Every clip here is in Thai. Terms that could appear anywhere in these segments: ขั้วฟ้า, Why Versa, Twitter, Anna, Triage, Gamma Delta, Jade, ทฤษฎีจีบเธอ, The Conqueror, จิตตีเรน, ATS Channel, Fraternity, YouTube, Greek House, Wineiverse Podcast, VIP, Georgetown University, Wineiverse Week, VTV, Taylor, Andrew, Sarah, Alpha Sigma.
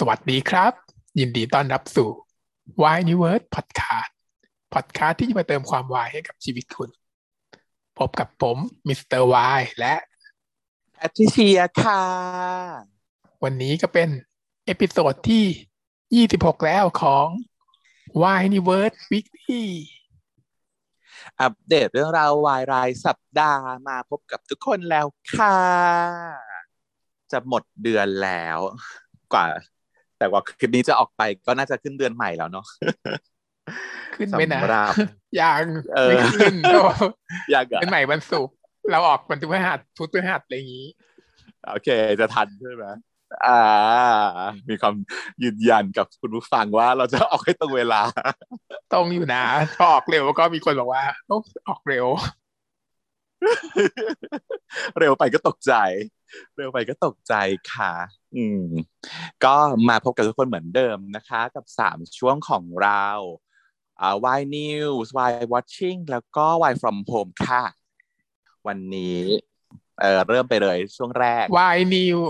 สวัสดีครับยินดีต้อนรับสู่ Wineiverse Podcast ที่จะมาเติมความวายให้กับชีวิตคุณพบกับผมมิสเตอร์วายและแพทริเซียค่ะวันนี้ก็เป็นเอพิโซดที่26แล้วของ Wineiverse Week อัปเดตเรื่องราววายรายสัปดาห์มาพบกับทุกคนแล้วค่ะจะหมดเดือนแล้วแต่ว่าคลิปนี้จะออกไปก็น่าจะขึ้นเดือนใหม่แล้วเนาะขึ้นไหมนะยังไม่ขึ้นยังเป็นใหม่วันศุกร์เราออกวันพุธพฤหัสอะไรอย่างนี้โอเคจะทันใช่ไหมมีความยืนยันกับคุณผู้ฟังว่าเราจะออกให้ตรงเวลาตรงอยู่นะถ้าออกเร็วก็มีคนบอกว่าต้องออกเร็วเร็วไปก็ตกใจค่ะก็มาพบกับทุกคนเหมือนเดิมนะคะกับ3ช่วงของเราWhy News Why Watching แล้วก็ Why From Home ค่ะวันนี้เริ่มไปเลยช่วงแรก Why News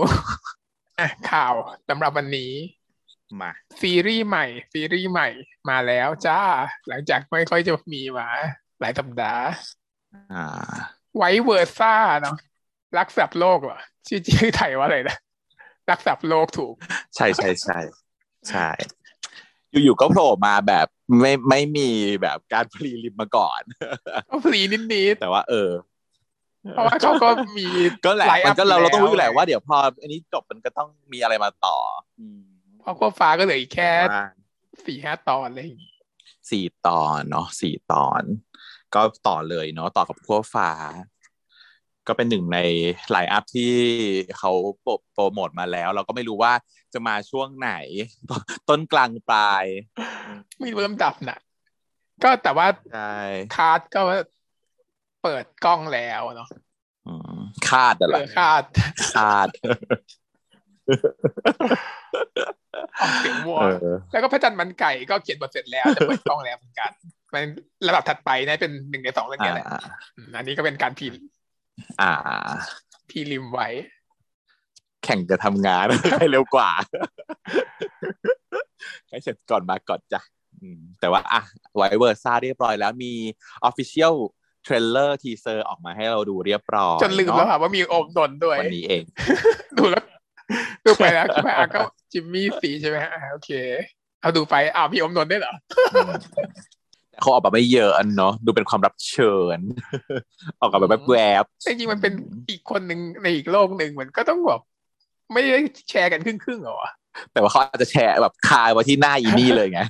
ข่าวสำหรับวันนี้มาซีรีส์ใหม่มาแล้วจ้าหลังจากไม่ค่อยจะมีมาหลายสัปดาห์Why Versa เนาะรักษาโลกเหรอชื่อไทยว่าอะไรนะรักษาโลกถูกใช่ๆๆใช่อยู่ๆก็โผล่มาแบบไม่มีแบบการพรีลิมมาก่อนก็พรีนิดๆแต่ว่าเพราะว่าเขาก็มีก็แหละมันก็เราต้องรู้แหละว่าเดี๋ยวพออันนี้จบมันก็ต้องมีอะไรมาต่อเพราะว่าฟ้าก็เหลืออีกแค่ 4-5 ตอนอะไรอย่างงี้4ตอนเนาะ4ตอนก็ต่อเลยเนาะต่อกับขั้วฟ้าก็เป็นหนึ่งในไลน์อัพที่เขาโปรโมทมาแล้วเราก็ไม่รู้ว่าจะมาช่วงไหนต้นกลางปลายไม่รู้ลำดับนะก็แต่ว่าคาดก็เปิดกล้องแล้วเนาะคาดอะไรคาดออกเสียงวัวแล้วก็พระจันทร์มันไก่ก็เขียนบทเสร็จแล้วแต่เปิดกล้องแล้วเหมือนกันมันระดับถัดไปนะเป็น1ใน2เรื่องนี้แหละอันนี้ก็เป็นการพิมพ์พี่ริมไว้แข่งจะทำงานให้เร็วกว่าให้เสร็จก่อนมาก่อนจ้ะแต่ว่าไวเวอร์ซ่าเรียบร้อยแล้วมี Official Trailer Teaser ออกมาให้เราดูเรียบร้อยจนลืมแล้วค่ะว่ามีโอ๊กดนด้วยวันนี้เอง ดูไปแล้วไปอ่ะก็จิมมี่สีใช่ไหมฮะโอเคเอาดูไปพี่อมนนท์ได้เหรอ เขาออกแบบไม่เยอะเนาะดูเป็นความรับเชิญออกแบบแวบๆจริงๆมันเป็นอีกคนหนึ่งในอีกโลกหนึ่งมันก็ต้องแบบไม่ได้แชร์กันครึ่งๆหรอแต่ว่าเขาอาจจะแชร์แบบคายไว้ที่หน้าอีนี่เลยไง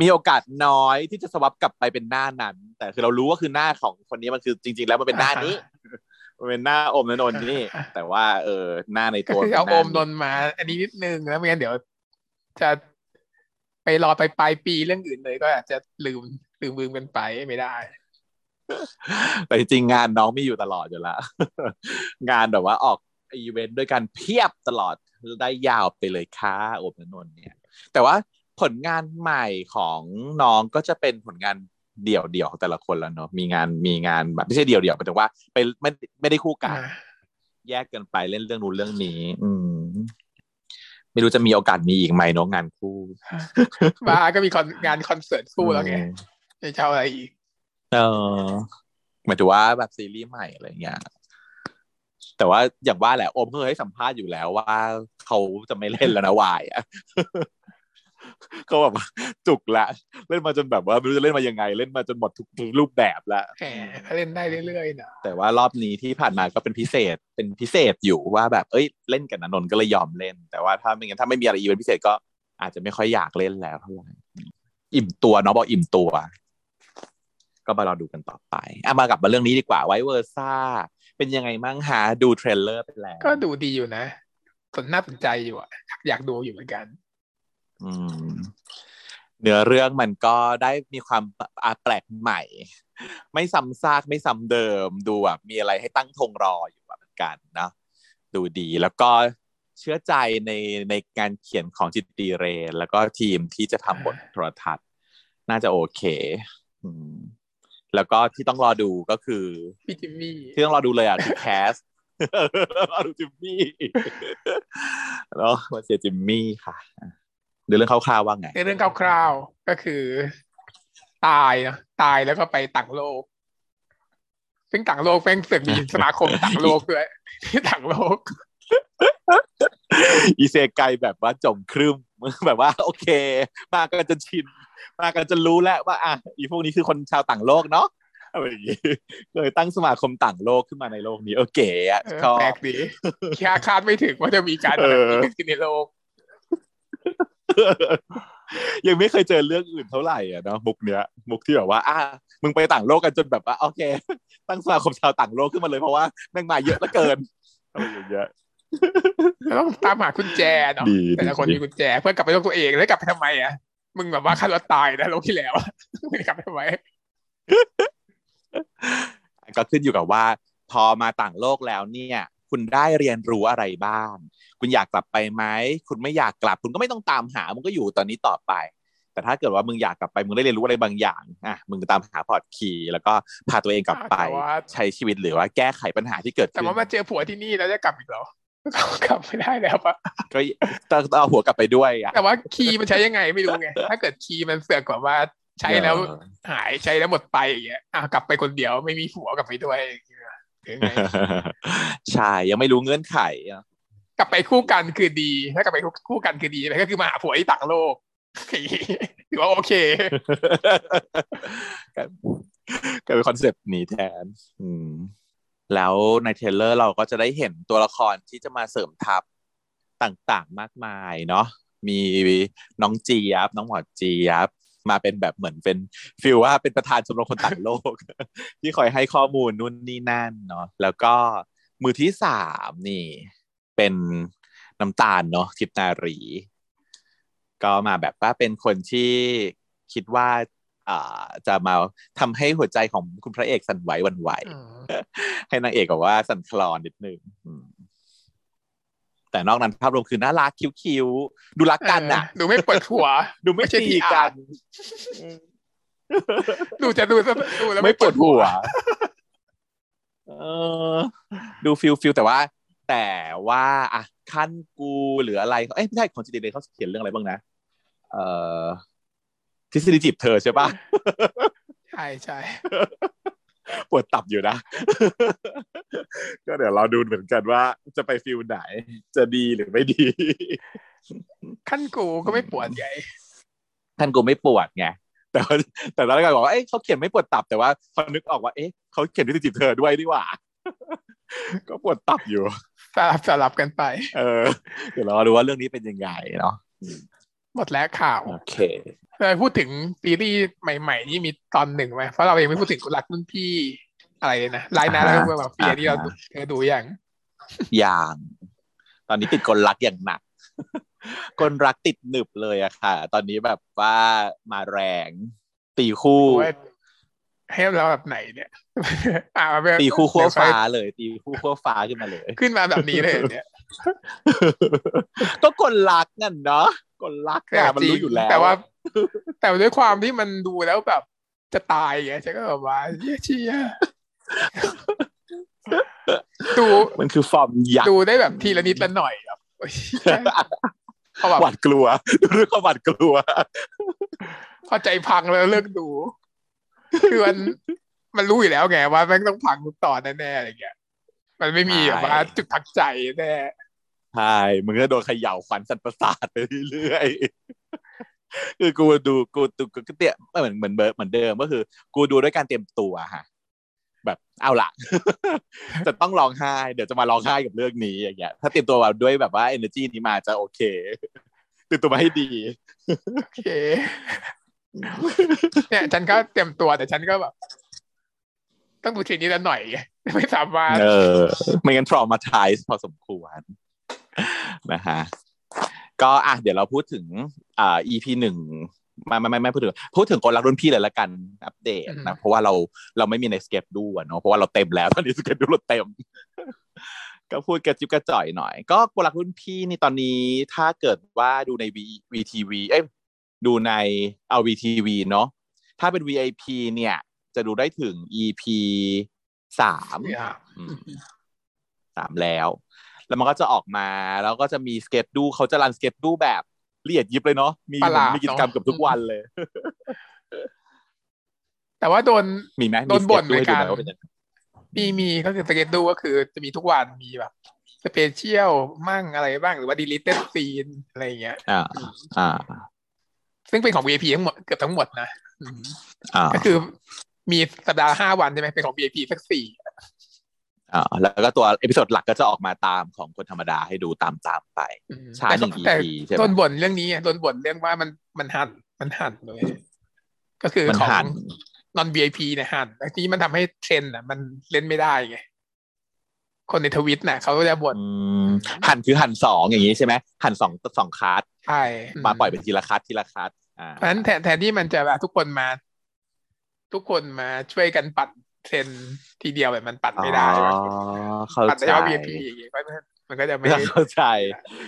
มีโอกาสน้อยที่จะสวับกลับไปเป็นหน้านั้นแต่คือเรารู้ว่าคือหน้าของคนนี้มันคือจริงๆแล้วมันเป็นหน้านี้ มันเป็นหน้าอมนนท์นี่แต่ว่าหน้าในตัวเอาอมนนท์มาอันนี้นิดนึงแล้วไม่งั้นเดี๋ยวจะไปรอไปปลายปีเรื่องอื่นเลยก็อาจจะลืมกันไปไม่ได้แต่จริงงานน้องมีอยู่ตลอดอยู่ละงานแบบว่าออกอีเวนต์ด้วยกันเพียบตลอดได้ยาวไปเลยค่ะโอมนนท์เนี่ยแต่ว่าผลงานใหม่ของน้องก็จะเป็นผลงานเดี่ยวๆของแต่ละคนแล้วเนาะมีงานแบบไม่ใช่เดี่ยวๆแต่ว่าไปไม่ได้คู่กันแยกกันไปเล่นเรื่องนู้นเรื่องนี้ไม่รู้จะมีโอกาสมีอีกไหมเนาะงานคู่บ้าก็มีงานคอนเสิร์ตคู่แล้วไงจะเช่าอะไรอีกหมายถึงว่าแบบซีรีส์ใหม่อะไรเงี้ยแต่ว่าอย่างว่าแหละอมเคยให้สัมภาษณ์อยู่แล้วว่าเขาจะไม่เล่นแล้วนะวายอ่ะเขาแบบจุกละเล่นมาจนแบบว่าไม่รู้จะเล่นมายังไงเล่นมาจนหมดทุกรูปแบบละเล่นได้เรื่อยๆนะแต่ว่ารอบนี้ที่ผ่านมาก็เป็นพิเศษอยู่ว่าแบบเล่นกับนนท์ก็เลยยอมเล่นแต่ว่าถ้าไม่งั้นถ้าไม่มีอะไรอีเวนต์พิเศษก็อาจจะไม่ค่อยอยากเล่นแล้วเท่าไหร่อิ่มตัวน้องบอกอิ่มตัวก็มารอดูกันต่อไปมากลับมาเรื่องนี้ดีกว่าไวเวอร์ซ่าเป็นยังไงมั่งหาดูเทรลเลอร์ไปแล้วก็ดูดีอยู่นะน่าสนใจอยู่อะอยากดูอยู่เหมือนกันเนื้อเรื่องมันก็ได้มีความแปลกใหม่ไม่ซ้ำซากไม่ซ้ำเดิมดูแบบมีอะไรให้ตั้งธงรออยู่เหมือนกันเนาะดูดีแล้วก็เชื่อใจในการเขียนของจิตตีเรนแล้วก็ทีมที่จะทำบทโทรทัศน์น่าจะโอเคแล้วก็ที่ต้องรอดูก็คือพี่จิมมี่ที่ต้องรอดูเลยคือแคส เอาดูจิมมี่เนาะมาเชียร์จิมมี่ค่ะเรื่องคร่าวๆว่าไงเรื่องคร่าวๆก็คือตายแล้วก็ไปต่างโลกซึ่งต่างโลกแม่งเสือกมีสมาคมต่างโลกด้วยที่ต่างโลกอีเซไกแบบว่าจมครึ้มแบบว่าโอเคมากันจนชินมากันจนรู้แล้วว่าอ่ะอีพวกนี้คือคนชาวต่างโลกเนาะอะไรอย่างงี้เลยตั้งสมาคมต่างโลกขึ้นมาในโลกนี้โอเคอ่ะแปลกดีคาดไม่ถึงว่าจะมีการแบบนี้ขึ้นในโลกยังไม่เคยเจอเรื่องอื่นเท่าไหร่อ่ะเนาะมุกเนี้ยมุกที่แบบว่ามึงไปต่างโลกกันจนแบบว่าโอเคตั้งสมาคมชาวต่างโลกขึ้นมาเลยเพราะว่าแม่งมาเยอะเหลือเกินอะไรอย่างเงี้ยต้องตามหากุญแจเนาะแต่ละคนมีกุญแจเพื่อกลับไปโลกตัวเองแล้วกลับไปทำไมอ่ะมึงแบบว่าฆ่าตัวตายนะโลกที่แล้วมึงกลับไปทำไมก็ขึ้นอยู่กับว่าพอมาต่างโลกแล้วเนี่ยคุณได้เรียนรู้อะไรบ้างคุณอยากกลับไปไหมคุณไม่อยากกลับคุณก็ไม่ต้องตามหามึงก็อยู่ตอนนี้ต่อไปแต่ถ้าเกิดว่ามึงอยากกลับไปมึงได้เรียนรู้อะไรบางอย่างอ่ะมึงตามหาพอร์ตคีย์แล้วก็พาตัวเองกลับไปใช้ชีวิตหรือว่าแก้ไขปัญหาที่เกิดขึ้นแต่ว่ามาเจอผัวที่นี่แล้วจะกลับอีกเหรอกลับไม่ได้แล้วปะก็เอาหัวกลับไปด้วยอ่ะแต่ว่าคีย์มันใช้ยังไงไม่รู้ไงถ้าเกิดคีย์มันเสือกกว่าว่าใช้แล้วหายใช้แล้วหมดไปอย่างเงี้ยกลับไปคนเดียวไม่มีผัวกลับไปด้วยยังไงใช่ยังไม่รู้เงื่อนไขกลับไปคู่กันคือดีถ้ากลับไปคู่กันคือดีไปก็คือมาหาผัวที่ต่างโลกถือว่าโอเคกลายเป็นคอนเซปต์นี้แทนแล้วในเทรลเลอร์เราก็จะได้เห็นตัวละครที่จะมาเสริมทัพต่างๆมากมายเนาะมีน้องเจี๊ยบน้องหมอเจี๊ยบมาเป็นแบบเหมือนเป็นฟีลว่าเป็นประธานชมรมคนต่างโลก ที่คอยให้ข้อมูลนู่นนี่นั่นเนาะแล้วก็มือที่สามนี่เป็นน้ำตาลเนาะทิพนารีก็มาแบบว่าเป็นคนที่คิดว่าจะมาทำให้หัวใจของคุณพระเอกสั่นไหวหวั่นไหว ให้นางเอกบอกว่าสั่นคลอนนิดนึงแต่นอกนั้นภาพรวมคือน่ารักคิ้วดูรักกันน่ะดูไม่ปวดหัวดูไม่ตีกันดูจะดูแล้วไม่ปวดหัวดูฟิลแต่ว่าอ่ะขั้นกูหรืออะไรเอ้ยไม่ใช่ของจิตเดนเขาเขียนเรื่องอะไรบ้างนะทฤษฎีจีบเธอใช่ป่ะใช่ปวดตับอยู่นะก็เดี๋ยวเราดูเหมือนกันว่าจะไปฟิลไหนจะดีหรือไม่ดีขั้นกูก็ไม่ปวดไงขั้นกูไม่ปวดไงแต่ตอนแรกบอกว่าเอ้ยเขาเขียนไม่ปวดตับแต่ว่าพอนึกออกว่าเอ๊ะเขาเขียนทฤษฎีจีบเธอด้วยดีกว่าก็ปวดตับอยู่สลับกันไปเดี๋ยวเราดูว่าเรื่องนี้เป็นยังไงเนาะหมดแล้วข่าวโอเคพูดถึงซีรีส์ใหม่ๆนี่มีตอนหนึ่งไหมเพราะเราเองไม่พูดถึงกุลักรุ่นพี่อะไรเลยนะไลน์นะแล้วก็แบบเฟียที่เราดูอย่างตอนนี้ติดกลรักอย่างหนักกลรักติดหนึบเลยอะค่ะตอนนี้แบบว่ามาแรงตีคู่ให้เราแบบไหนเนี่ยตีคู่ขั้วฟ้าเลยตีคู่ขั้วฟ้าขึ้นมาแบบนี้เลยเนี่ยก็กลรักนั่นเนาะกลรักเนี่ยมันรู้อยู่แล้วแต่ด้วยความที่มันดูแล้วแบบจะตายไงฉันก็แบบว่าเชี่ยดูมันคือฟอร์มยักษ์ดูได้แบบทีละนิดละหน่อยครับหวาดกลัวดูเรื่องหวาดกลัวพอใจพังแล้วเลิกดูคือมันรู้อยู่แล้วไงว่าแม่งต้องพังทุกตอนแน่ๆอะไรเงี้ยมันไม่มีแบบว่าจุดพักใจแน่ใช่มึงก็โดนเขย่าขวัญสันประสาทไปเรื่อยคือกูดูกูเตี้ยไม่เหมือนเดิมก็คือกูดูด้วยการเตรียมตัวฮะแบบเอาล่ะจะต้องร้องไห้เดี๋ยวจะมาร้องไห้กับเรื่องนี้อย่างเงี้ยถ้าเตรียมตัวแบบด้วยแบบว่า energy นี้มาจะโอเคเตรียมตัวมาให้ดีโอเคเนี่ยฉันก็เตรียมตัวแต่ฉันก็แบบต้องดูทีนี้ละหน่อยไม่สามารถไม่งั้น traumatize พอสมควรนะฮะก็อ่ะเดี๋ยวเราพูดถึงEP 1ไม่พูดถึงคนรักรุ่นพี่เลยละกันอัปเดตนะเพราะว่าเราไม่มีในสเก็ดดูลเนาะเพราะว่าเราเต็มแล้วตอนนี้สเก็ดดูลเราเต็มก็พูดกระจิบกระจ่อยหน่อยก็คนรักรุ่นพี่นี่ตอนนี้ถ้าเกิดว่าดูใน VTV เอ้ยดูในVTV เนาะถ้าเป็น VIP เนี่ยจะดูได้ถึง EP 3 3แล้วมันก็จะออกมาแล้วก็จะมีสเก็ดดูเขาจะรันสเก็ดดูแบบละเอียดยิบเลยเนาะมีกิจกรรมเกือบทุกวันเลยแต่ว่าโดนบ่นในการมีก็คือสเก็ดดูก็คือจะมีทุกวันมีแบบสเปเชียลมั่งอะไรบ้างหรือว่า deleted scene อะไรอย่างเงี้ยซึ่งเป็นของ VIP ทั้งหมดเกือบทั้งหมดนะก็คือมีสัปดาห์ละ5วันใช่ไหมเป็นของ VIP สัก4แล้วก็ตัวเอพิโซดหลักก็จะออกมาตามของคนธรรมดาให้ดูตามไปช้าหนึ่ง EP ใช่ไหมโดนบ่นเรื่องนี้โดนบ่นเรื่องว่ามันหันเลยก็คือของ non VIP เนี่ยหันอันนี้มันทำให้เทรนด์อ่ะมันเล่นไม่ได้ไงคนในทวิตน่ะเขาก็จะบ่นหันคือหัน2อย่างนี้ใช่ไหมหัน2คัสใช่มาปล่อยเป็นทีละคัสเพราะฉะนั้นแทนที่มันจะแบบทุกคนมาช่วยกันปัดเทรนทีเดียวแบบมันปัดไม่ได้ปัดได้ว่า VIP อย่างเงี้ยมันก็จะไม่เข้าใจ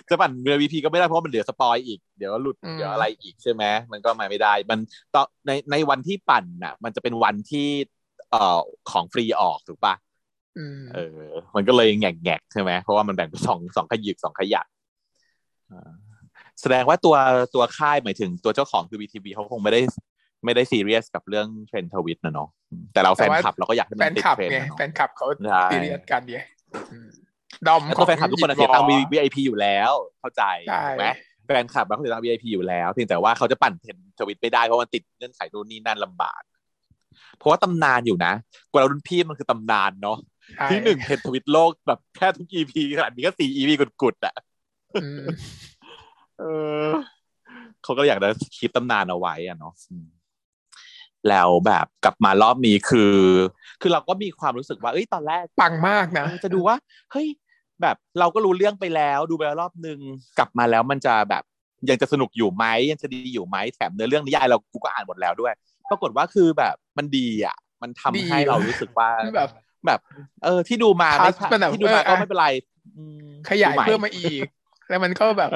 จะปั่นเรือ VIP ก็ไม่ได้เพราะมันเหลือสปอยอีกเดี๋ยวหลุดเดี๋ยวอะไรอีกใช่ไหมมันก็มาไม่ได้มันต่อในวันที่ปั่นน่ะมันจะเป็นวันที่ของฟรีออกถูกป่ะมันก็เลยแงกใช่ไหมเพราะว่ามันแบ่งเป็นสองขยิบ2ขยักแสดงว่าตัวค่ายหมายถึงตัวเจ้าของคือ VTV เขาคงไม่ได้ซีเรียสกับเรื่องเทรนด์ทวิตนะเนาะแต่เราแฟนคลับเราก็อยากให้มันติดเทรนด์แฟนคลับเขาซีเรียสกันเนี่ยดอมก็แฟนคลับทุกคนเสียตังค์ VIP อยู่แล้วเข้าใจถูกมั้ยแฟนคลับเขาเสียตังค์ VIP อยู่แล้วเพียงแต่ว่าเขาจะปั่นเทรนด์ทวิตไม่ได้เพราะมันติดเงื่อนไขนู่นนี่นั่นลำบากเพราะว่าตำนานอยู่นะกว่าเรารุ่นพี่มันคือตำนานเนาะที่1เทรนด์ทวิตโลกแบบแค่ทุก EP ขนาดนี้ก็4 EP กุดๆอ่ะเขาก็อยากจะคิดตำนานเอาไว้อ่ะเนาะแล้วแบบกลับมารอบนี้คือเราก็มีความรู้สึกว่าเอ้ยตอนแรกปังมากนะจะดูว่าเฮ้ยแบบเราก็รู้เรื่องไปแล้วดูไปแล้วรอบนึงกลับมาแล้วมันจะแบบยังจะสนุกอยู่ไหมยังจะดีอยู่ไหมแถมเนื้อเรื่องนิยายเรากูก็อ่านหมดแล้วด้วยปรากฏว่าคือแบบมันดีอ่ะมันทำให้เรารู้สึกว่าแบบที่ดูมาที่ดูมาก็ไม่เป็นไรขยายเพิ่มมาอีกแล้วมันก็แบบ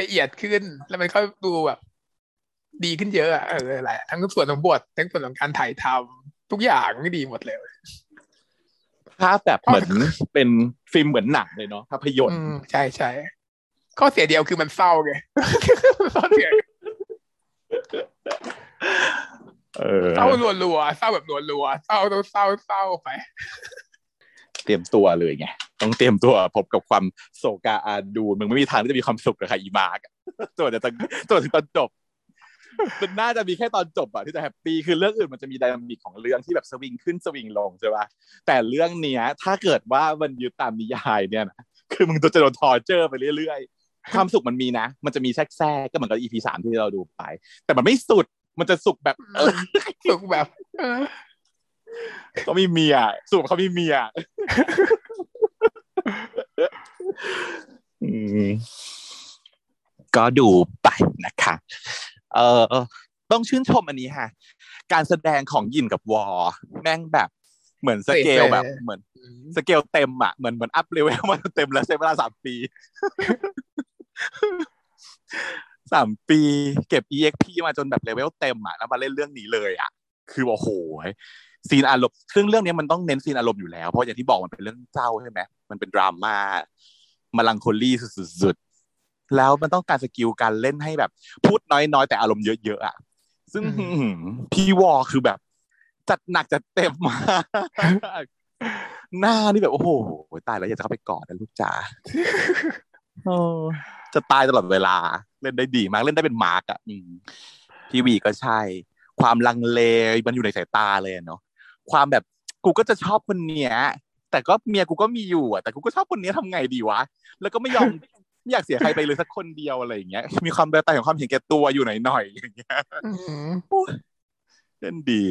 ละเอียดขึ้นแล้วมันก็ดูแบบดีขึ้นเยอะอ่ะหลายทั้งส่วนของบททั้งส่วนของการถ่ายทำทุกอย่างไม่ดีหมดเลยภาพแบบเหมือนเป็นฟิล์มเหมือนหนังเลยเนาะภาพยนตร์ใช่ใช่ข้อเสียเดียวคือมันเศร้าไงข้อเสียเศร้ารัวๆเศร้าแบบรัวๆเศร้าต้องเศร้าไปเตรียมตัวเลยไงต้องเตรียมตัวพบกับความโศกอาดูมึงไม่มีทางที่จะมีความสุขหรอกค่ะอีมาร์กจนถึงตอนจบมันน่าจะมีแค่ตอนจบอะที่จะแฮปปี้คือเรื่องอื่นมันจะมีไดนามิกของเรื่องที่แบบสวิงขึ้นสวิงลงใช่ป่ะแต่เรื่องเนี้ยถ้าเกิดว่ามันยึดตามนิยายเนี่ยนะคือมึงจะโดนทอร์เจอร์ไปเรื่อยๆความสุขมันมีนะมันจะมีแทรกก็เหมือนกับ EP 3ที่เราดูไปแต่มันไม่สุดมันจะสุขแบบสุขแบบเขามีเมียสุขเขามีเมียก็ดูไปนะคะต้องชื่นชมอันนี้ค่ะการแสดงของยินกับวอแม่งแบบเหมือนสเกลแบบเหมือนสเกลเต็มอ่ะเหมือนอัพเลเวลมาเต็มแล้วใช้เวลา3ปี3ปีเก็บ EXP มาจนแบบเลเวลเต็มอ่ะแล้วมาเล่นเรื่องนี้เลยอ่ะคือโอ้โหซีนอารมณ์ซึ่งเรื่องนี้มันต้องเน้นซีนอารมณ์อยู่แล้วเพราะอย่างที่บอกมันเป็นเรื่องเศร้าใช่ไหมมันเป็นดราม่ามาลังโคลี่สุดๆแล้วมันต้องการสกิลการเล่นให้แบบพูดน้อยๆแต่อารมณ์เยอะๆอ่ะซึ่งพี่วอคือแบบจัดหนักจัดเต็มมากหน้านี่แบบโอ้โหตายแล้วอยากจะเข้าไปกอดนะลูกจ๋าจะตายตลอดเวลาเล่นได้ดีมากเล่นได้เป็นมาร์กอ่ะพี่วีก็ใช่ความลังเลมันอยู่ในสายตาเลยเนาะความแบบกูก็จะชอบคนเนี้ยแต่ก็เมียกูก็มีอยู่อ่ะแต่กูก็ชอบคนเนี้ยทำไงดีวะแล้วก็ไม่ยอม ไม่อยากเสียใครไปเลยสักคนเดียวอะไรอย่างเงี้ยมีความแปรตายของความเห็นแก่ตัวอยู่หน่อยอย่างเงี้ยเล่นดี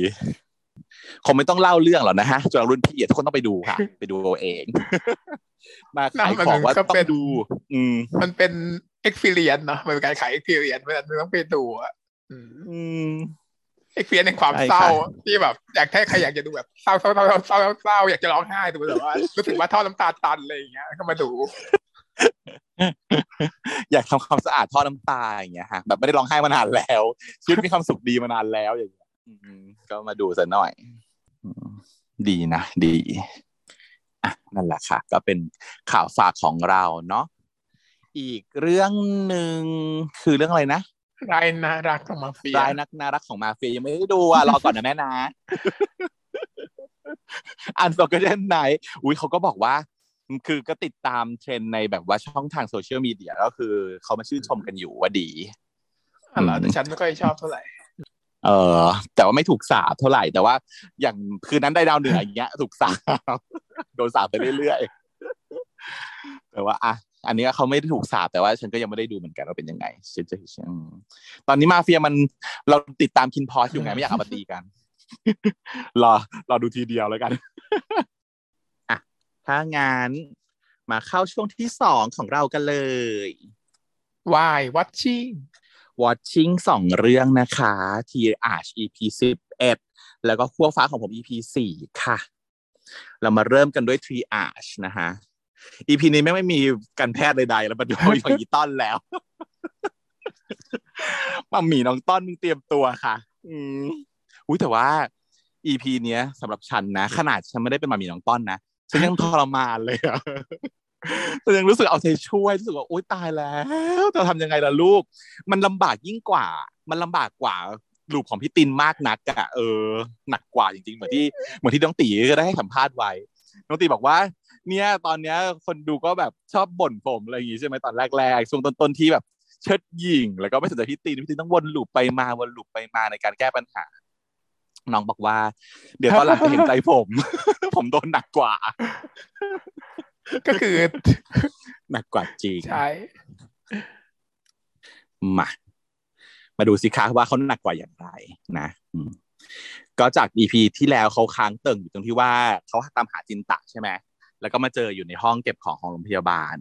คงไม่ต้องเล่าเรื่องหรอกนะฮะจากรุ่นพี่ทุกคนต้องไปดูค่ะไปดูเองมาขายของว่าต้องดูมันเป็น experience เนาะมันเป็นการขาย experience มันต้องไปดูอ่ะexperience ในความเศร้าที่แบบอยากให้ใครอยากจะดูแบบเศร้าอยากจะร้องไห้ดูแบบว่ารู้สึกว่าท่อน้ำตาตันอะไรอย่างเงี้ยก็มาดูอยากทำความสะอาดท่อน้ำตาอย่างเงี้ยฮะแบบไม่ได้ร้องไห้มานานแล้วชีวิตมีความสุขดีมานานแล้วอย่างเงี้ยก็มาดูซะหน่อยดีนะดี นั่นแหละค่ะก็เป็นข่าวฝากของเราเนาะอีกเรื่องหนึ่งคือเรื่องอะไรนะรายน่ารักของมาเฟียรายน่ารักของมาเฟียยังไม่ได้ดูอ่ะรอก่อนนะแม่นะอันสกเด่นไหนอุ้ยเขาก็บอกว่าคือก็ติดตามเทรนในแบบว่าช่องทางโซเชียลมีเดียก็คือเขามาชื่นชมกันอยู่ว่าดีอ๋อเหรอแต่ฉันไม่ค่อยชอบเท่าไหร่แต่ว่าไม่ถูกสาบเท่าไหร่แต่ว่าอย่างคืนนั้นได้ดาวเหนืออย่างเงี้ยถูกสาบโดนสาบไปเรื่อยๆแต่ว่าอ่ะอันนี้เขาไม่ได้ถูกสาบแต่ว่าฉันก็ยังไม่ได้ดูเหมือนกันว่าเป็นยังไงตอนนี้มาเฟียมันเราติดตามคินพอสอยู่ไงไม่อยากเอามาตีกันรอดูทีเดียวแล้วกันอ่ะถ้างั้นมาเข้าช่วงที่สองของเรากันเลย Why Watching 2 เรื่องนะคะ Triage EP 11แล้วก็ขั้วฟ้าของผม EP 4ค่ะเรามาเริ่มกันด้วย Triage นะฮะ EP นี้ไม่มีการแพทย์ใดๆแล้วมาดูของอีต้อนแล้วมัมมี่น้องต้อนมึงเตรียมตัวค่ะอุ้ยแต่ว่า EP เนี้ยสำหรับฉันนะขนาดฉันไม่ได้เป็นมัมมี่น้องต้อนนะฉันยังทรมานเลยอะแต่ยังรู้สึกเอาใจช่วยรู้สึกว่าโอ๊ยตายแล้วจะทำยังไงล่ะลูกมันลำบากยิ่งกว่ามันลำบากกว่าลูกของพี่ตินมากนักอะหนักกว่าจริงๆเหมือนที่น้องตีก็ได้ให้สัมภาษณ์ไว้น้องตีบอกว่าเนี่ยตอนเนี้ยคนดูก็แบบชอบบ่นผมอะไรอย่างงี้ใช่ไหมตอนแรกๆช่วงต้นๆที่แบบเชิดยิงแล้วก็ไม่สนใจพี่ตินต้องวนลูปไปมาในการแก้ปัญหาน้องบอกว่าเดี๋ยวตอนหลังจะเห็นใจผม ผมโดนหนักกว่า ก็คือหนักกว่าจริงใช่มาดูสิคะว่าเขาหนักกว่าอย่างไรนะก็จาก EP ที่แล้วเขาค้างเติ่งอยู่ตรงที่ว่าเขาตามหาจินตะใช่ไหมแล้วก็มาเจออยู่ในห้องเก็บของของโรงพยาบาล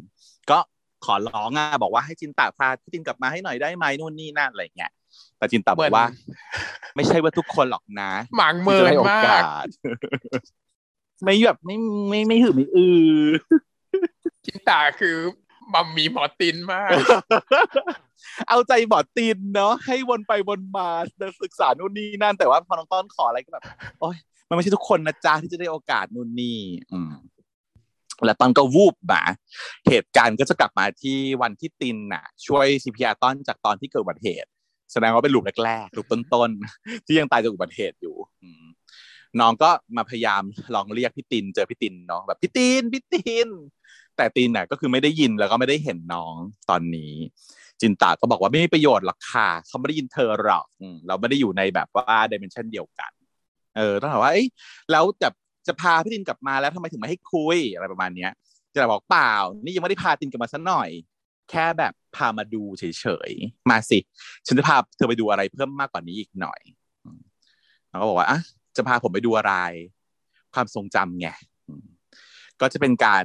ก็ขอร้องอ่ะบอกว่าให้จินตะพาพี่จินกลับมาให้หน่อยได้ไหมนู่นนี่นั่นอะไรเงี้ยแต่จินตะบอกว่าไม่ใช่ว่าทุกคนหรอกนะหมางเมินมากไม่แบบไม่หือไม่จินตาคือมัมมี่หมอตีนมาก เอาใจหมอตีนเนาะให้วนไปวนมาศึกษานู่นนี่นั่นแต่ว่าพอน้องต้นขออะไรก็แบบโอ๊ยมันไม่ใช่ทุกคนนะจ๊ะที่จะได้โอกาสนู่นนี่แล้วตอนก็วูบมาเหตุการณ์ก็จะกลับมาที่วันที่ตินน่ะช่วย CPR ต้นจากตอนที่เกิดอุบัติเหตุแสดงว่าเป็นลูกแรกๆลูกต้นๆที่ยังตายจากอุบัติเหตุอยู่น้องก็มาพยายามลองเรียกพี่ตินเจอพี่ตินเนาะแบบพี่ตินแต่ตินน่ะก็คือไม่ได้ยินแล้วก็ไม่ได้เห็นน้องตอนนี้จินตาก็บอกว่าไม่มีประโยชน์หรอกค่ะเขาไม่ได้ยินเธอหรอกเราไม่ได้อยู่ในแบบว่าดิเมนชันเดียวกันต้องถามว่าแล้วจะพาพี่ตินกลับมาแล้วทำไมถึงไม่ให้คุยอะไรประมาณนี้จะบอกเปล่านี่ยังไม่ได้พาตินกลับมาซะหน่อยแค่แบบพามาดูเฉยๆมาสิฉันจะพาเธอไปดูอะไรเพิ่มมากกว่านี้อีกหน่อยแล้วก็บอกว่าอ่ะจะพาผมไปดูอะไรความทรงจำไงก็จะเป็นการ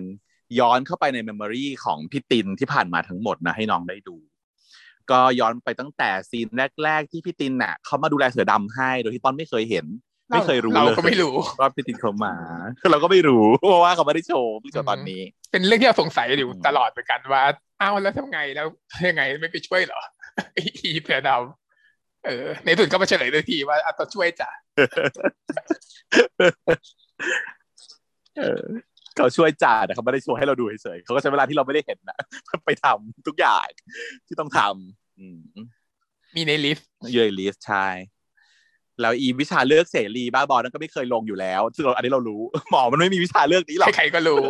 ย้อนเข้าไปในเมมโมรีของพี่ตินที่ผ่านมาทั้งหมดนะให้น้องได้ดูก็ย้อนไปตั้งแต่ซีนแรกๆที่พี่ตินน่ะเขามาดูแลเสือดำให้โดยที่ต้นไม่เคยเห็นไม่เคยรู้เราก็ไม่รู้ว่าพี่ตินเขามาเราก็ไม่รู้เพราะว่าเขาไม่ได้โชว์เพิ่งตอนนี้เป็นเรื่องที่เราสงสัยอยู่ตลอดเหมือนกันว่าอ้าวแล้วทำไงแล้วยังไงไม่ไปช่วยเหรออีเสือดำในสุดก็มาเฉลยด้วยทีว่าต้องช่วยจ้ะเขาช่วยจ่าแต่เขาไม่ได้ช่วยให้เราดูเฉยๆเขาก็ใช้เวลาที่เราไม่ได้เห็นนะไปทำทุกอย่างที่ต้องทำมีในลิสต์อยู่ในลิสต์ใช่แล้วอีวิชาเลือกเสรีบ้าบอนั่นก็ไม่เคยลงอยู่แล้วซึ่งอันนี้เรารู้หมอมันไม่มีวิชาเลือกนี้หรอกใครๆก็รู้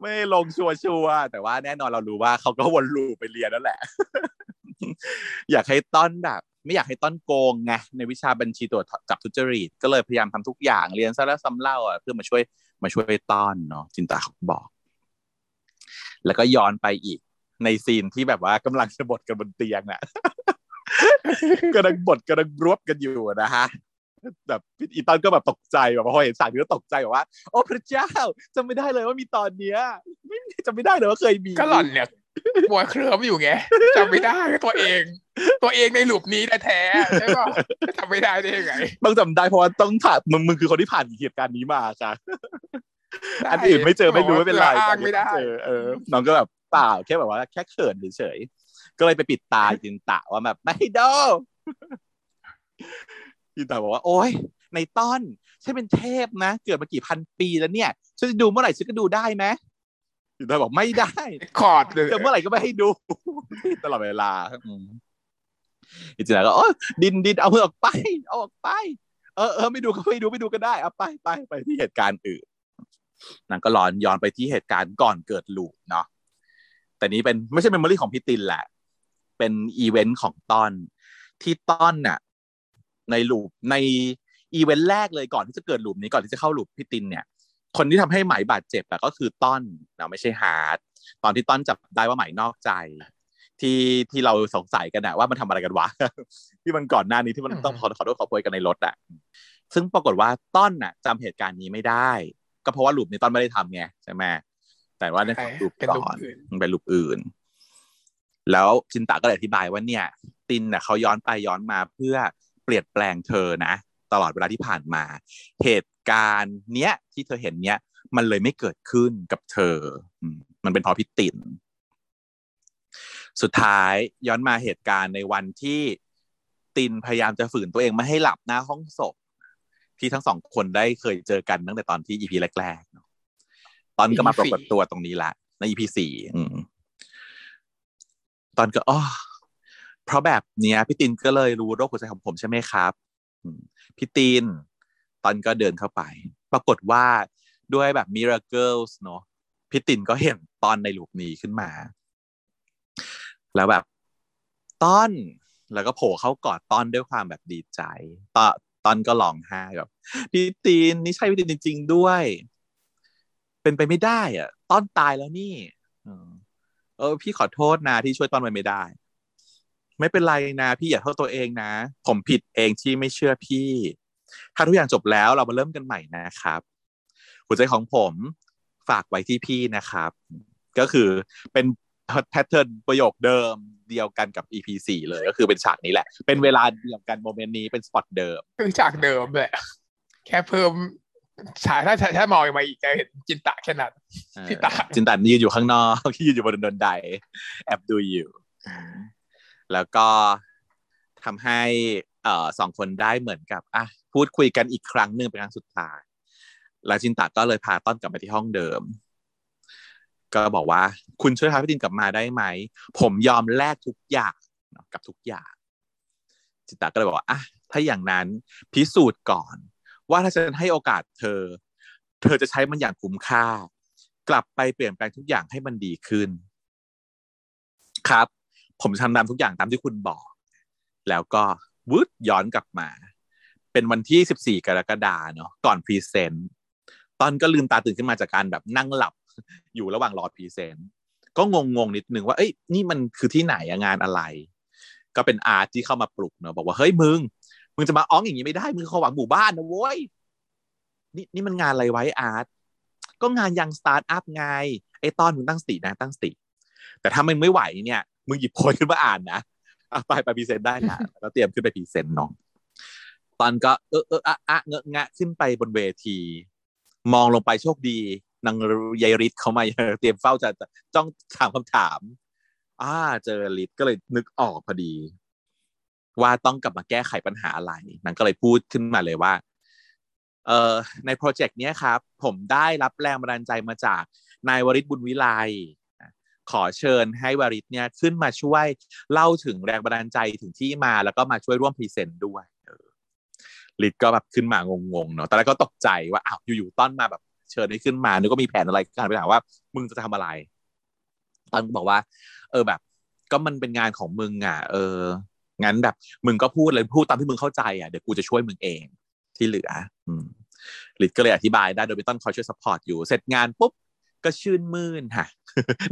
ไม่ลงชัวร์แต่ว่าแน่นอนเรารู้ว่าเขาก็วนลูปไปเรียนนั่นแหละอยากให้ต้นแบบไม่อยากให้ต้นโกงไงในวิชาบัญชีตรวจจับทุจริตก็เลยพยายามทำทุกอย่างเรียนซะแล้วซ้ำเล่าเพื่อมาช่วยต้นเนาะจินตาเขาบอกแล้วก็ย้อนไปอีกในซีนที่แบบว่ากำลังจะบดกันบนเตียงน่ะ กำลังรวบกันอยู่นะฮะแบบอีต้นก็แบบตกใจแบบพอเห็นฉากนี้ก็ตกใจแบบว่าโอ้พระเจ้าจำไม่ได้เลยว่ามีตอนเนี้ยไม่จำไม่ได้เลยว่าเคยมีก็หล่อนเนี่ยมัวเคลิ้มอยู่ไงจำไม่ได้ตัวเองในหลุมนี้แท้ๆใช่ป่ะจำไม่ได้ได้ยังไงต้องจำได้เพราะว่าต้องผ่านมึงคือคนที่ผ่านเหตุการณ์นี้มาค่ะอันอื่นไม่เจอไม่รู้ไม่เป็นไรไม่ได้น้องก็แบบเปล่าแค่แบบว่าแค่เขินเฉยๆก็เลยไปปิดตาจินตะว่าแบบไม่โดจินตะบอกว่าโอ๊ยในต้นใช่เป็นเทพนะเกิดมากี่พันปีแล้วเนี่ย ฉันจะดูเมื่อไหร่ฉันก็ดูได้ไหมอยู่ได้บอกไม่ได้ขอดเลยเมื่อไหร่ก็ไม่ให้ดูตลอดเวลาอีจินาก็ดินเอาออกไปเอาออกไปเออไม่ดูก็ไม่ดูก็ได้เอาไปที่เหตุการณ์อื่นนางก็ย้อนไปที่เหตุการณ์ก่อนเกิดลูกเนาะแต่นี้เป็นไม่ใช่เมมโมรี่ของพี่ตินแหละเป็นอีเวนต์ของต้อนที่ต้อนน่ะในลูปในอีเวนต์แรกเลยก่อนที่จะเกิดลูปนี้ก่อนที่จะเข้าลูปพี่ตินเนี่ยคนที่ทำให้ไหมบาดเจ็บอะก็คือต้อนนะไม่ใช่ฮาร์ดตอนที่ต้อนจับได้ว่าไหมนอกใจที่เราสงสัยกันนะว่ามันทำอะไรกันวะ ที่มันก่อนหน้านี้ที่มันต้องขอโทษขอโพยกันในรถอะซึ่งปรากฏว่าต้อนน่ะจำเหตุการณ์นี้ไม่ได้ก็เพราะว่าลูปนี้ต้อนไม่ได้ทำไงใช่ไหมแต่ว่าในของลูปก่อนมันเป็นลูปอื่นแล้วจินตาก็เลยอธิบายว่าเนี่ยตินน่ะเขาย้อนไปย้อนมาเพื่อเปลี่ยนแปลงเธอนะตลอดเวลาที่ผ่านมาเหตุการณ์เนี้ยที่เธอเห็นเนี้ยมันเลยไม่เกิดขึ้นกับเธอมันเป็นเพราะพี่ตินสุดท้ายย้อนมาเหตุการณ์ในวันที่ตินพยายามจะฝืนตัวเองไม่ให้หลับหน้าห้องศพที่ทั้งสองคนได้เคยเจอกันตั้งแต่ตอนที่ EP แรกๆตอนก็มาปรากฏตัวตรงนี้ละใน EP 4ตอนก็อ้อเพราะแบบเนี้ยพี่ตินก็เลยรู้โรคหัวใจของผมใช่ไหมครับพี่ตินตอนก็เดินเข้าไปปรากฏว่าด้วยแบบ miracles เนอะพี่ตินก็เห็นตอนในลูปนี้ขึ้นมาแล้วแบบตอนแล้วก็โผล่เข้ากอดตอนด้วยความแบบดีใจตอนก็ร้องไห้แบบพี่ตินนี่ใช่พี่ตินจริงๆด้วยเป็นไปไม่ได้อ่ะตอนตายแล้วนี่พี่ขอโทษนะที่ช่วยตอนไม่ได้ไม่เป็นไรนะพี่อย่าโทษตัวเองนะผมผิดเองที่ไม่เชื่อพี่ถ้าทุกอย่างจบแล้วเรามาเริ่มกันใหม่นะครับหัวใจของผมฝากไว้ที่พี่นะครับก็คือเป็นแพทเทิร์นประโยคเดิมเดียวกันกับ EP 4 เลยก็คือเป็นฉากนี้แหละเป็นเวลาเดียวกันโมเมนต์นี้เป็นสปอตเดิมเป็นฉากเดิมแหละแค่เพิ่มฉากถ้ามองมาอีกจะเห็นจินตะแค่นั้นจินตะยืนอยู่ข้างนอกที่ยืนอยู่บนบันไดแอบดูอยู่แล้วก็ทำให้สองคนได้เหมือนกับพูดคุยกันอีกครั้งหนึ่งเป็นครั้งสุดท้ายแล้วจินตะก็เลยพาต้อนกลับมาที่ห้องเดิมก็บอกว่าคุณช่วยพาพี่ตินกลับมาได้ไหมผมยอมแลกทุกอย่างกับทุกอย่างจินตะก็เลยบอกว่าถ้าอย่างนั้นพิสูจน์ก่อนว่าถ้าฉันให้โอกาสเธอจะใช้มันอย่างคุ้มค่ากลับไปเปลี่ยนแปลงทุกอย่างให้มันดีขึ้นครับผมทำตามทุกอย่างตามที่คุณบอกแล้วก็วืดย้อนกลับมาเป็นวันที่14กรกฎาคมเนาะก่อนพรีเซนต์ตอนก็ลืมตาตื่นขึ้นมาจากการแบบนั่งหลับอยู่ระหว่างรอพรีเซนต์ก็งงนิดนึงว่าเอ้ยนี่มันคือที่ไหนงานอะไรก็เป็นอาร์ตที่เข้ามาปลุกเนาะบอกว่าเฮ้ยมึงจะมาอ้องอย่างนี้ไม่ได้มึงขอหวังหมู่บ้านนะโว้ยนี่มันงานอะไรไว้อาร์ตก็งานยังสตาร์ทอัพไงไอ้ตอนมึงตั้งสตินะตั้งสติแต่ถ้ามันไม่ไหวเนี่ยมึงหยิบโพยขึ้นมาอ่านนะไปพรีเซนต์ได้นะแล้วเตรียมขึ้นไปพรีเซนต์น้องตอนก็เงอะงะขึ้นไปบนเวทีมองลงไปโชคดีนางยายฤทธิ์เขามาเตรียมเฝ้าจะจ้องถามคำถามเจอฤทธิ์ก็เลยนึกออกพอดีว่าต้องกลับมาแก้ไขปัญหาอะไรนางก็เลยพูดขึ้นมาเลยว่าในโปรเจกต์นี้ครับผมได้รับแรงบันดาลใจมาจากนายวริศบุญวิไลขอเชิญให้วริศเนี่ยขึ้นมาช่วยเล่าถึงแรงบันดาลใจถึงที่มาแล้วก็มาช่วยร่วมพรีเซนต์ด้วยฤทธิ์ก็แบบขึ้นมางงๆเนาะตอนแรกก็ตกใจว่าอ้าวอยู่ๆต้อนมาแบบเชิญให้ขึ้นมานึกว่ามีแผนอะไรกันไปถามว่ามึงจะทำอะไรตอนบอกว่าแบบก็มันเป็นงานของมึงอ่ะงั้นแบบมึงก็พูดเลยพูดตามที่มึงเข้าใจอ่ะเดี๋ยวกูจะช่วยมึงเองที่เหลือฤทธิ์ก็เลยอธิบายได้โดยต้นคอยช่วยซัพพอร์ตอยู่เสร็จงานปุ๊บก็ชื่นมื่นค่ะ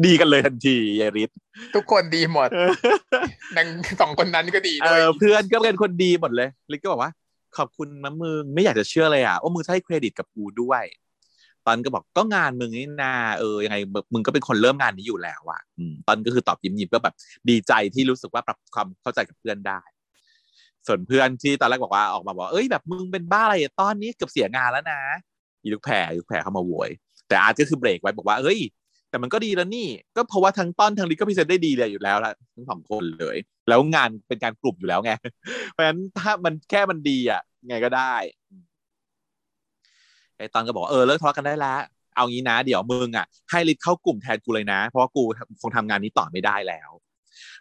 ดีกันเลยทันทียายฤทธิ์ทุกคนดีหมดดังสองคนนั้นก็ดีด้วยเพื่อนก็เป็นคนดีหมดเลยฤทธิ์ก็บอกว่าขอบคุณนะมึงไม่อยากจะเชื่อเลยอ่ะว่ามึงให้เครดิตกับกูด้วยตอนก็บอกก็งานมึงนี่นายังไงมึงก็เป็นคนเริ่มงานนี้อยู่แล้วอ่ะตอนก็คือตอบยิ้มๆก็แบบดีใจที่รู้สึกว่าปรับความเข้าใจกับเพื่อนได้ส่วนเพื่อนที่ตอนแรกบอกว่าออกมาบอกแบบมึงเป็นบ้าอะไรตอนนี้เกือบเสียงานแล้วนะลูกแผ่เข้ามาโวยแต่อาร์ตก็คือเบรกไว้บอกว่าแต่มันก็ดีแล้วนี่ก็เพราะว่าทั้งต้นทั้งลิกก็พิเศษได้ดีเลยอยู่แล้วละทั้งสองคนเลยแล้วงานเป็นการกลุ่มอยู่แล้วไงเพราะฉะนั้นถ้ามันแค่มันดีอ่ะไงก็ได้ไอ้ตอนก็บอกเลิกทะเลาะกันได้แล้ว เอางี้นะเดี๋ยวมึงอ่ะให้ลิศเข้ากลุ่มแทนกูเลยนะเพราะว่ากูคงทำงานนี้ต่อไม่ได้แล้ว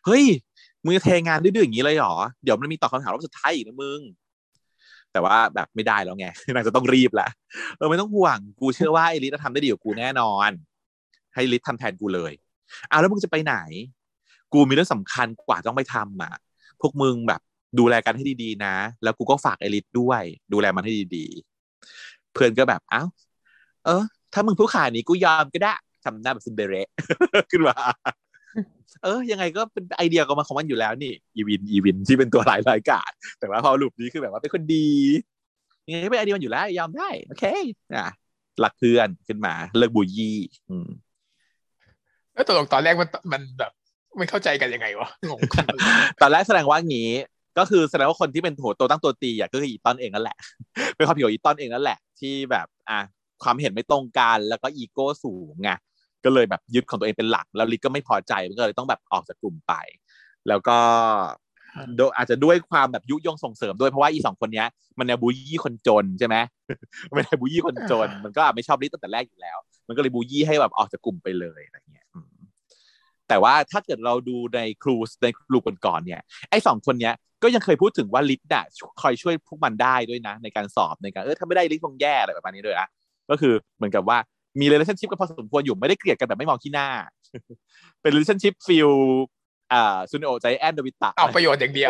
เฮ้ยมึงจะเทงานดื้อๆอย่างนี้เลยหรอเดี๋ยวมันมีตอบคำถามรอบสุดท้ายอีกนะมึงแต่ว่าแบบไม่ได้แล้วไงนางจะต้องรีบละไม่ต้องห่วงกูเชื่อว่าไอ้ลิศจะทำได้ดีกว่ากูแน่นอนให้ลิศทำแทนกูเลยเอาแล้วมึงจะไปไหนกูมีเรื่องสำคัญกว่าต้องไปทำอ่ะพวกมึงแบบดูแลกันให้ดีๆนะแล้วกูก็ฝากไอริสด้วยดูแลมันให้ดีๆเพื่อนก็แบบอ้าวถ้ามึงผู้ขานี้กูยอมก็ได้ทำหน้าแบบซินเดอเรลล่าขึ้นมายังไงก็เป็นไอเดียก็มาของมันอยู่แล้วนี่อีวินที่เป็นตัวร้ายกาจแต่ว่าพอหลุดนี้คือแบบว่าเป็นคนดียังไงก็เป็นไอเดียมันอยู่แล้วยอมได้โอเคอ่ะหลักเพื่อนขึ้นมาเลิกบุยยี่แล้วตอนแรกมันแบบไม่เข้าใจกันยังไงวะงงตอนแรกแสดงว่างี้ก็คือแสดงว่าคนที่เป็นหัวตัวตั้งตัวตีอ่ะก็คืออีตอนเองนั่นแหละเป็นความผิดของอีตอนเองนั่นแหละที่แบบความเห็นไม่ตรงกันแล้วก็อีโก้สูงไงก็เลยแบบยึดของตัวเองเป็นหลักแล้วลิศก็ไม่พอใจมันก็เลยต้องแบบออกจากกลุ่มไปแล้วก็อาจจะด้วยความแบบยุยงส่งเสริมด้วยเพราะว่าอีสองคนเนี้ยมันแนวบูยี่คนจนใช่ไหมมันแนวบูยี่คนจนมันก็ไม่ชอบลิศตั้งแต่แรกอยู่แล้วมันก็เลยบูยี่ให้แบบออกจากกลุ่มไปเลยอะไรเงี้ยแต่ว่าถ้าเกิดเราดูในครูก่อนๆเนี่ยไอ้สองคนเนี้ยก็ยังเคยพูดถึงว่าลิศน่ะคอยช่วยพวกมันได้ด้วยนะในการสอบในการถ้าไม่ได้ลิศคงแย่อะไรแบบนี้ด้วยนะก็คือเหมือนกับว่ามี relationship กันพอสมควรอยู่ไม่ได้เกลียดกันแบบไม่มองที่หน้าเป็น relationship ฟิลซุนโอใจแอนโดวิตะเอาประโยชน์อย่างเดียว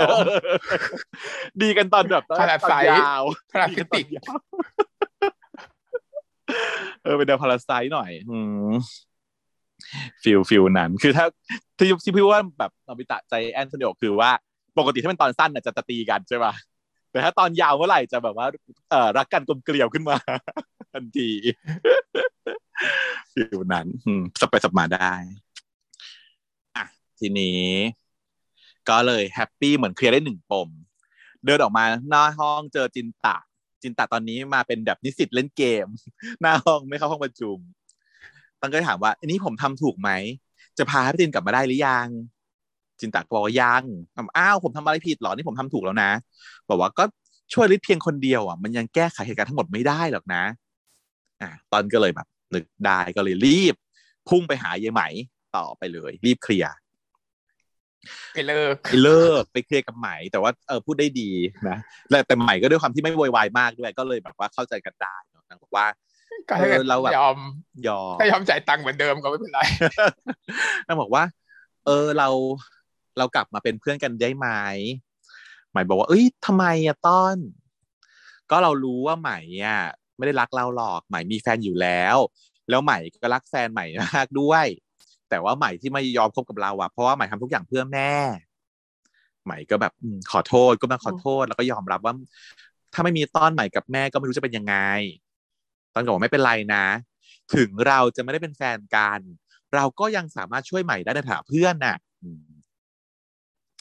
ดีกันตอนแบบขนาดสายยาวขนาดติดเป็นเดาพาราไซต์หน่อยฟิลนั้นคือถ้าที่พี่ว่าแบบโนบิตะใจแอนโดวิตะคือว่าปกติถ้าเป็นตอนสั้นจะตีกันใช่ป่ะแต่ถ้าตอนยาวเมื่อไหร่จะแบบว่ารักกันกลมเกลียวขึ้นมาทันทีฟิลนั้นสับไปสับมาได้อ่ะทีนี้ก็เลยแฮปปี้เหมือนเคลียร์ได้หนึ่งปมเดินออกมาหน้าห้องเจอจินตะตอนนี้มาเป็นแบบนิสิตเล่นเกมหน้าห้องไม่เข้าห้องประชุมตั้งก็ถามว่าอันนี้ผมทำถูกไหมจะพาให้พี่จินกลับมาได้หรือยังจินตะบอกว่ายังอ้าวผมทำอะไรผิดหรอนี่ผมทำถูกแล้วนะบอกว่าก็ช่วยลิศเพียงคนเดียวอ่ะมันยังแก้ไขเหตุการณ์ทั้งหมดไม่ได้หรอกนะตอนก็เลยแบบนึกได้ก็เลยรีบพุ่งไปหายายไหมต่อไปเลยรีบเคลียร์ไปเลิกไปเคลียร์กับไหมแต่ว่าพูดได้ดีนะแต่ไหมก็ด้วยความที่ไม่โวยวายมากด้วยก็เลยแบบว่าเข้าใจกันได้นางบอกว่าเราแบบยอมถ้ายอมจ่ายตังค์เหมือนเดิมก็ไม่เป็นไรนางบอกว่าเรากลับมาเป็นเพื่อนกันได้ไหมไหมบอกว่าเอ้ยทำไมอะต้นก็เรารู้ว่าไหมอะไม่ได้รักเราหรอกไหมมีแฟนอยู่แล้วไหมก็รักแฟนไหมมากด้วยแต่ว่าไหมที่ไม่ยอมคบกับเราอะเพราะว่าไหมทำทุกอย่างเพื่อแม่ไหมก็แบบขอโทษก็มาขอโทษแล้วก็ยอมรับว่าถ้าไม่มีต้นไหมกับแม่ก็ไม่รู้จะเป็นยังไงต้นก็บอกไม่เป็นไรนะถึงเราจะไม่ได้เป็นแฟนกันเราก็ยังสามารถช่วยใหม่ได้ในฐานะเพื่อนน่ะ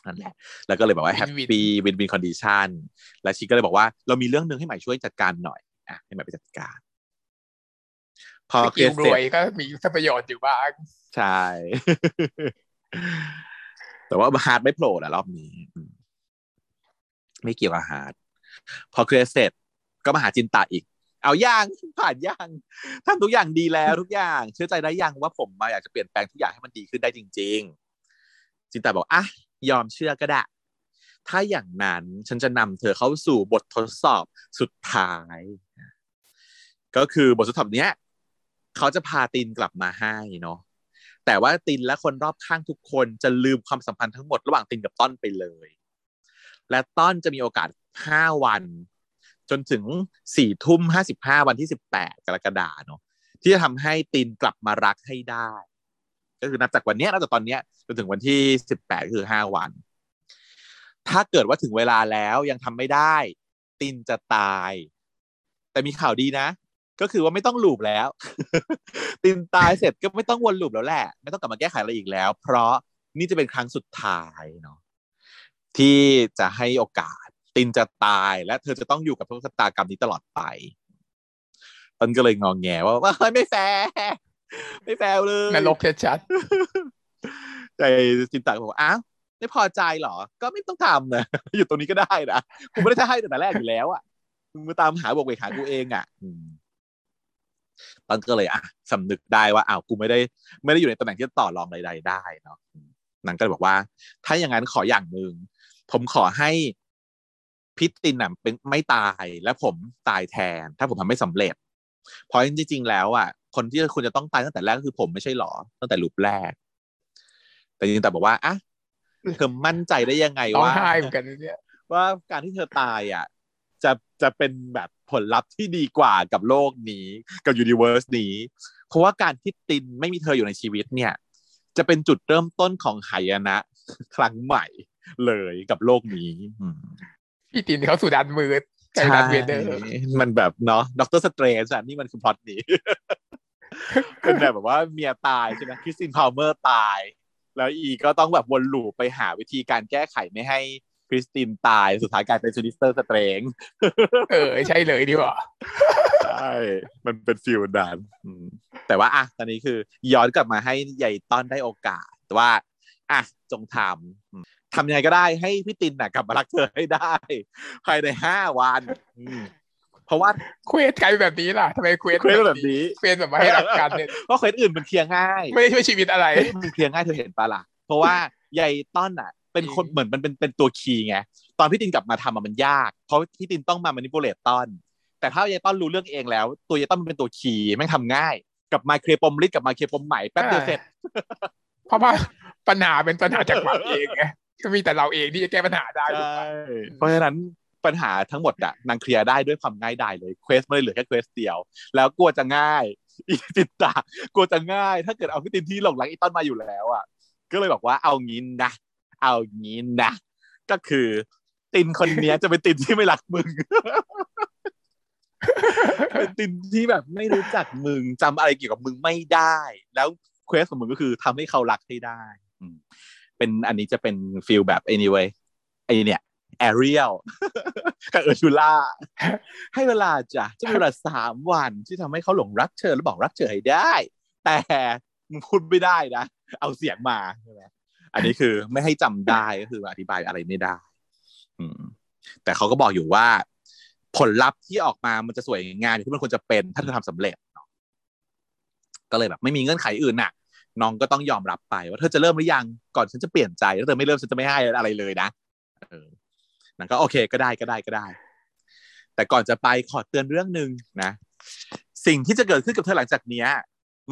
นั่นแหละแล้วก็เลยบอกว่าแฮปปี้วินคอนดิชันแล้วชิก็เลยบอกว่าเรามีเรื่องนึงให้ใหม่ช่วยจัดการหน่อยให้ใหม่ไปจัดการพอเกสรวยก็มีประโยชน์อยู่บ้างใช่ แต่ว่าฮาร์ดไม่โผล่ละรอบนี้ไม่เกี่ยวกับฮาร์ดพอเคลียร์เสร็จก็มาหาจินตะอีกเอาอย่างผ่านอย่างทำทุกอย่างดีแล้วทุกอย่างเชื่อใจได้ยังว่าผมมาอยากจะเปลี่ยนแปลงทุกอย่างให้มันดีขึ้นได้จริงๆจินตาบอกอ่ะยอมเชื่อก็ได้ถ้าอย่างนั้นฉันจะนำเธอเข้าสู่บททดสอบสุดท้ายก็คือบททดสอบเนี้ยเขาจะพาตินกลับมาให้เนาะแต่ว่าตินและคนรอบข้างทุกคนจะลืมความสัมพันธ์ทั้งหมดระหว่างตินกับต้นไปเลยและต้นจะมีโอกาส5วันจนถึง 22:55 วันที่18กรกฎาคมเนาะที่จะทำให้ตีนกลับมารักให้ได้ก็คือนับจากวันนี้นับจากตอนนี้จนถึงวันที่18คือ5วันถ้าเกิดว่าถึงเวลาแล้วยังทำไม่ได้ตีนจะตายแต่มีข่าวดีนะก็คือว่าไม่ต้องลูบแล้ว ตีนตายเสร็จก็ไม่ต้องวนลูบแล้วแหละไม่ต้องกลับมาแก้ไขอะไรอีกแล้วเพราะนี่จะเป็นครั้งสุดท้ายเนาะที่จะให้โอกาสตินจะตายและเธอจะต้องอยู่กับทุกชะตากรรมนี้ตลอดไปต้นก็เลยงองแงว่าไม่แฟร์ไม่แฟร์เลยนรกชัดๆใจจินตะบอกอ้าวไม่พอใจเหรอก็ไม่ต้องทำนะอยู่ตรงนี้ก็ได้นะกูไม่ได้จะให้แต่แรกอยู่แล้วอ่ะมึงมาตามหาบวกเวกหากูเองอ่ะ ต้นก็เลยอ่ะสำนึกได้ว่าอ้าวกูไม่ได้อยู่ในตำแหน่งที่ต่อรองใดๆได้เนาะนางก็เลยบอกว่าถ้าอย่างนั้นขออย่างนึงผมขอให้พิตินน่ะเป็นไม่ตายและผมตายแทนถ้าผมทำไม่สำเร็จเพราะจริงๆแล้วอ่ะคนที่คุณจะต้องตายตั้งแต่แรกก็คือผมไม่ใช่หรอตั้งแต่รูปแรกแต่จริงๆแต่บอกว่าอ่ะเธอมั่นใจได้ยังไงว่าใช่เหมือนกันเนี่ยว่าการที่เธอตายอ่ะจะเป็นแบบผลลัพธ์ที่ดีกว่ากับโลกนี้กับยูนิเวอร์สนี้เพราะว่าการที่ตินไม่มีเธออยู่ในชีวิตเนี่ยจะเป็นจุดเริ่มต้นของหายนะครั้งใหม่เลยกับโลกนี้พี่ตินเขาสู่ด้านมืดใช่มันแบบเนาะด็อกเตอร์สเตรนจ์อ่ะนี่มันคือพล็อตนี้เป็นแบบว่าเมียตายใช่ไหมคริสตินพาวเมอร์ตายแล้วอีก็ต้องแบบวนลูปไปหาวิธีการแก้ไขไม่ให้คริสตินตายสุดท้ายกลายเป็นชูนิสเตอร์สเตรนจ์ใช่เลยดีกว่าใช่มันเป็นฟิลดันแต่ว่าอ่ะตอนนี้คือย้อนกลับมาให้ใหญ่ต้อนได้โอกาสว่าอ่ะจงทำยังไงก็ได้ให้พี่ตินน่ะกลับมารักเธอให้ได้ภายใน5วันเพราะว่าเควสใครแบบนี้ล่ะทำไมเควสแบบนี้เควสแบบมาให้รักกันเนี่ยเพราะเควสอื่นมันเคลียร์ง่ายไม่ได้ช่วยชีวิตอะไรมันเคลียร์ง่ายเธอเห็นปะล่ะเพราะว่าใหญ่ต้นน่ะเป็นคนเหมือนมันเป็นตัวคีย์ไงตอนพี่ตินกลับมาทำมันยากเพราะพี่ตินต้องมาแมนิปูเลตต้นแต่ถ้าใหญ่ต้นรู้เรื่องเองแล้วตัวใหญ่ต้นมันเป็นตัวคีย์แม่งทำง่ายกับมาเคลียร์ปมลิดกับมาเคลียร์ปมใหม่แป๊บเดียวเสร็จเพราะว่าปัญหาเป็นปัญหาจากเราเองไงก็มีแต่เราเองที่จะแก้ปัญหาได้เพราะฉะนั้นปัญหาทั้งหมดอะนางเคลียร์ได้ด้วยความง่ายดายเลยเควสไม่เหลือแค่เควสเดียวแล้วกลัวจะง่ายอีตินตากลัวจะง่ายถ้าเกิดเอาพี่ตินที่หลงรักอีต้นมาอยู่แล้วอะก็เลยบอกว่าเอางี้นะก็คือตินคนนี้จะเป็นตินที่ไม่รักมึงเป็นตินที่แบบไม่รู้จักมึงจำอะไรเกี่ยวกับมึงไม่ได้แล้วเควสของมึงก็คือทำให้เขารักให้ได้เป็นอันนี้จะเป็นฟีลแบบ anyway ไอเนี่ยแอเรียลกับเออร์ชูล่าให้เวลาจะมีเวลา3วันที่ทำให้เขาหลงรักเธอแล้วบอกรักเธอให้ได้แต่มึงพูดไม่ได้นะเอาเสียงมาใช่ไหมอันนี้คือไม่ให้จำได้ก็คืออธิบายอะไรไม่ได้แต่เขาก็บอกอยู่ว่าผลลัพธ์ที่ออกมามันจะสวยงามที่มันควรจะเป็นถ้าเธอทำสำเร็จก็เลยแบบไม่มีเงื่อนไขอื่นน่ะน้องก็ต้องยอมรับไปว่าเธอจะเริ่มหรือยังก่อนฉันจะเปลี่ยนใจแล้วเธอไม่เริ่มฉันจะไม่ให้อะไรเลยนะนางก็โอเคก็ได้แต่ก่อนจะไปขอเตือนเรื่องนึงนะสิ่งที่จะเกิดขึ้นกับเธอหลังจากนี้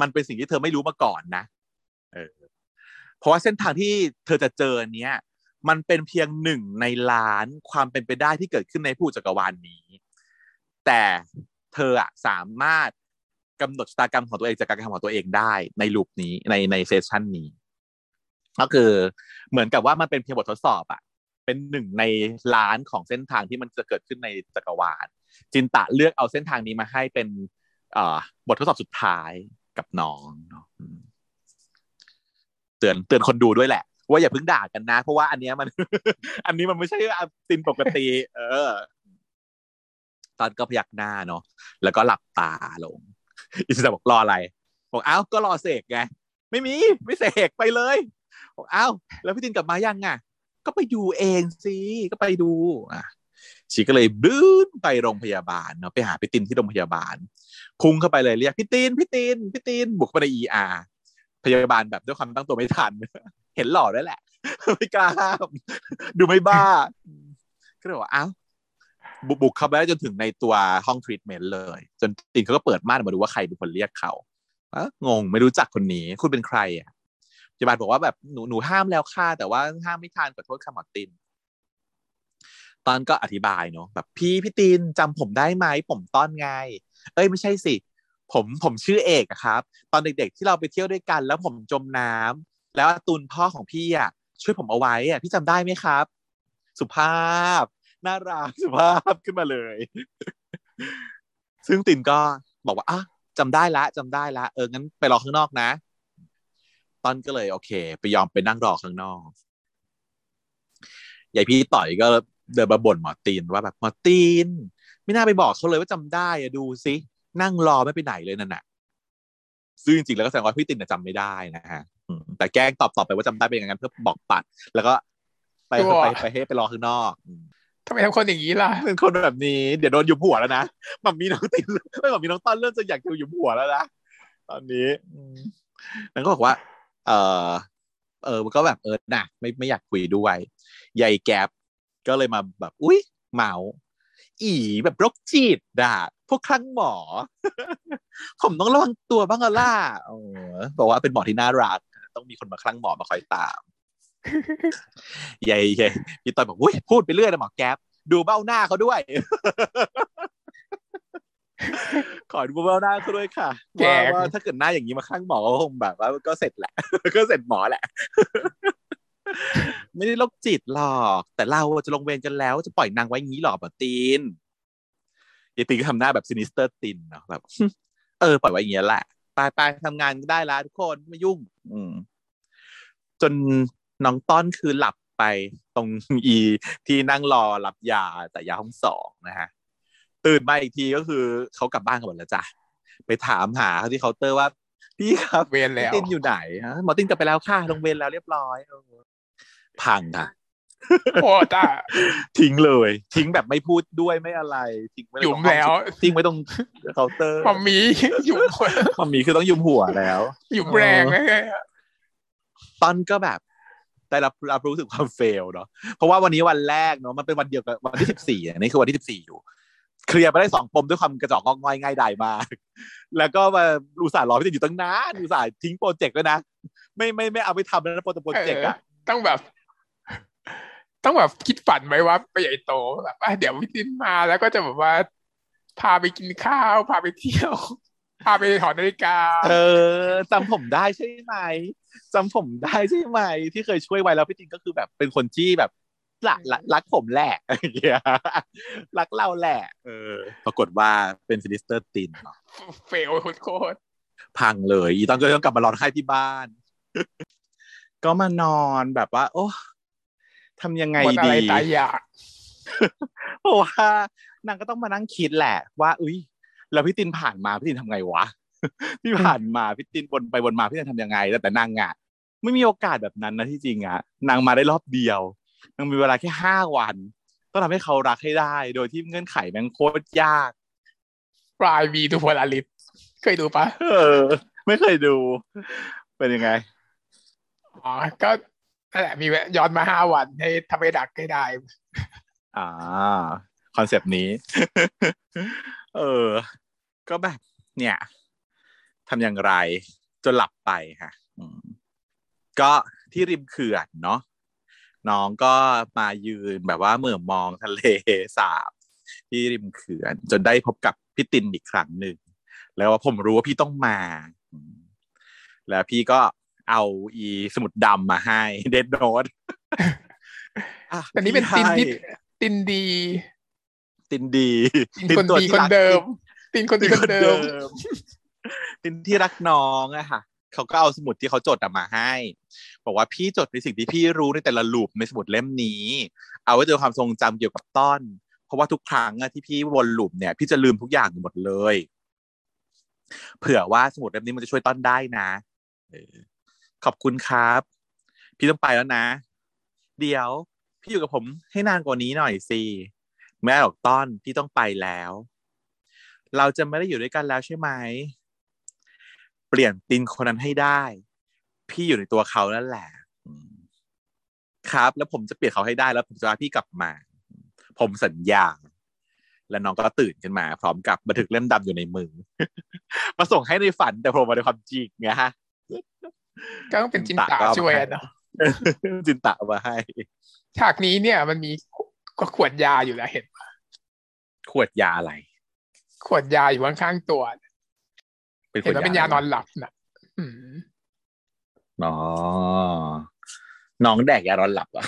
มันเป็นสิ่งที่เธอไม่รู้มาก่อนนะเพราะว่าเส้นทางที่เธอจะเจอเนี้ยมันเป็นเพียง1ในล้านความเป็นไปได้ที่เกิดขึ้นในผู้จักรวาลนี้แต่เธออะสามารถกำหนดชะตากรรมของตัวเองจากการกระทำของตัวเองได้ในลูปนี้ในเซสชันนี้ก็คือเหมือนกับว่ามันเป็นเพียงบททดสอบอะเป็น1ในล้านของเส้นทางที่มันจะเกิดขึ้นในจักรวาลจินตะเลือกเอาเส้นทางนี้มาให้เป็นบททดสอบสุดท้ายกับน้องเตือนคนดูด้วยแหละว่าอย่าเพิ่งด่ากันนะเพราะว่าอันนี้มัน อันนี้มันไม่ใช่ตินปกติตอนก็พยักหน้าเนาะแล้วก็หลับตาลงอิสระบอกรออะไรบอกอ้าวก็รอเสกไงไม่เสกไปเลยบอกอ้าวแล้วพี่ตินกลับมายังไงก็ไปดูเองสิก็ไปดูชีก็เลยบึ้นไปโรงพยาบาลเนาะไปหาพี่ตินที่โรงพยาบาลพุ่งเข้าไปเลยเรียกพี่ตินบุกไปใน ER พยาบาลแบบด้วยความตั้งตัวไม่ทัน เห็นหล่อแล้วแหละไม่กล้าดูไม่บ้า ก็เลยว่าอ้าวบุกเข้าไปได้จนถึงในตัวห้องทรีทเมนต์เลยจนตินเขาก็เปิดม่านมาดูว่าใครเป็นคนเรียกเขางงไม่รู้จักคนนี้คุณเป็นใครอ่ะพยาบาลบอกว่าแบบหนูห้ามแล้วค่ะแต่ว่าห้ามไม่ทันขอโทษค่ะหมอตินตอนก็อธิบายเนาะแบบพี่ตินจำผมได้ไหมผมต้นไงเอ้ยไม่ใช่สิผมชื่อเอกครับตอนเด็กๆที่เราไปเที่ยวด้วยกันแล้วผมจมน้ำแล้วตุนพ่อของพี่อ่ะช่วยผมเอาไว้อ่ะพี่จำได้ไหมครับสุภาพน่ารักสุภาพขึ้นมาเลยซึ่งตินก็บอกว่าจำได้ละงั้นไปรอข้างนอกนะตอนก็เลยโอเคไปยอมไปนั่งรอข้างนอกยายพี่ต่อยก็เดินมาบ่นหมอตีนว่าแบบหมอตีนไม่น่าไปบอกเขาเลยว่าจำได้อะดูสินั่งรอไม่ไปไหนเลยนั่นน่ะซึ่งจริงๆแล้วก็แสดงว่าพี่ตินน่ะจำไม่ได้นะฮะแต่แกล้งตอบไปว่าจำได้เป็นอย่างนั้นเพื่อบอกปัดแล้วก็ไปให้ไปรอข้างนอก ทำไมทำคนอย่างนี้ล่ะเป็นคนแบบนี้เดี๋ยวโดนยุบหัวแล้วนะแบบมีน้องตินไม่แบบมีน้องต้นเริ่มจะอยากจะยุบหัวแล้วนะตอนนี้นางก็บอกว่ามันก็แบบนะไม่อยากคุยด้วยยายแก๊ปก็เลยมาแบบอุ๊ยเมาอีแบบโรคจิตด่าพวกคลั่งหมอ ผมต้องระวังตัวบ้างอะล่ะบอกว่าเป็นหมอที่น่ารักต้องมีคนมาคลั่งหมอมาคอยตามใหญ่ๆพี่ต้อยบอกอุ๊ยพูดไปเรื่อยนะหมอแก๊ปดูเบ้าหน้าเขาด้วย ขอดูเบ้าหน้าเขาด้วยค่ะว่าถ้าเกิดหน้าอย่างนี้มาคลั่งหมอคงแบบว่าก็เสร็จแหละ ก็เสร็จหมอแหละ ไม่ได้โรคจิตหรอกแต่เราจะลงเวรกันแล้วจะปล่อยนางไว้งี้หรอปะตีนยายตีนก็ทำหน้าแบบซินิสเตอร์ตินเนาะแบบ ปล่อยไว้อย่างเงี้ยแหละไปๆทำงานก็ได้ละทุกคนไม่ยุ่งจนน้องต้อนคือหลับไปตรงอีที่นั่งรอรับยาแต่ยาห้องสองนะฮะตื่นมาอีกทีก็คือเขากลับบ้านกันหมดแล้วจ้ะไปถามหาที่เคาน์เตอร์ว่าพี่ครับเวรแล้วตินอยู่ไหนฮะหมอตินกลับไปแล้วค่ะลงเวรแล้วเรียบร้อยพังค่ะโอ้ตาทิ้งเลยทิ้งแบบไม่พูดด้วยไม่อะไรทิ้งไว้ยุ่มแล้วทิ้งไว้ตรงเคาน์เตอร์มัมมี่ยุ่มหัวมัมมี่คือต้องยุ่มหัวแล้วยุ่มแรงไงตอนก็แบบได้รับรู้สึกความเฟลเนาะเพราะว่าวันนี้วันแรกเนาะมันเป็นวันเดียวกับวันที่14นี่คือวันที่14อยู่เคลียร์ไปได้2ปมด้วยความกระจอกงอกง่อยง่ายดายมากแล้วก็มาอุตส่าห์รอพี่ตินอยู่ตั้งนานอุตส่าห์ทิ้งโปรเจกต์ด้วยนะไม่เอาไปทำแล้วนะโปรเจกต์อะต้องแบบคิดฝันไว้ว่าไปใหญ่โตแบบเดี๋ยวพี่ตินมาแล้วก็จะแบบว่าพาไปกินข้าวพาไปเที่ยวพาไปถอดนาฬิกาจำผมได้ใช่ไหมจำผมได้ใช่ไหมที่เคยช่วยไว้แล้วพี่ตินก็คือแบบเป็นคนที่แบบรักผมแหละรักเราแหละปรากฏว่าเป็นซินิสเตอร์ตินเฟลโคตรพังเลยอีต้องก็ต้องกลับมานอนให้ที่บ้านก็มานอนแบบว่าโอ้ทำยังไงดีอะไรตายอยากเพราะว่านางก็ต้องมานั่งคิดแหละว่าอุ๊ยแล้วพี่ตินผ่านมาพี่ตินทำไงวะที่ผ่านมาพี่ตินวนไปวนมาพี่ตินทำยังไงแต่นางอ่ะไม่มีโอกาสแบบนั้นนะที่จริงอ่ะนางมาได้รอบเดียวนางมีเวลาแค่5วันต้องทำให้เขารักให้ได้โดยที่เงื่อนไขแม่งโคตรยากปลายวีทูโพลาริสเคยดูปะไม่เคยดูเป็นยังไงอ๋อก็นั่นแหละมีย้อนมา5วันให้ทำให้ดักให้ได้คอนเซปต์นี้ก็แบบเนี่ยทำอย่างไรจนหลับไปค่ะก็ที่ริมเขื่อนเนาะน้องก็มายืนแบบว่าเหม่อมองทะเลสาบที่ริมเขื่อนจนได้พบกับพี่ตินอีกครั้งหนึ่งแล้วว่าผมรู้ว่าพี่ต้องมาแล้วพี่ก็เอาอีสมุดดำมาให้เดดโน้ตอันนี้เป็นตินดีคนดีคนเดิมตินคนดีคนเดิมตินที่รักน้องอะค่ะเขาก็เอาสมุดที่เขาจดมาให้บอกว่าพี่จดในสิ่งที่พี่รู้ในแต่ละลูปในสมุดเล่มนี้เอาไว้เจอความทรงจำเกี่ยวกับต้นเพราะว่าทุกครั้งที่พี่วนลูปเนี่ยพี่จะลืมทุกอย่างหมดเลยเผื่อว่าสมุดเล่มนี้มันจะช่วยต้นได้นะขอบคุณครับพี่ต้องไปแล้วนะเดี๋ยวพี่อยู่กับผมให้นานกว่านี้หน่อยสิแม่บอกต้นพี่ต้องไปแล้วเราจะไม่ได้อยู่ด้วยกันแล้วใช่ไหมเปลี่ยนตินคนนั้นให้ได้พี่อยู่ในตัวเขานั่นแหละครับแล้วผมจะเปลี่ยนเขาให้ได้แล้วผมจะพาพี่กลับมาผมสัญญาแล้วน้องก็ตื่นขึ้นมาพร้อมกับบันทึกเล่มดำอยู่ในมือ มาส่งให้ในฝันแต่ผมมาในความจริงไงฮะก็ต้องเป็นจินตะช่วยเนาะจินตะมาให้ฉากนี้เนี่ยมันมีก็ขวดยาอยู่แล้วเห็นป่ะขวดยาอะไรขวดยาอยู่ข้างๆตัวเห็นว่าเป็นยานอนหลับนะอ๋อน้องแดกยานอนหลับอ่ะ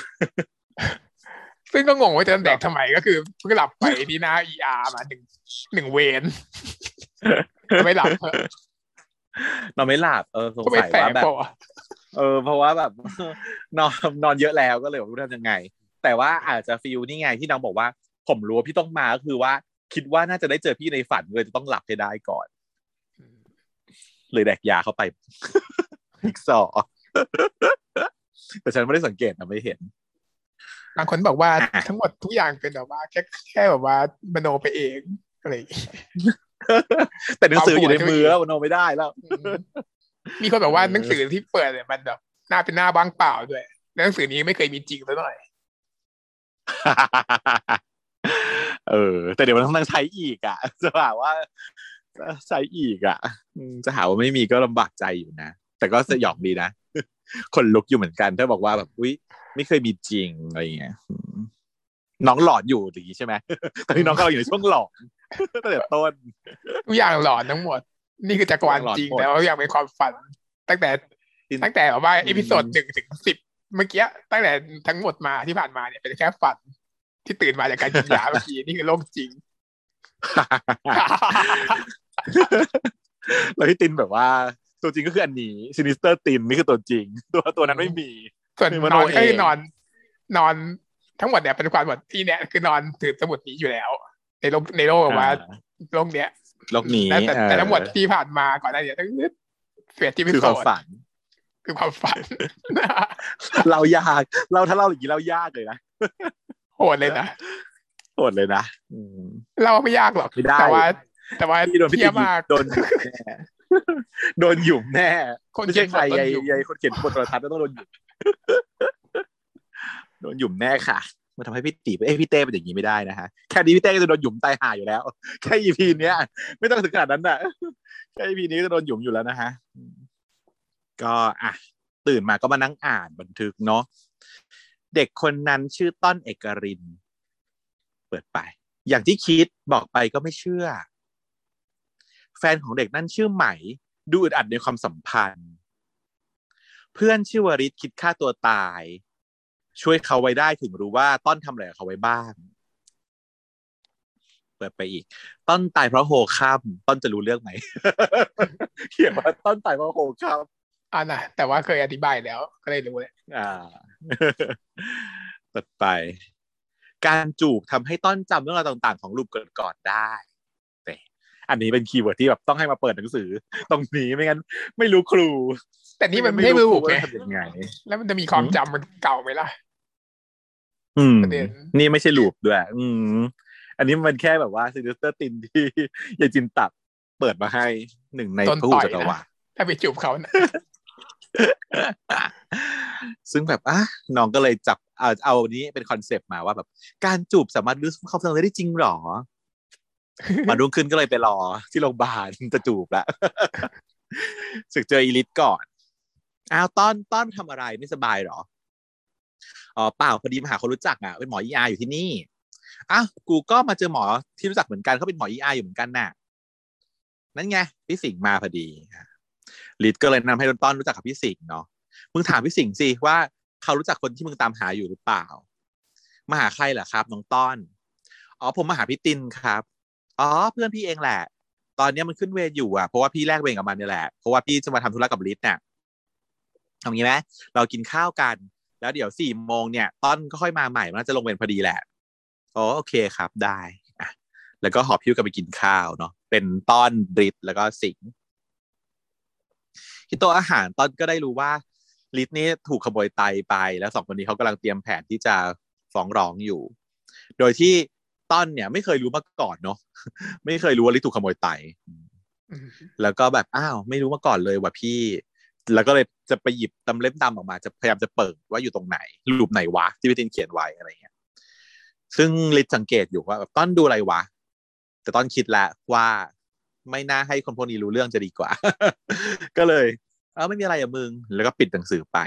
ซึ่งก็งงว่าจะแดกทำไมก็คือเพิ่งหลับไปที่หน้า ER มาหนึ่งเวนไม่หลับนอนไม่หลับสงสัยว่าแบบเพราะว่าแบบนอนเยอะแล้วก็เลยไม่รู้ทำยังไงแต่ว่าอาจจะฟีลนี่ไงที่น้องบอกว่าผมรู้ว่าพี่ต้องมาก็คือว่าคิดว่าน่าจะได้เจอพี่ในฝันเลยจะต้องหลับให้ได้ก่อนเลยแดกยาเข้าไปอีกสอแต่ฉันไม่ได้สังเกตนะไม่เห็น บางคนบอกว่าทั้งหมดทุกอย่างเป็นแบบว่าแค่แบบว่ามโนไปเองอะไรแต่หนังสืออยู่ในมือแล้วมโนไม่ได้แล้วมีคนบอกว่าหนังสือที่เปิดเนี่ยมันแบบหน้าเป็นหน้าบ้างเปล่าด้วยหนังสือนี้ไม่เคยมีจริงซะหน่อยแต่เดี๋ยวมันต้องใช้อีกอ่ะจะหาว่าใช้อีกอ่ะจะหาว่าไม่มีก็ลำบากใจอยู่นะแต่ก็สยองดีนะคนลุกอยู่เหมือนกันถ้าบอกว่าแบบอุ๊ยไม่เคยมีจริงอะไรอย่างเงี้ยน้องหลอนอยู่อย่างงี้ใช่ไหมตอนนี้น้องกำลังอยู่ในช่วงหลอนตั้งแต่ต้นทุกอย่างหลอนทั้งหมดนี่คือจักรวาลจริงแล้วอยากเป็นความฝันตั้งแต่แบบว่าเอพิโซด1ถึง10เมื่อกี้ตั้งแต่ทั้งหมดมาที่ผ่านมาเนี่ยเป็นแค่ฝันที่ตื่นมาจากการกินยาเมื่อกี้นี่คือโลกจริงเราที่ตินแบบว่าตัวจริงก็คืออันนี้ซินิสเตอร์ตินนี่คือตัวจริงตัวนั้นไม่มีส่วนนอนคืนอนทั้งหมดเนี่ยเป็นความหมดที่เนี่ยคือนอนถือสมุดนี้อยู่แล้วในโลกแบบว่าโลกเนี้ยโลกนี้แต่ทั้งหมดที่ผ่านมาก่อนหน้านี้ทั้งเสียที่ไม่สดคือความฝันเรายากเราถ้าเล่าอย่างนี้เรายากเลยนะโหดเลยนะเราไม่ยากหรอกแต่ว่าโดนหยุ่มแน่คนเขียนใครคนเขียนบทโทรทัศน์ต้องโดนหยุ่มแน่ค่ะมันทำให้พี่ตีพี่เต้เป็นอย่างนี้ไม่ได้นะฮะแค่นี้พี่เต้ก็จะโดนหยุ่มตายห่าอยู่แล้วแค่ EP เนี้ยไม่ต้องถึงขนาดนั้นน่ะแค่ EP นี้ก็โดนหยุ่มอยู่แล้วนะฮะก็อ่ะตื่นมาก็มานั่งอ่านบันทึกเนาะเด็กคนนั้นชื่อต้นเอกรินเปิดไปอย่างที่คิดบอกไปก็ไม่เชื่อแฟนของเด็กนั่นชื่อใหม่ดูอึดอัดในความสัมพันธ์เพื่อนชื่อวริศคิดฆ่าตัวตายช่วยเขาไว้ได้ถึงรู้ว่าต้นทำอะไรกับเขาไว้บ้างเปิดไปอีกต้นตายเพราะโหข้ามต้นจะรู้เรื่องไหมเขียนว่าต้นตายเพราะโหข้ามน่ะแต่ว่าเคยอธิบายแล้วก็เลยรู้แหละต่อไปการจูบทำให้ต้นจำเรื่องราวต่างๆของรูปก่อนๆได้แต่อันนี้เป็นคีย์เวิร์ดที่แบบต้องให้มาเปิดหนังสือตรงนี้ไม่งั้นไม่รู้ครูแต่นี่มันไม่รู้ครูจะทำยังไงแล้วมันจะมีความจำมันเก่าไหมล่ะนี่ไม่ใช่รูปด้วยอันนี้มันแค่แบบว่าซินิสเตอร์ตินที่ยายจินตับเปิดมาให้หนึ่งในผู้จักรวาลถ้าไปจูบเขานะซึ่งแบบน้องก็เลยจับเอาอันนี้เป็นคอนเซปต์มาว่าแบบการจูบสามารถรู้ความสัมพันธ์ได้จริงหรอมารุ่งขึ้นก็เลยไปรอที่โรงพยาบาลจะจูบละสึกเจออีลิทก่อนอ้าวต้อนทำอะไรไม่สบายหรออ๋อเปล่าพอดีมาหาคนรู้จักอ่ะเป็นหมอ ER อยู่ที่นี่อ้าวกูก็มาเจอหมอที่รู้จักเหมือนกันเขาเป็นหมอ ER อยู่เหมือนกันน่ะนั่นไงพี่สิงห์มาพอดีลิทก็เลยนำให้ต้นรู้จักกับพี่สิงห์เนาะมึงถามพี่สิงห์สิว่าเขารู้จักคนที่มึงตามหาอยู่หรือเปล่ามาหาใครเหรอครับน้องต้นอ๋อผมมาหาพี่ตินครับอ๋อเพื่อนพี่เองแหละตอนนี้มันขึ้นเวรอยู่อ่ะเพราะว่าพี่แลกเวรกับมันนี่แหละเพราะว่าพี่จะมาทำธุระกับลิทเนี่ยทำงี้ไหมเรากินข้าวกันแล้วเดี๋ยว 4:00 นเนี่ยต้นก็ค่อยมาใหม่มันน่าจะลงเวรพอดีแหละอ๋อโอเคครับได้อ่ะแล้วก็หอบหิ้วกันไปกินข้าวเนาะเป็นต้นลิทแล้วก็สิงห์ที่โต๊ะอาหารต้นก็ได้รู้ว่าลิทนี่ถูกขโมยไตไปแล้ว2คนนี้เขากำลังเตรียมแผนที่จะฟ้องร้องอยู่โดยที่ต้นเนี่ยไม่เคยรู้มาก่อนเนาะไม่เคยรู้ว่าลิทถูกขโมยไตแล้วก็แบบอ้าวไม่รู้มาก่อนเลยว่ะพี่แล้วก็เลยจะไปหยิบตำเล่มดำออกมาจะพยายามจะเปิดว่าอยู่ตรงไหนรูปไหนวะที่พี่ตินเขียนไว้อะไรเงี้ยซึ่งลิทสังเกตอยู่ว่าแบบต้นดูอะไรวะแต่ต้นคิดแล้วว่าไม่น่าให้คนพวกนี้รู้เรื่องจะดีกว่าก็เลยไม่มีอะไรอ่ะมึงแล้วก็ปิดหนังสือไป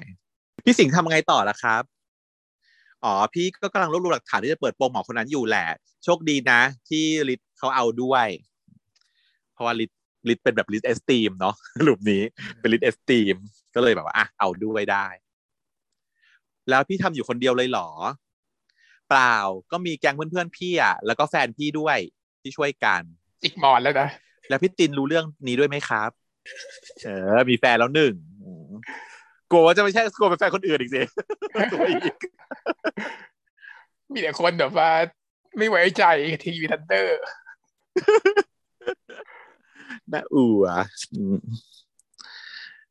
พี่สิงห์ทำไงต่อล่ะครับอ๋อพี่ก็กำลังรวบรวมหลักฐานที่จะเปิดโปงหมอคนนั้นอยู่แหละโชคดีนะที่ลิทเขาเอาด้วยเพราะว่าลิทเป็นแบบลิทเอสตีมเนาะรูปนี้เป็นลิทเอสตีมก็เลยแบบว่าเอาด้วยได้แล้วพี่ทำอยู่คนเดียวเลยเหรอเปล่าก็มีแก๊งเพื่อนๆพี่อ่ะแล้วก็แฟนพี่ด้วยที่ช่วยกันจิกหมอนแล้วนะแล้วพี่ตินรู้เรื่องนี้ด้วยไหมครับมีแฟนแล้วหนึ่งกลัวว่าจะไม่ใช่กลัวเป็นแฟนคนอื่นอีกสิมีแต่คนแบบว่าไม่ไว้ใจทีวีทันเดอร์น่าอู๋อ่ะ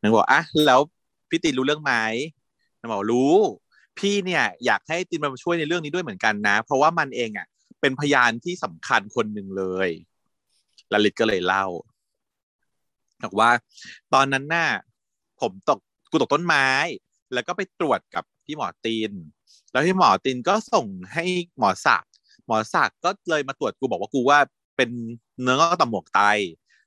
นางบอกแล้วพี่ตินรู้เรื่องไหมนางบอกรู้ พี่เนี่ยอยากให้ตินมาช่วยในเรื่องนี้ด้วยเหมือนกันนะเพราะว่ามันเองอ่ะเป็นพยานที่สำคัญคนหนึ่งเลยลลิตก็เลยเล่าบอกว่าตอนนั้นน่ะผมกูตกต้นไม้แล้วก็ไปตรวจกับพี่หมอตีนแล้วพี่หมอตีนก็ส่งให้หมอศักดิ์ก็เลยมาตรวจกูบอกว่ากูว่าเป็นเนื้องอกต่อมหมวกไต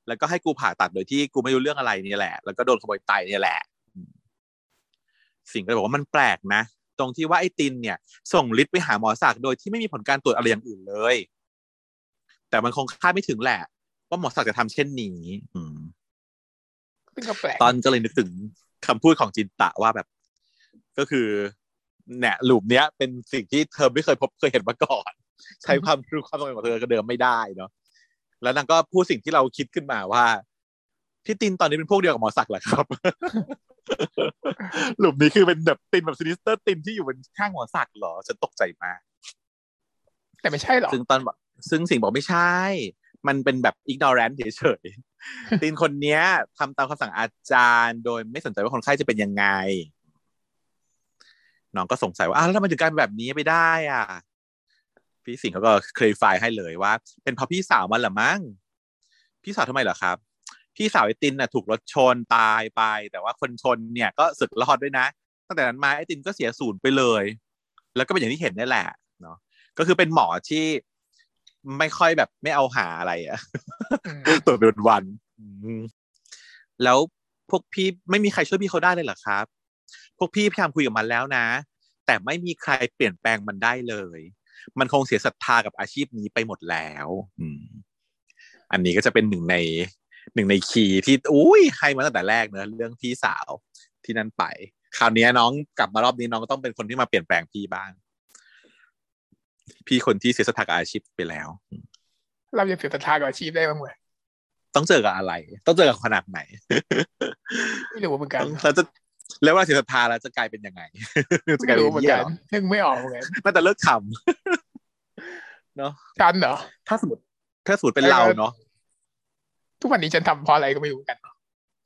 แล้วก็ให้กูผ่าตัดโดยที่กูไม่รู้เรื่องอะไรนี่แหละแล้วก็โดนขโมยไตนี่แหละสิ่งก็เลยบอกว่ามันแปลกนะตรงที่ว่าไอ้ตินเนี่ยส่งลิสต์ไปหาหมอศักดิ์โดยที่ไม่มีผลการตรวจอะไรอย่างอื่นเลยแต่มันคงคาดไม่ถึงแหละว่าหมอศักดิ์จะทำเช่นนี้ตอนก็เลยนึกถึงคำพูดของจินตะว่าแบบก็คือเนี่ยหลุมเนี้ยเป็นสิ่งที่เธอไม่เคยพบเคยเห็นมาก่อนใช้ความรู้ความสมัยของเธอก็เดิมไม่ได้เนาะแล้วนางก็พูดสิ่งที่เราคิดขึ้นมาว่าพี่ตินตอนนี้เป็นพวกเดียวกับหมอศักดิ์แหละครับ หลุมนี้คือเป็นแบบตินแบบซินิสเตอร์ตินที่อยู่บนข้างหมอศักดิ์เหรอฉันตกใจมากแต่ไม่ใช่หรอซึ่งสิ่งบอกไม่ใช่มันเป็นแบบ ignorant เฉยๆ ตินคนเนี้ยทำตามคำสั่งอาจารย์โดยไม่สนใจว่าคนไข้จะเป็นยังไงน้องก็สงสัยว่าแล้วทำไมถึงกลายเป็นแบบนี้ไปได้อ่ะพี่สิงห์เขาก็เคลฟายให้เลยว่าเป็นเพราะพี่สาวมันเหรอมั้งพี่สาวทำไมเหรอครับพี่สาวไอตินน่ะถูกรถชนตายไปแต่ว่าคนชนเนี่ยก็สึกรอดด้วยนะตั้งแต่นั้นมาไอตินก็เสียศูนย์ไปเลยแล้วก็เป็นอย่างที่เห็นนี่แหละเนาะก็คือเป็นหมอที่ไม่ค่อยแบบไม่เอาหาอะไรอ่ะตัวเป็นวันแล้วพวกพี่ไม่มีใครช่วยพี่เขาได้เลยเหรอครับพวกพี่พยายามคุยกับมันแล้วนะแต่ไม่มีใครเปลี่ยนแปลงมันได้เลยมันคงเสียศรัทธากับอาชีพนี้ไปหมดแล้วอันนี้ก็จะเป็นหนึ่งในคีย์ที่อุ้ยให้มาตั้งแต่แรกเนอะเรื่องพี่สาวที่นั่นไปคราวนี้น้องกลับมารอบนี้น้องต้องเป็นคนที่มาเปลี่ยนแปลงพี่บ้างพี่คนที่เสียศรัทธากับอาชีพไปแล้วเรายังเสียศรัทธากับอาชีพได้บ้างไหมต้องเจอกับอะไรต้องเจอกับขนาดไหนไม่รู้เหมือนกันแล้วว่าเสียศรัทธาแล้วจะกลายเป็นยังไงจะกลายเป็นยังไงนึกไม่ออกเหมือนกันน่าจะเลิกขำเนาะฉันเหรอถ้าสมมติเป็นเราเนาะทุกวันนี้ฉันทำเพราะอะไรก็ไม่รู้กัน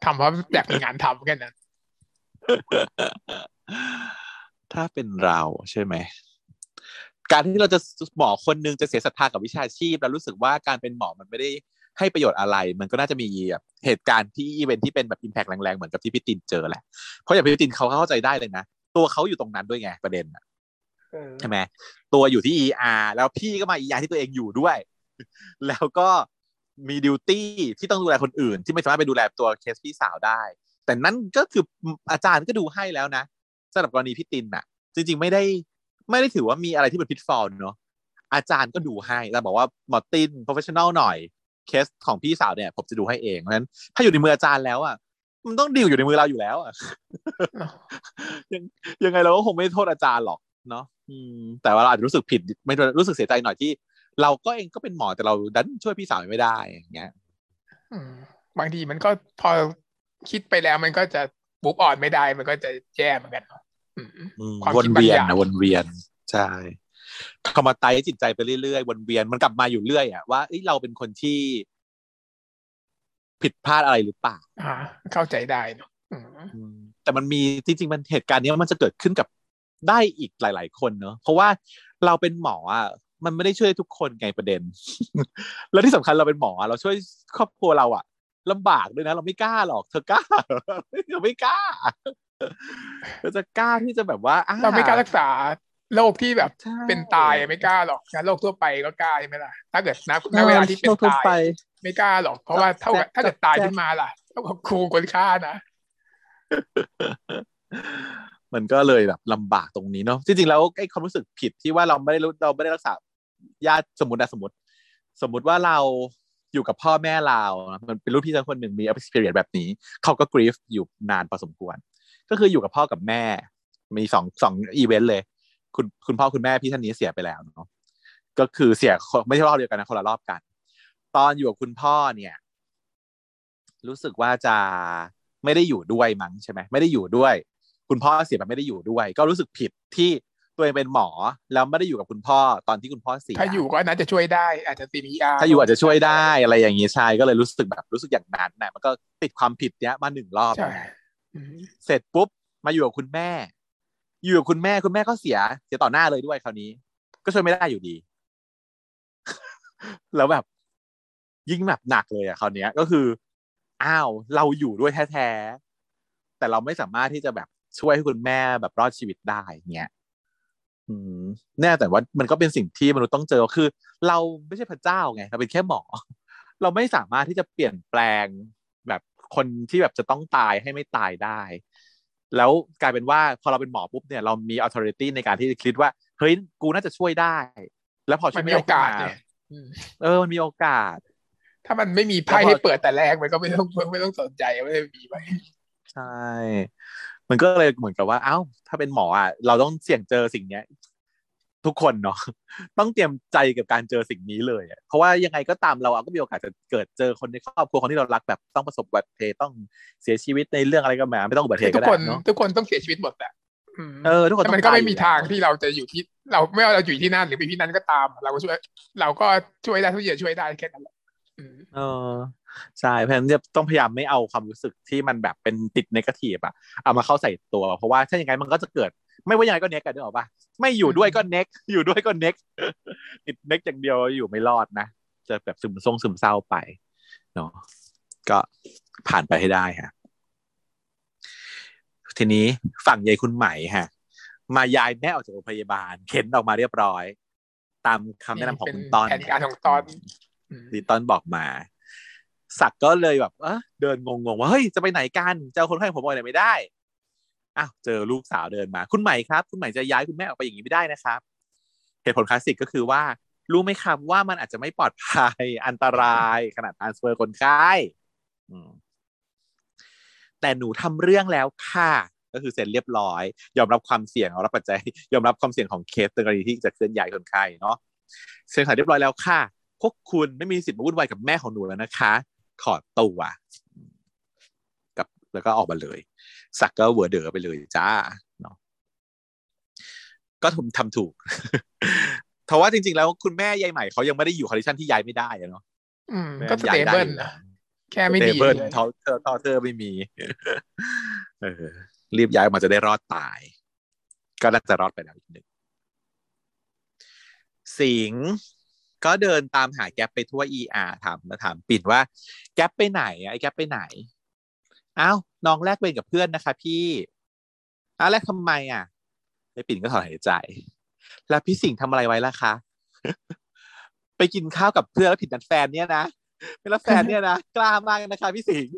ทำเพราะอยากมีงานทำแค่นั้นถ้าเป็นเราใช่ไหมการที่เราจะหมอคนนึงจะเสียศรัทธากับวิชาชีพแล้วรู้สึกว่าการเป็นหมอมันไม่ได้ให้ประโยชน์อะไรมันก็น่าจะมีแบบเหตุการณ์ที่อีเวนท์ที่เป็นแบบ impact แรงๆเหมือนกับที่พี่ตินเจอแหละเพราะอย่างพี่ตินเขาเข้าใจได้เลยนะตัวเขาอยู่ตรงนั้นด้วยไงประเด็นใช่ไหมตัวอยู่ที่ ER แล้วพี่ก็มา ER ที่ตัวเองอยู่ด้วยแล้วก็มีดิวตี้ที่ต้องดูแลคนอื่นที่ไม่สามารถไปดูแลตัวเคสพี่สาวได้แต่นั่นก็คืออาจารย์ก็ดูให้แล้วนะสำหรับกรณีพี่ตินน่ะจริงๆไม่ได้ถือว่ามีอะไรที่เป็นพิทฟอลเนาะอาจารย์ก็ดูให้เราบอกว่าหมอตินโปรเฟชชั่นแนลหน่อยเคสของพี่สาวเนี่ยผมจะดูให้เองเพราะฉะนั้นถ้าอยู่ในมืออาจารย์แล้วอ่ะมันต้องดิวอยู่ในมือเราอยู่แล้วอ่ะ ยังไงเราก็คงไม่โทษอาจารย์หรอกเนาะแต่ว่าเราอาจจะรู้สึกผิดไม่รู้สึกเสียใจหน่อยที่เราก็เองก็เป็นหมอแต่เราดันช่วยพี่สาวไม่ได้อย่างเงี้ยบางทีมันก็พอคิดไปแล้วมันก็จะบุบอ่อนไม่ได้มันก็จะแย่เหมือนกันวนเวียนนะวนเวียนใช่เข้ามาไต่จิตใจไปเรื่อยๆวนเวียนมันกลับมาอยู่เรื่อยอ่ะว่าเราเป็นคนที่ผิดพลาดอะไรหรือเปล่าเข้าใจได้เนาะแต่มันมีจริงๆมันเหตุการณ์นี้มันจะเกิดขึ้นกับได้อีกหลายๆคนเนาะเพราะว่าเราเป็นหมออ่ะมันไม่ได้ช่วยทุกคนไงประเด็น แล้วที่สำคัญเราเป็นหมอเราช่วยครอบครัวเราอ่ะลำบากด้วยนะเราไม่กล้าหรอกเธอกล้าเราไม่กล้าเราจะกล้าที่จะแบบว่าเราไม่กล้ารักษาโรคที่แบบเป็นตายไม่กล้าหรอกนะโรคทั่วไปก็กล้าใช่ไหมล่ะถ้าเกิดณเวลาที่เป็นตายไม่กล้าหรอกเพราะว่าถ้าเกิดตายขึ้นมาล่ะต้องครูคนฆ่านะมันก็เลยแบบลำบากตรงนี้เนาะจริงๆแล้วไอ้ความรู้สึกผิดที่ว่าเราไม่ได้รักษาญาติสมมติว่าเราอยู่กับพ่อแม่เรามันเป็นรุ่นพี่สักคนหนึ่งมี experience แบบนี้เขาก็ grief อยู่นานพอสมควรก็คืออยู่กับพ่อกับแม่มีสองอีเวนต์เลยคุณพ่อคุณแม่พี่ท่านนี้เสียไปแล้วเนาะก็คือเสียไม่ใช่รอบเดียวกันนะคนละรอบกันตอนอยู่กับคุณพ่อเนี่ยรู้สึกว่าจะไม่ได้อยู่ด้วยมั้งใช่ไหมไม่ได้อยู่ด้วยคุณพ่อเสียไปไม่ได้อยู่ด้วยก็รู้สึกผิดที่ตัวเองเป็นหมอแล้วไม่ได้อยู่กับคุณพ่อตอนที่คุณพ่อเสียถ้าอยู่ก็น่าจะช่วยได้อาจจะตีมียาถ้าอยู่อาจจะช่วยได้อะไรอย่างนี้ใช่ก็เลยรู้สึกแบบรู้สึกอย่างนั้นนะมันก็ติดความผิดเนี้ยมา1 รอบเสร็จปุ๊บมาอยู่กับคุณแม่ อยู่กับคุณแม่ก็เสียต่อหน้าเลยด้วยคราวนี้ก็ช่วยไม่ได้อยู่ดีแล้วแบบยิ่งแบบหนักเลยอ่ะคราวนี้ก็คืออ้าวเราอยู่ด้วยแท้ๆแต่เราไม่สามารถที่จะแบบช่วยให้คุณแม่แบบรอดชีวิตได้เงี้ยแน่แต่ว่ามันก็เป็นสิ่งที่มนุษย์ต้องเจอคือเราไม่ใช่พระเจ้าไงเราเป็นแค่หมอเราไม่สามารถที่จะเปลี่ยนแปลงแบบคนที่แบบจะต้องตายให้ไม่ตายได้แล้วกลายเป็นว่าพอเราเป็นหมอปุ๊บเนี่ยเรามี authority ในการที่จะคิดว่าเฮ้ยกูน่าจะช่วยได้แล้วพอช่วยไม่ได้โอกาสเนี่ยมันมีโอกาสถ้ามันไม่มีไพ่ให้เปิดแต่แรกมันก็ไม่ต้องสนใจไม่ได้มีไปใช่มันก็เลยเหมือนกับว่าเอ้าถ้าเป็นหมออ่ะเราต้องเสี่ยงเจอสิ่งเนี้ยทุกคนเนาะต้องเตรียมใจกับการเจอสิ่งนี้เลยเพราะว่ายังไงก็ตามเราก็มีโอกาสจะเกิดเจอคนในครอบครัวคนที่เรารักแบบต้องประสบอุบัติเหตุต้องเสียชีวิตในเรื่องอะไรก็มาไม่ต้องอุบัติเหตุก็ได้เนาะทุกคนต้องเสียชีวิตหมดแหละทุกคนมันก็ไม่มีทางที่เราจะอยู่ที่เราไม่ว่าเราอยู่ที่นั่นหรือไปที่นั่นก็ตามเราก็ช่วยได้ทุกอย่างช่วยได้แค่นั้นแหละใช่เพราะฉะนั้นจะต้องพยายามไม่เอาความรู้สึกที่มันแบบเป็นติดเนกาทีฟอะเอามาเข้าใส่ตัวเพราะว่าถ้าอย่างงั้นมันก็จะเกิดไม่ว่ายังไงก็เน็กกันด้วยหรอป่ะไม่อยู่ด้วยก็เน็กอยู่ด้วยก็เน็กติดเน็กอย่างเดียวอยู่ไม่รอดนะจะแบบซึมเศร้าไปเนาะก็ผ่านไปให้ได้ฮะทีนี้ฝั่งยายคุณใหม่ฮะมายายแม่ออกจากโรงพยาบาลเข็นออกมาเรียบร้อยตามคำแนะนำของคุณตอนแผนการของตอนดีตอนบอกมาศักก็เลยแบบเดินงงๆว่าเฮ้ยจะไปไหนกันเจ้าคนไข้ผมไปไหนไม่ได้อ้าวเจอลูกสาวเดินมาคุณใหม่ครับคุณใหม่จะย้ายคุณแม่ออกไปอย่างนี้ไม่ได้นะครับเหตุผลคลาสสิกก็คือว่ารู้ไหมครับว่ามันอาจจะไม่ปลอดภัยอันตรายขนาดทรานสเฟอร์คนไข้แต่หนูทำเรื่องแล้วค่ะก็คือเซ็นเรียบร้อยยอมรับความเสี่ยงรับปัจจัยยอมรับความเสี่ยงของเคสกรณีที่จะเคลื่อนย้ายคนไข้เนาะเซ็นเรียบร้อยแล้วค่ะพวกคุณไม่มีสิทธิ์มาวุ่นวายกับแม่ของหนูแล้วนะคะขอตัวกับแล้วก็ออกมาเลยสักก็เวอร์เดอไปเลยจ้าเนาะก็ทำถูกเพราะว่าจริงๆแล้วคุณแม่ยายใหม่เขายังไม่ได้อยู่คอนดิชันที่ยายไม่ได้เนาะก็สเตเบิลแค่ไม่มีเธอไม่มีรีบย้ายมาจะได้รอดตายก็น่าจะรอดไปแล้วอีกหนึ่งสิงก็เดินตามหาแก๊ปไปทั่ว ER ถามปิ่นว่าแก๊ปไปไหนไอ้แก๊ปไปไหนอ้าวน้องแลกเวรกับเพื่อนนะคะพี่อ้าวแลกทำไมไอ้ปิ่นก็ถอนหายใจแล้วพี่สิงห์ทำอะไรไว้ล่ะคะ ไปกินข้าวกับเพื่อนแล้วผิดนัดแฟนเนี่ยนะเป็นแล้วแฟนเนี่ยนะกล้ามากนะคะพี่สิงห์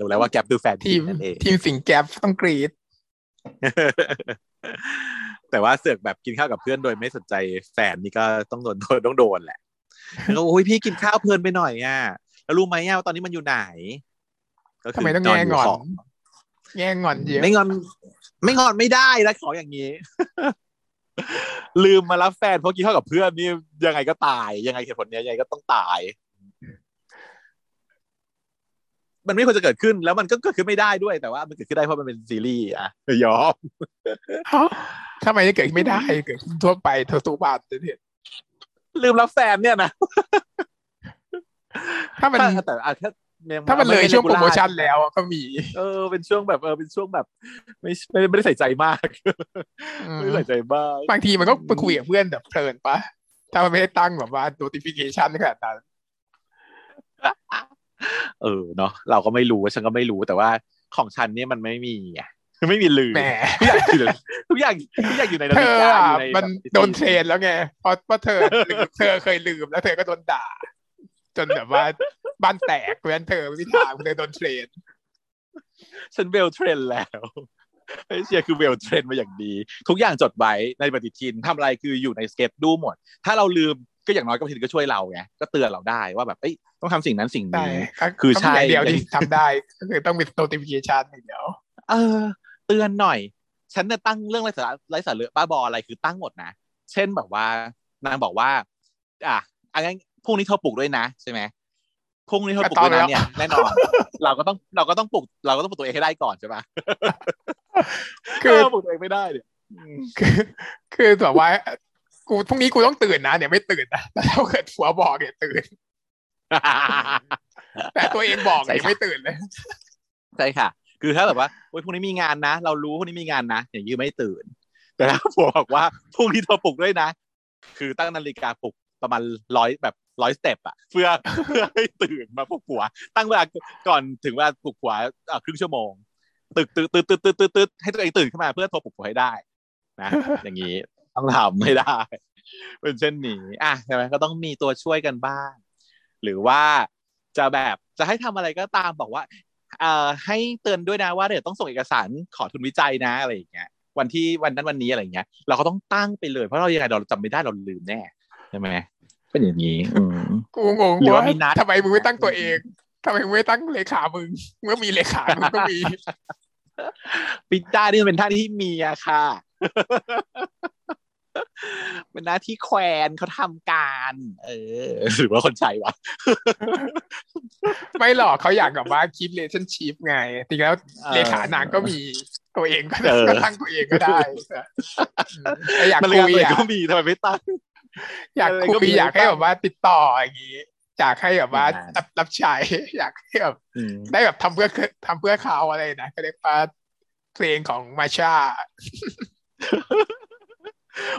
รู้แล้วว่าแก๊ปคือแฟนทีมนั่นเองทีมสิงห์แก๊ปต้องกรีด แต่ว่าเสือกแบบกินข้าวกับเพื่อนโดยไม่สนใจแฟนนี่ก็ต้องโดนแหละแล้วก็โอ้ยพี่กินข้าวเพลินไปหน่อยแล้วรู้ไหมว่าตอนนี้มันอยู่ไหนก็คือต้องแง่งอนเยอะไม่งอนไม่ได้นะขออย่างนี้ ลืมมารับแฟนเพราะกินข้าวกับเพื่อนนี่ยังไงก็ตายยังไงเหตุผลเนี้ยยังไงก็ต้องตายมันไม่ควรจะเกิดขึ้นแล้วมันก็เกิดขึ้นไม่ได้ด้วยแต่ว่ามันเกิดขึ้นได้เพราะมันเป็นซีรีส์ยอมทำไมจะเกิดไม่ได้เกิดทั่วไปทั่วบาทเนี่ยลืมรับแฟนเนี่ยนะถ้ามันเลยช่วงโปรโมชั่นแล้วก็มีเป็นช่วงแบบเป็นช่วงแบบไม่ได้ใส่ใจมากไม่ใส่ใจมากบางทีมันก็ไปคุยกับเพื่อนแบบเพลินปะถ้ามันไม่ได้ตั้งแบบว่า notification ขนาดนั้นเนาะเราก็ไม่รู้ฉันก็ไม่รู้แต่ว่าของฉันเนี่ยมันไม่มีไม่มีลืมทุกอย่างอยู่ในนาฬิกามันโดนเทรนแล้วไงเพราะเธอเคยลืมแล้วเธอก็โดนด่าจนแบบว่าบ้านแตกเว้นเธอไม่ถามเลยโดนเทรนฉันเวลเทรนแล้วไอ้เชียคือเวลเทรนมาอย่างดีทุกอย่างจดไว้ในปฏิทินทำอะไรคืออยู่ในสเก็ตดูหมดถ้าเราลืมก็อย่างน้อยก็พินก็ช่วยเราไงก็เตือนเราได้ว่าแบบต้องทำสิ่งนั้นสิ่งนี้คือใช่เดียวที่ทำได้ก็คือต้องมี notification อย่างเดียวเตือนหน่อยฉันเนี่ยตั้งเรื่องไร้สาระบ้าบออะไรคือตั้งหมดนะเช่นแบบว่านางบอกว่างั้นพรุ่งนี้เธอปลุกด้วยนะใช่ไหมพรุ่งนี้เธอปลุกด้วยนะเนี่ยแน่นอนเราก็ต้องปลุกตัวเองให้ได้ก่อนใช่ป่ะคือปลุกตัวเองไม่ได้เนี่ยคือแบบว่ากูพรุ่งนี้กูต้องตื่นนะเนี่ยไม่ตื่นนะแต่ถ้าเกิดผัวบอกเนี่ยตื่นแต่ตัวเองบอกเนี่ยไม่ตื่นเลยใช่ค่ะ คือถ้าแบบว่าโอ๊ยพรุ่งนี้มีงานนะเรารู้พรุ่งนี้มีงานนะอย่างนี้ไม่ตื่นแต่ถ้าผัวบอกว่าพรุ่งนี้เธอปลุกด้วยนะคือตั้งนาฬิกาปลุกประมาณ100แบบ100สเต็ปอ่ะเพื่อให้ตื่นมาปลุกผัวตั้งเวลาก่อนถึงเวลาปลุกผัวครึ่งชั่วโมงตึกให้ตัวเองตื่นขึ้นมาเพื่อโทรปลุกผัวให้ได้นะอย่างนี้ต้องทำไม่ได้เป็นเช่นนี้อ่ะใช่ไหมก็ต้องมีตัวช่วยกันบ้างหรือว่าจะแบบจะให้ทำอะไรก็ตามบอกว่าให้เตือนด้วยนะว่าเดี๋ยวต้องส่งเอกสารขอทุนวิจัยนะอะไรอย่างเงี้ยวันที่วันนั้นวันนี้อะไรอย่างเงี้ยเราก็ต้องตั้งไปเลยเพราะเรายังไงเราจำไม่ได้เราลืมแน่ใช่ไหมเป็นอย่างนี้กูงงว่าทำไมมึงไม่ตั้งตัวเองทำไมมึงไม่ตั้งเลขามึงเมื่อมีเลขามึงก็มีปิต้านี่มันเป็นท่าที่มีอะค่ะเป็นหน้าที่แควนเขาทำการหรือว่าคนใช้วะไม่หรอกเขาอยากแบบว่าคิดเลชั่นชีพไงจริงแล้วเลขานางก็มีตัวเองก็ตั้งตัวเองก็ได้อยากคุยก็มีทำไมไม่ตั้งอยากคุยอยากให้แบบว่าติดต่ออย่างนี้อยากให้แบบว่ารับใช้อยากให้แบบได้แบบทำเพื่อเขาอะไรนะก็เรียกว่าเพลงของมาชา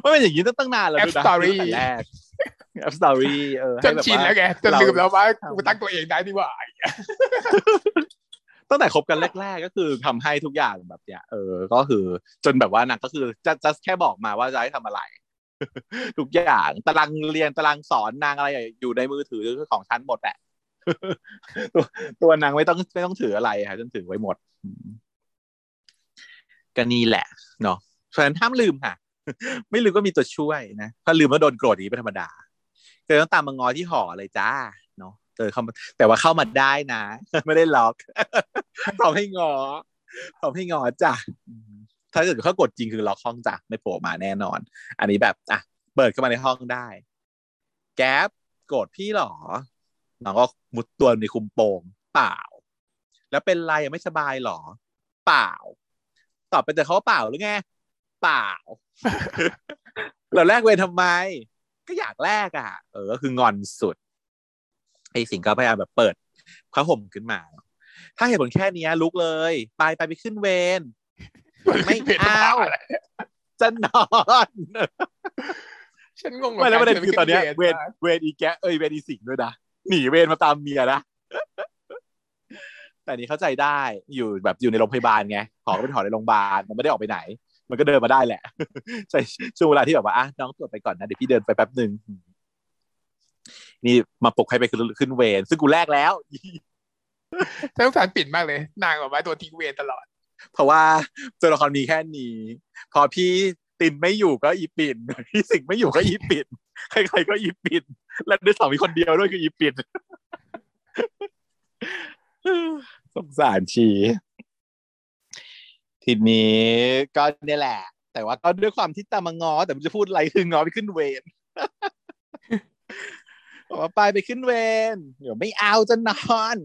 ว่าเป็นอย่างนี้ตั้งนานแล้วด้วยนะแต่แรกแอปสตอรี่จนชินแล้วแกจนลืมแล้วว่ากูตั้งตัวเองได้ดีกว่าตั้งแต่คบกันแรกๆก็คือทำให้ทุกอย่างแบบเนี้ยก็คือจนแบบว่านักก็คือจะแค่บอกมาว่าจะให้ทำอะไรทุกอย่างตารางเรียนตารางสอนนางอะไรอยู่ในมือถือของฉันหมดแหละตัวนางไม่ต้องถืออะไรค่ะฉันถือไว้หมดก็นี่แหละเนาะเพราะฉะนั้นห้ามลืมค่ะไม่ลืมก็มีตัวช่วยนะถ้าลืมแล้วโดนโกรธนี้เป็นธรรมดาเจอต้องตามมางอที่หอเลยจ้าเนาะเจอเข้ามาแต่ว่าเข้ามาได้นะไม่ได้ล็อกพร้อมให้งอจ้ะถ้าเกิดเขากดจริงคือล็อกห้องจ้ะไม่โผล่มาแน่นอนอันนี้แบบอ่ะเปิดเข้ามาในห้องได้แก๊ปโกรธพี่หรอน้องก็มุดตัวในคุมโปงเปล่าแล้วเป็นไรยังไม่สบายหรอเปล่าตอบไปแต่เขาเปล่าหรือไงเปล่าเราแลกเวรทำไมก็อยากแลกอ่ะก็คืองอนสุดไอ้สิงก็พยายามแบบเปิดผ้าห่มขึ้นมาถ้าเหตุผลแค่นี้ลุกเลยไปขึ้นเวรไม่เอาจะนอนฉันงงไปแล้วประเด็นคือตอนนี้เวรอีแกเวรอีสิงด้วยนะหนีเวรมาตามเมียนะแต่นี่เข้าใจได้อยู่แบบอยู่ในโรงพยาบาลไงขอเป็นหอในโรงพยาบาลมันไม่ได้ออกไปไหนมันก็เดินมาได้แหละใช่ช่วงเวลาที่แบบว่าน้องตรวจไปก่อนนะเดี๋ยวพี่เดินไปแป๊บนึงนี่มาปลุกให้ไปขึ้นเวรซึ่งกูแลกแล้วแต่ต้องสารปิดมากเลยนางแบบว่าตัวทิ้งเวรตลอดเพราะว่าตัวละครมีแค่นี้พอพี่ตินไม่อยู่ก็อีปิ่นพี่สิงไม่อยู่ก็อีปิ่นใครๆก็อีปิ่นและด้วยสองมีคนเดียวด้วยคืออีปิ่นสงสารชีทีนี้ก็เนี่ยแหละแต่ว่าก็ด้วยความที่ตามางอแต่มันจะพูดอะไรคืองอไปขึ้นเวรบอกว่าไปขึ้นเวรเดี๋ยวไม่เอาจะนอน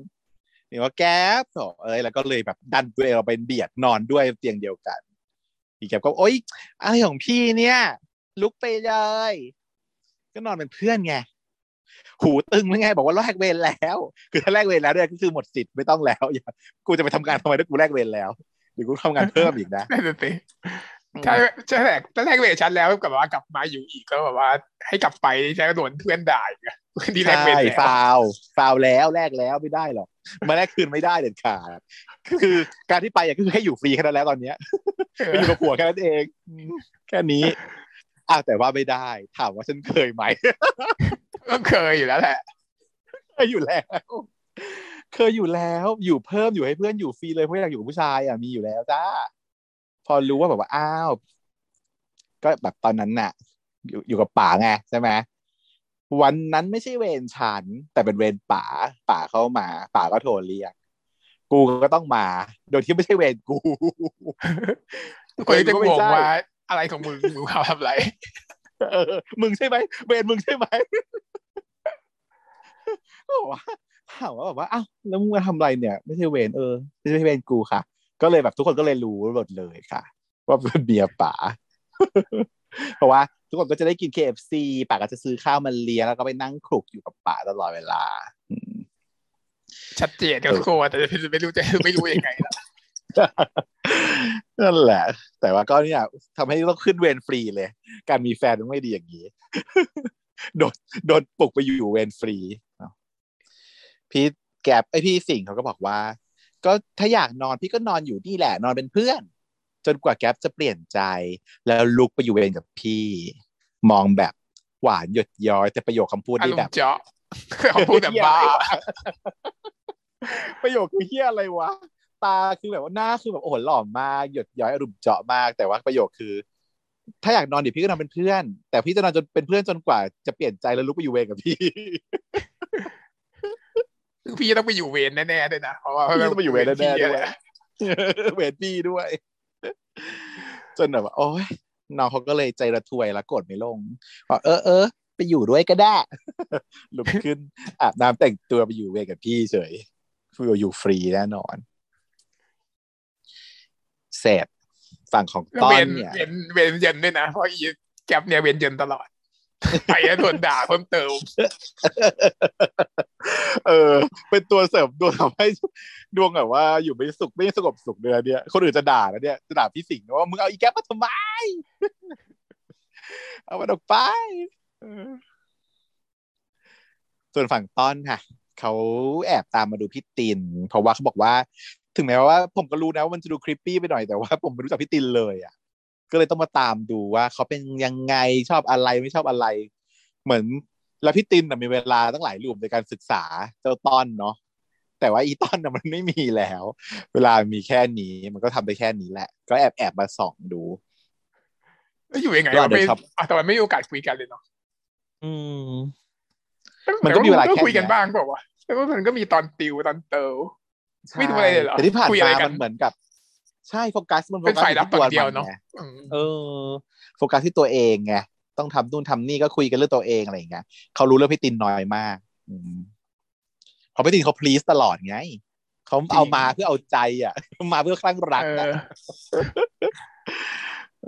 เดี๋ยวแก๊ปแล้วก็เลยแบบดันตัวเองเราไปเบียดนอนด้วยเตียงเดียวกันอีแก๊ปก็โอ๊ยอะไรของพี่เนี่ยลุกไปเลยก็นอนเป็นเพื่อนไงหูตึงหรือไงบอกว่าแลกเวรแล้วคือถ้าแลกเวรแล้วเนี่ยก็คือหมดสิทธิ์ไม่ต้องแล้วกูจะไปทำงานทำไมถ้ากูแลกเวรแล้วหรือกูทำงานเพิ่มอีกนะได้เลยสิใช่แหละตอนแรกเวรฉันแล้วกลับว่ากลับมาอยู่อีกก็แบบว่าให้กลับไปใช้กระโดดเพื่อนด่าอีกนี่แลกเวรแล้วฟาวแล้วแลกแล้วไม่ได้หรอกมาแลกคืนไม่ได้เด็ดขาดคือการที่ไปก็คือให้อยู่ฟรีแค่นั้นแล้วตอนเนี้ยไปอยู่กับผัวแค่นั้นเองแค่นี้แต่ว่าไม่ได้ถามว่าฉันเคยไหมก็เคยอยู่แล้วแหละเคยอยู่แล้วอยู่เพิ่มอยู่ให้เพื่อนอยู่ฟรีเลยเพราะอยากอยู่กับผู้ชายมีอยู่แล้วจ้าพอรู้ว่าแบบว่าอ้าวก็แบบตอนนั้นน่ะอยู่กับป๋าไงใช่ไหมวันนั้นไม่ใช่เวรฉันแต่เป็นเวรป๋าเข้ามาป๋าก็โทรเรียกกูก็ต้องมาโดยที่ไม่ใช่เวรกูทุกคนจะงงว่าอะไรของมึงมึงเขาทำอะไรมึงใช่ไหมเวรมึงใช่ไหมก็ว่าถามว่าแบบว่าอ้าวแล้วมึงมาทำอะไรเนี่ยไม่ใช่เวรไม่ใช่เวรกูค่ะก็เลยแบบทุกคนก็เลยรู้หมดเลยค่ะว่าเป็นเบียร์ป๋า เพราะว่าทุกคนก็จะได้กิน KFC ป๋าก็จะซื้อข้าวมาเลี้ยงแล้วก็ไปนั่งคลุกอยู่กับป๋าตลอดเวลาชัดเจนเดี๋ยวโคตรแต่ไม่รู้ยังไงล่ะ นั่นแหละแต่ว่าก็เนี่ยทำให้ต้องขึ้นเวรฟรีเลยการมีแฟนมันไม่ดีอย่างนี้โดนปลุกไปอยู่เวรฟรีพี่แก็บไอพี่สิงห์เขาก็บอกว่าก็ถ้าอยากนอนพี่ก็นอนอยู่นี่แหละนอนเป็นเพื่อนจนกว่าแก็บจะเปลี่ยนใจแล้วลุกไปอยู่เวรกับพี่มองแบบหวานหยดย้อยแต่ประโยคคำพูดนี่แบบเขาพูดแบบบ้าประโยคคือเหี้ยอะไรวะตาคือแบบว่าหน้าคือแบบโอ้โหหล่อมากหยดย้อยอารมณ์เจาะมากแต่ว่าประโยคคือถ้าอยากนอนเดี๋ยวพี่ก็นอนเป็นเพื่อนแต่พี่จะนอนจนเป็นเพื่อนจนกว่าจะเปลี่ยนใจแล้วลุกไปอยู่เวรกับพี่คือพี่ต้องไปอยู่เวรแน่ๆด้วยนะเพราะว่าพี่ต้องไปอยู่เวรแน่ๆด้วยเวรพี่ด้วยจนแบบโอ๊ยน้องเขาก็เลยใจระทวยละกดไม่ลงบอกเออไปอยู่ด้วยก็ได้ลุกขึ้นอาบน้ำแต่งตัวไปอยู่เวรกับพี่เฉยพี่อยู่ฟรีแน่นอนเสพฝั่งของต้อนเนี่ยเวนเย็นด้วยนะเพราะอีแก็บเนี่ยเวนเย็นตลอดไปแล้วโดนด่าเพิ่มเติมเป็นตัวเสริมดวงทำให้ดวงแบบว่าอยู่ไม่สุขไม่สงบสุขเดือนเนี่ยคนอื่นจะด่านะเนี่ยจะด่าพี่สิงห์ว่ามึงเอาอีแก็บมาทำไมเอามันออกไปส่วนฝั่งต้อนค่ะเขาแอบตามมาดูพี่ตินเพราะว่าเขาบอกว่าถึงแม้ว่าผมก็รู้นะว่ามันจะดูคลิปปี้ไปหน่อยแต่ว่าผมไม่รู้จักพี่ตินเลยอ่ะก็เลยต้องมาตามดูว่าเขาเป็นยังไงชอบอะไรไม่ชอบอะไรเหมือนแล้วพี่ตินน่ะมีเวลาตั้งหลายรูปในการศึกษาเจ้าต้นเนาะแต่ว่าอีต้นน่ะมันไม่มีแล้วเวลามีแค่นี้มันก็ทำได้แค่นี้แหละก็แอบมาส่องดูแล้วอยู่ยังไงแต่มันไม่มีโอกาสคุยกันเลยเนาะมันก็มีเวลาแค่คุยกันบ้างเปล่าวะแต่ว่ามันก็มีตอนติวตอนเต๋อไม่ทำอะไรเลยเหรอแต่ที่ผ่านมามันเหมือนกับใช่โฟกัสมันโฟกัสที่ตัวเองเนาะโฟกัสที่ตัวเองไงต้องทำนู่นทำนี่ก็คุยกันเรื่องตัวเองอะไรอย่างเงี้ยเขารู้เรื่องพี่ตินน้อยมากเพราะพี่ตินเขาพลีสตลอดไงเขาเอามาเพื่อเอาใจอ่ะมาเพื่อคลั่งรักอ่ะ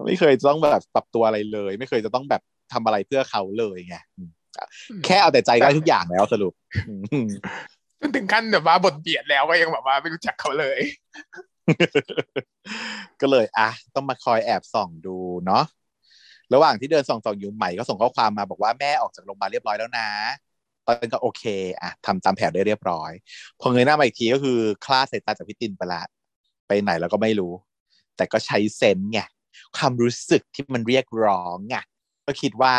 ไม่เคยต้องแบบปรับตัวอะไรเลยไม่เคยจะต้องแบบทำอะไรเพื่อเขาเลยไงแค่เอาแต่ใจได้ทุกอย่างแล้วสรุปถึงขั้นแบบว่าบทเบียดแล้วก็ยังแบบว่าไม่รู้จักเขาเลยก็เลยอ่ะต้องมาคอยแอบส่องดูเนาะระหว่างที่เดินส่องๆอยู่ใหม่ก็ส่งข้อความมาบอกว่าแม่ออกจากโรงพยาบาลเรียบร้อยแล้วนะตอนนั้นก็โอเคอ่ะทำตามแผนได้เรียบร้อยพอเงยหน้ามาอีกทีก็คือคลาดสายตาจากพี่ตินไปละไปไหนแล้วก็ไม่รู้แต่ก็ใช้เซนส์ไงความรู้สึกที่มันเรียกร้องไงก็คิดว่า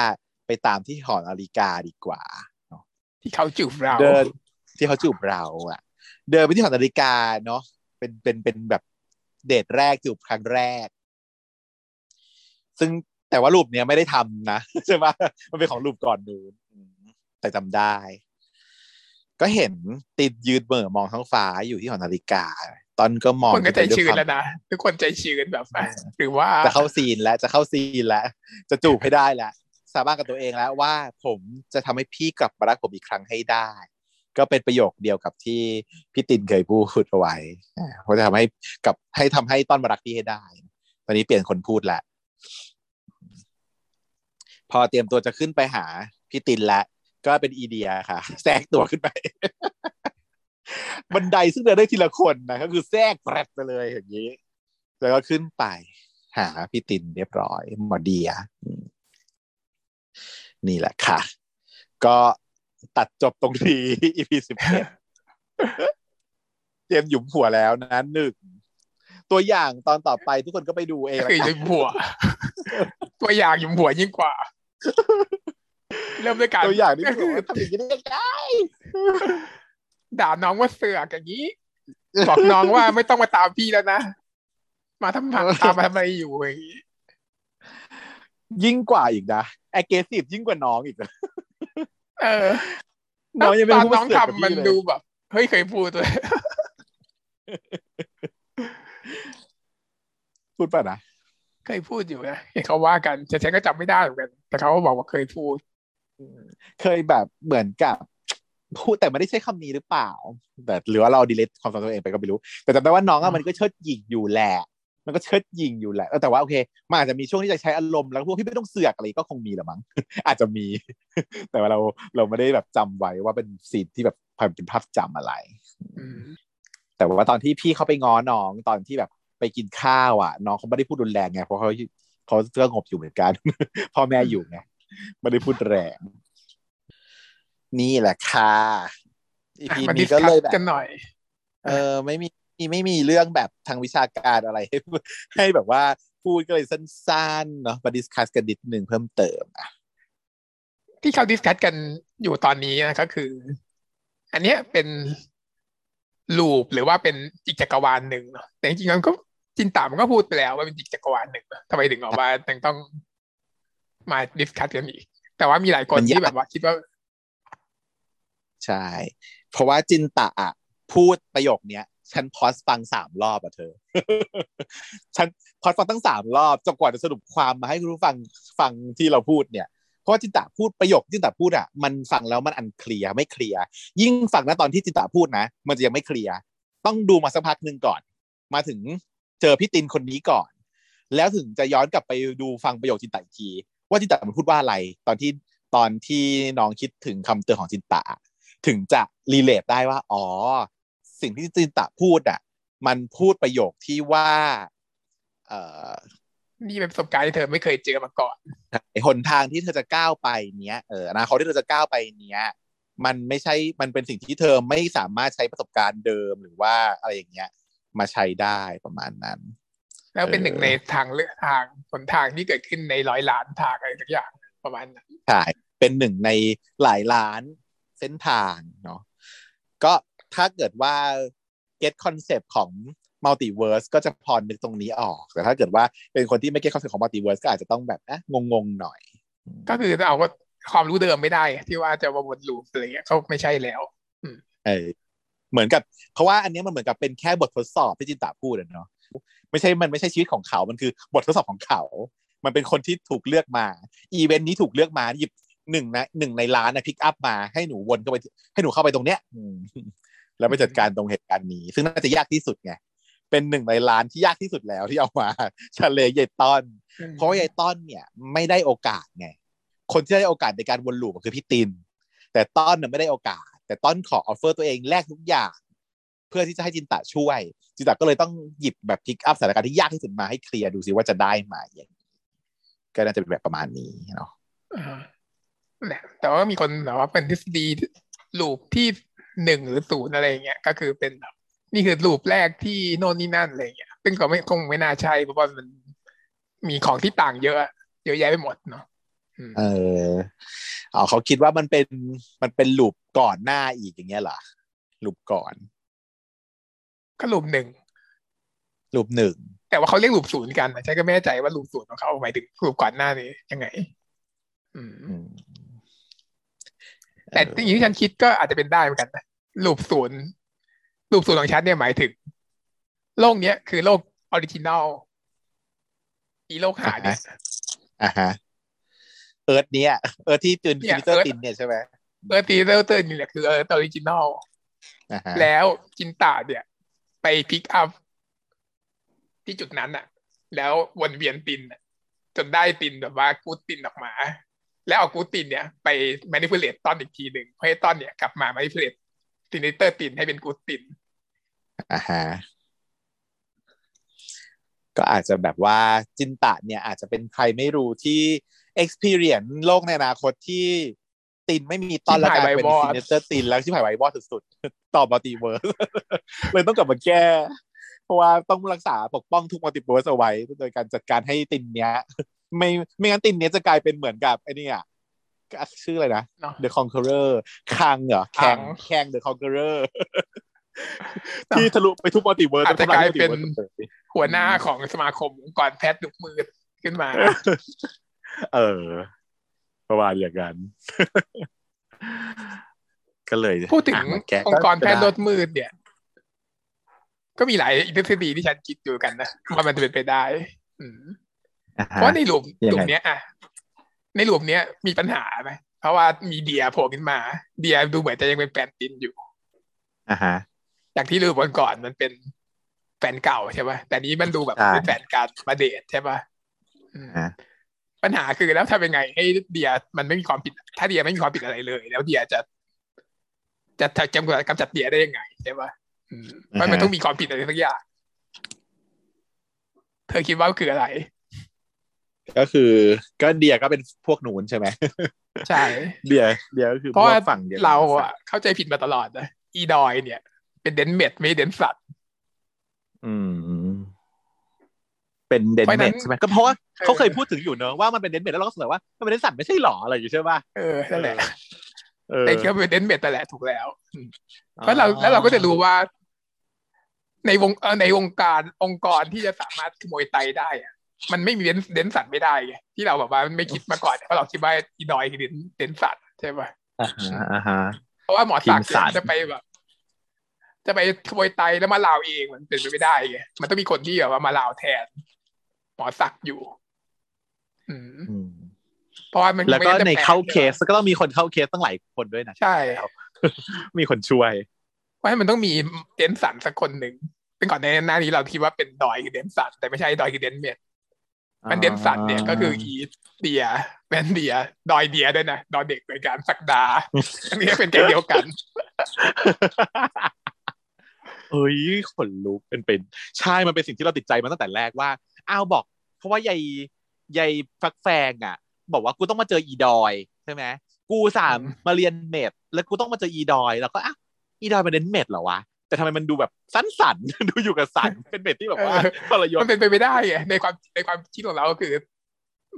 ไปตามที่หอนาฬิกาดีกว่าที่เขาจูบเราที่เขาจูบเราอ่ะเดินไปที่หอนาฬิกาเนาะเป็นแบบเดทแรกจูบครั้งแรกซึ่งแต่ว่ารูปเนี้ยไม่ได้ทำนะใช่ไหมมันเป็นของรูปก่อนนู้นแต่จำได้ก็เห็นติดยืนเบอร์มองท้องฟ้าอยู่ที่หอนาฬิกาตอนก็มองคนก็ใจชื้นแล้วนะทุกคนใจชื้นแบบหรือว่าจะเข้าซีนแล้วจะจูบให้ได้แล้วสาบานกับตัวเองแล้วว่าผมจะทำให้พี่กลับมารักผมอีกครั้งให้ได้ก็เป็นประโยคเดียวกับที่พี่ตินเคยพูดเอาไว้เขาจะทำให้กับให้ทำให้ต้อนมารักพี่ให้ได้ตอนนี้เปลี่ยนคนพูดละพอเตรียมตัวจะขึ้นไปหาพี่ตินละก็เป็นอีเดียค่ะแทรกตัวขึ้นไป บันไดซึ่งเดินได้ทีละคนนะก็คือแทรกแปรไปเลยอย่างนี้แล้วก็ขึ้นไปหาพี่ตินเรียบร้อยหมอเดียนี่แหละค่ะก็ตัดจบตรงนี้ EP 11 เตรียมหยุมหัวแล้วนะ1ตัวอย่างตอนต่อไปทุกคนก็ไปดูเองหยุมหัวตัวอย่างหยุมหัวยิ่งกว่าเริ่มด้วยการตัวอย่างนี่คือทำอย่างนี้ได้ด่าน้องว่าเสือกอย่างนี้บอกน้องว่าไม่ต้องมาตามพี่แล้วนะมาทำผักตามมาทำอะไรอยู่อย่างนี้ยิ่งกว่าอีกนะ aggressive ยิ่งกว่าน้องอีกน้องยังเป็นน้องทำมันดูแบบเฮ้ยเคยพูดเลยพูดป่ะนะเคยพูดอยู่นะเห็นเขาว่ากันแต่ฉันก็จำไม่ได้เหมือนกันแต่เขาบอกว่าเคยพูดเคยแบบเหมือนกับพูดแต่ไม่ได้ใช้คำนี้หรือเปล่าแต่หรือว่าเราดีเลทความสัมพันธ์ตัวเองไปก็ไม่รู้แต่จำได้ว่าน้องมันก็เชิดหยิ่งอยู่แหละมันก็เชิดยิงอยู่แหละแต่ว่าโอเคมันอาจจะมีช่วงที่จะใช้อารมณ์แล้วพวกที่ไม่ต้องเสือกอะไรก็คงมีแหละมั้งอาจจะมีแต่ว่าเราไม่ได้แบบจำไว้ว่าเป็นซีนที่แบบเป็นภาพจำอะไรแต่ แต่ว่าตอนที่พี่เขาไปง้อน้องตอนที่แบบไปกินข้าวอ่ะน้องเขาไม่ได้พูดรุนแรงไงเพราะเขาเสื้องบอยู่เหมือนกัน พ่อแม่อยู่ไงไม่ได้พูดแรงนี่แหละค่ะอีพีนี้ก็เลยแบบไม่มีเรื่องแบบทางวิชาการอะไรให้แบบว่าพูดก็เลยสั้นๆเนาะมาดิสคัสกันนิดนึงเพิ่มเติมอ่ะที่เขาดิสคัสกันอยู่ตอนนี้นะก็คืออันเนี้ยเป็นลูปหรือว่าเป็นอีกจักรวาลหนึ่งเนาะแต่จริงๆมันก็จินตามันก็พูดไปแล้วว่าเป็นอีกจักรวาลหนึ่งทำไมถึงออกมาต้องมาดิสคัสกันอีกแต่ว่ามีหลายคนที่แบบว่าคิดว่าใช่เพราะว่าจินตะพูดประโยคเนี้ยฉันพอสฟัง3รอบอ่ะเธอฉันพอสฟังตั้ง3รอบจนกว่าจะสรุปความมาให้คุณผู้ฟังฟังที่เราพูดเนี่ยเพราะจินตะพูดประโยคจินตะพูดอ่ะมันฟังแล้วมันอันเคลียร์ไม่เคลียร์ยิ่งฟังนะตอนที่จินตะพูดนะมันจะยังไม่เคลียร์ต้องดูมาสักพักนึงก่อนมาถึงเจอพี่ตินคนนี้ก่อนแล้วถึงจะย้อนกลับไปดูฟังประโยคจินตะอีกทีว่าจินตะมันพูดว่าอะไรตอนที่น้องคิดถึงคำเตือนของจินตะถึงจะรีเลทได้ว่าอ๋อสิ่งที่จินตะพูดอ่ะมันพูดประโยคที่ว่านี่เป็นประสบการณ์ที่เธอไม่เคยเจอมาก่อนหนทางที่เธอจะก้าวไปเนี้ยอนาคตที่เธอจะก้าวไปเนี้ยมันไม่ใช่มันเป็นสิ่งที่เธอไม่สามารถใช้ประสบการณ์เดิมหรือว่าอะไรอย่างเงี้ยมาใช้ได้ประมาณนั้นแล้วเป็นหนึ่งในทางเลือกทางหนทางที่เกิดขึ้นในร้อยล้านทางอะไรสักอย่างประมาณนั้นใช่เป็นหนึ่งในหลายล้านเส้นทางเนาะก็ถ้าเกิดว่าเก็ทคอนเซปต์ของมัลติเวิร์สก็จะพอนึกตรงนี้ออกแต่ถ้าเกิดว่าเป็นคนที่ไม่เก็ทคอนเซปต์ของมัลติเวิร์สก็อาจจะต้องแบบงงหน่อยก็คือเอาความรู้เดิมไม่ได้ที่ว่าจะวนลูปอะไรเงี้ยเขาไม่ใช่แล้วเหมือนกับเพราะว่าอันนี้มันเหมือนกับเป็นแค่บททดสอบที่จินตะพูดเนาะมันไม่ใช่ชีวิตของเขามันคือบททดสอบของเขามันเป็นคนที่ถูกเลือกมาอีเวนต์นี้ถูกเลือกมาหยิบหนึ่งในล้านนะพิกอัพมาให้หนูวนเข้าไปให้หนูเข้าไปตรงเนี้ยแล้วไปจัดการตรงเหตุการณ์นี้ซึ่งน่าจะยากที่สุดไงเป็นหนึ่งในล้านที่ยากที่สุดแล้วที่เอามาเฉลยยายต้อนเพราะว่ายายต้อนเนี่ยไม่ได้โอกาสไงคนที่ได้โอกาสในการวนลูปคือพี่ตินแต่ต้อนเนี่ยไม่ได้โอกาสแต่ต้อนขอออฟเฟอร์ตัวเองแลกทุกอย่างเพื่อที่จะให้จินตะช่วยจินตะก็เลยต้องหยิบแบบพิกอัพสถานการณ์ที่ยากที่สุดมาให้เคลียร์ดูซิว่าจะได้ไหมอย่างนี้ก็น่าจะเป็นแบบประมาณนี้เนาะแต่ว่ามีคนแบบว่าเป็นทฤษฎีลูปที่1หรือ0อะไรอย่างเงี้ยก็คือเป็นแบบนี่คือรูปแรกที่โน่นนี่นั่นอะไรอย่างเงี้ยซึ่งก็คงไม่น่าใช่เพราะว่ามันมีของที่ต่างเยอะแยะไปหมดเนาะเขาคิดว่ามันเป็นรูปก่อนหน้าอีกอย่างเงี้ยเหรอรูปก่อนก็รูป1รูป1แต่ว่าเขาเรียกรูป0กันนะใช่ก็ไม่แน่ใจว่ารูป0ของเขาหมายถึงรูปก่อนหน้านี้ยังไงแต่อย่างที่ฉันคิดก็อาจจะเป็นได้เหมือนกันนะรูปศูนย์ของฉันเนี่ยหมายถึงโลกเนี้ยคือโลกออริจินัลอีโลกหาเนี่ยเอิร์ธเนี้ยเอิร์ธที่ตื่นฟิลิเตอร์ตินเนี่ยใช่ไหมเอิร์ธฟิลิเตอร์ตินเนี่ยคือเอิร์ธออริจินัลแล้วจินตะเนี่ยไปพิกอัพที่จุดนั้นอะแล้ววนเวียนตินจนได้ตินแบบว่ากูตินออกมาแล้วเอากูตินเนี่ยไป manipulate ต้อนอีกทีหนึ่งให้ต้อนเนี่ยกลับมา manipulate ตินเตอร์ตินให้เป็นกูตินก็อาจจะแบบว่าจินตะเนี่ยอาจจะเป็นใครไม่รู้ที่ experience โลกในอนาคตที่ตินไม่มีต้อนแล้วกลายเป็นตินเตอร์ตินแล้วชิบหายไวบอสสุดๆต่อมัลติเวิร์สเลยต้องกลับมาแก้เพราะว่าต้องรักษาปกป้องทุกมัลติเวิร์สเอาไว้โดยการจัดการให้ตินเนี้ยไม่งั้นตินเนี้ยจะกลายเป็นเหมือนกับไอ้นี่อ่ะชื่ออะไรนะ The Conqueror คังเหรอแข่ง The Conqueror ที่ทะลุไปทุกมัลติเวิร์สจะกลายเป็นหัวหน้าของสมาคมองค์กรแพทย์ดุกมือขึ้นมาประมาณอย่างนั้นก็เลยพูดถึงองค์กรแพทย์ดุกมือเนี่ยก็มีหลายทฤษฎีที่ฉันคิดอยู่กันนะว่ามันจะเป็นไปได้เพราะในหลุมเนี้ยในหลุมเนี้ยมีปัญหาไหมเพราะว่ามีเดียโผล่ขึ้นมาเดียดูเหมือนจะยังเป็นแฟนตินอยู่จากที่รูปก่อนมันเป็นแฟนเก่าใช่ป่ะแต่นี้มันดูแบบเป็นแฟนการมาเดทใช่ป่ะปัญหาคือแล้วทำยังไงให้เดียมันไม่มีความผิดถ้าเดียไม่มีความผิดอะไรเลยแล้วเดียจะกำจัดเดียได้ยังไงใช่ป่ะ มันต้องมีความผิดอะไรสักอย่างเธอคิดว่าคืออะไรก็คือก็เดียก็เป็นพวกหนูนใช่ไหมใช่เดียก็คือเพราะฝั่งเราอ่ะเข้าใจผิดมาตลอดนะอีดอยเนี่ยเป็นเดนเมดไม่เดนสัตว์เป็นเดนเมดใช่ไหมก็เพราะว่าเขาเคยพูดถึงอยู่เนอะว่ามันเป็นเดนเมดแล้วเราก็สงสัยว่ามันเป็นเดนสัตว์ไม่ใช่หรออะไรอยู่ใช่ป่ะนั่นแหละแต่ก็เป็นเดนเมดแต่แหละถูกแล้วเพราะเราแล้วเราก็จะรู้ว่าในวงการองค์กรที่จะสามารถขโมยไตได้อะมันไม่มีเด่นสัตว์ไม่ได้ไงที่เราแบบว่าไม่คิดมาก่อนเพราะเราคิดว่าอีดอยคือเด่นสัตว์ใช่ป่ะเพราะว่าหมอศักดิ์จะไปขโมยไตแล้วมาลาวเองมันเป็นไปไม่ได้ไงมันต้องมีคนที่แบบว่ามาลาวแทนหมอศักดิ์อยู่เพราะว่ามันแล้วก็ในเข้าเคสก็ต้องมีคนเข้าเคสตั้งหลายคนด้วยนะใช่มีคนช่วยเพราะฉะนั้นมันต้องมีเด่นสัตว์สักคนหนึ่งเป็นก่อนในหน้านี้เราคิดว่าเป็นดอยคือเด่นสัตว์แต่ไม่ใช่ดอยคือเด่นเมดมันเด่นสัตว์เนี่ยก็คืออีเดียเป็นเดียดอยเดียด้วยนะดอยเด็กโดยการสักดาอันนี้เป็นแกเดียวกันเอ้ยขนลุกเป็นใช่มันเป็นสิ่งที่เราติดใจมาตั้งแต่แรกว่าอ้าวบอกเพราะว่ายายฟักแฟงอ่ะบอกว่ากูต้องมาเจออีดอยใช่ไหมกูสามมาเรียนเมดแล้วกูต้องมาเจออีดอยแล้วก็อ่ะอีดอยมันเด่นเมดเหรอวะแต่ทำไมมันดูแบบสั้นๆดูอยู่กับสันเป็นเม็ดที่แบบว่าทรยศมันเป็นไปไม่ได้ไงในความคิดของเราคือ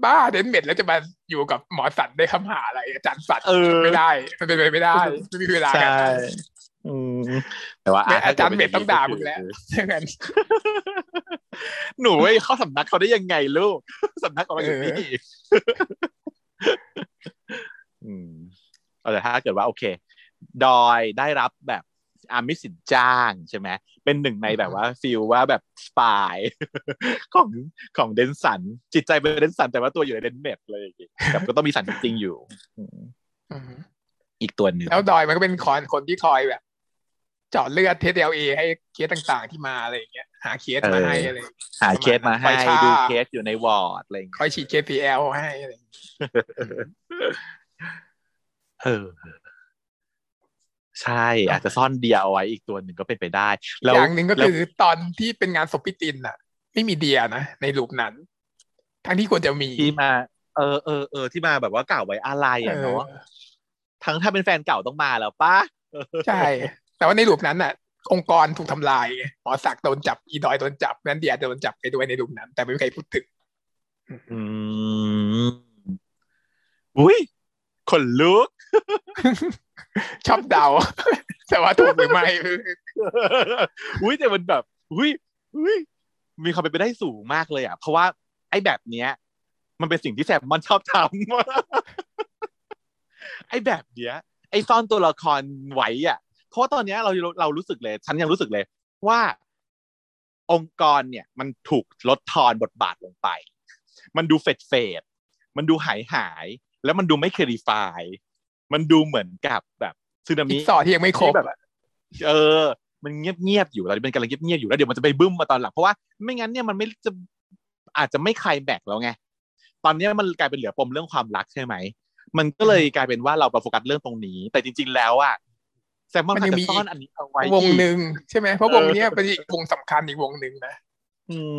บ้าเด่นเม็ดแล้วจะมาอยู่กับหมอสันได้คำหาอะไรอาจารย์สันไม่ได้มันเป็นไปไม่ได้ไม่มีเวลากันแต่ว่าอาจารย์เม็ดต้องด่ามึงแล้วอย่างนั้นหนูไอ้เข้าสำนักเขาได้ยังไงลูกสำนักของเราอยู่นี่แต่ถ้าเกิดว่าโอเคดอยได้รับแบบอามิสินจ้างใช่ไหมเป็นหนึ่งในแบบว่าฟิลว่าแบบสปายของเดนสันจิตใจเป็นเดนสันแต่ว่าตัวอยู่ในเดนเมดเลยอย่างงี้แบบก็ต้องมีสันจริงอยู่อีกตัวหนึ่งแล้วดอยมันก็เป็นคนที่คอยแบบเจาะเลือดเทสเอลเอให้เคสต่างๆที่มาอะไรอย่างเงี้ยหาเคสมาให้อะไรหาเคสมาให้ดูเคสอยู่ในวอร์ดอะไรคอยฉีด KPL ให้อะไรใช่อาจจะซ่อนเดียเอาไว้อีกตัวหนึ่งก็เป็นไปได้แล้วอย่างหนึ่งก็คือตอนที่เป็นงานศพพี่ตินอ่ะไม่มีเดียนะในรูปนั้นทั้งที่ควรจะมีที่มาที่มาแบบว่าเก่าไว้อะไรอย่างเนาะทั้งถ้าเป็นแฟนเก่าต้องมาแล้วป่ะใช่แต่ว่าในรูปนั้นอ่ะองค์กรถูกทำลายหมอศักดิ์โดนจับอีดอยโดนจับนั้นเดียโดนจับไปด้วยในรูปนั้นแต่ไม่มีใครพูดถึงอุ้ยขนลุกชอบเดาแต่ว่าถูกหรือไม่อุ้ยแต่มันแบบอุ้ยมีความเป็นไปได้สูงมากเลยอ่ะเพราะว่าไอ้แบบเนี้ยมันเป็นสิ่งที่แซมมอนชอบทำไอ้แบบเนี้ยไอ้ซ่อนตัวละครไว้อ่ะเพราะตอนเนี้ยเรารู้สึกเลยฉันยังรู้สึกเลยว่าองค์กรเนี่ยมันถูกลดทอนบทบาทลงไปมันดูเฟดมันดูหายแล้วมันดูไม่เคลียร์ไฟมันดูเหมือนกับแบบสึนามิสอดที่ยังไม่ครบมันเงียบอยู่ตอนนี้มันกำลังเงียบอยู่แล้วเดี๋ยวมันจะไปบึ้มมาตอนหลังเพราะว่าไม่งั้นเนี่ยมันไม่จะอาจจะไม่คลายแบกแล้วไงตอนนี้มันกลายเป็นเหลือปมเรื่องความรักใช่ไหมมันก็เลยกลายเป็นว่าเราไปโฟกัสเรื่องตรงนี้แต่จริงๆแล้วอ่ะแซมมอนมันจะซ่อนอันนี้เอาไว้วงนึงใช่ไหมเพราะวงนี้เป็นอีกวงสำคัญอีกวงนึงนะ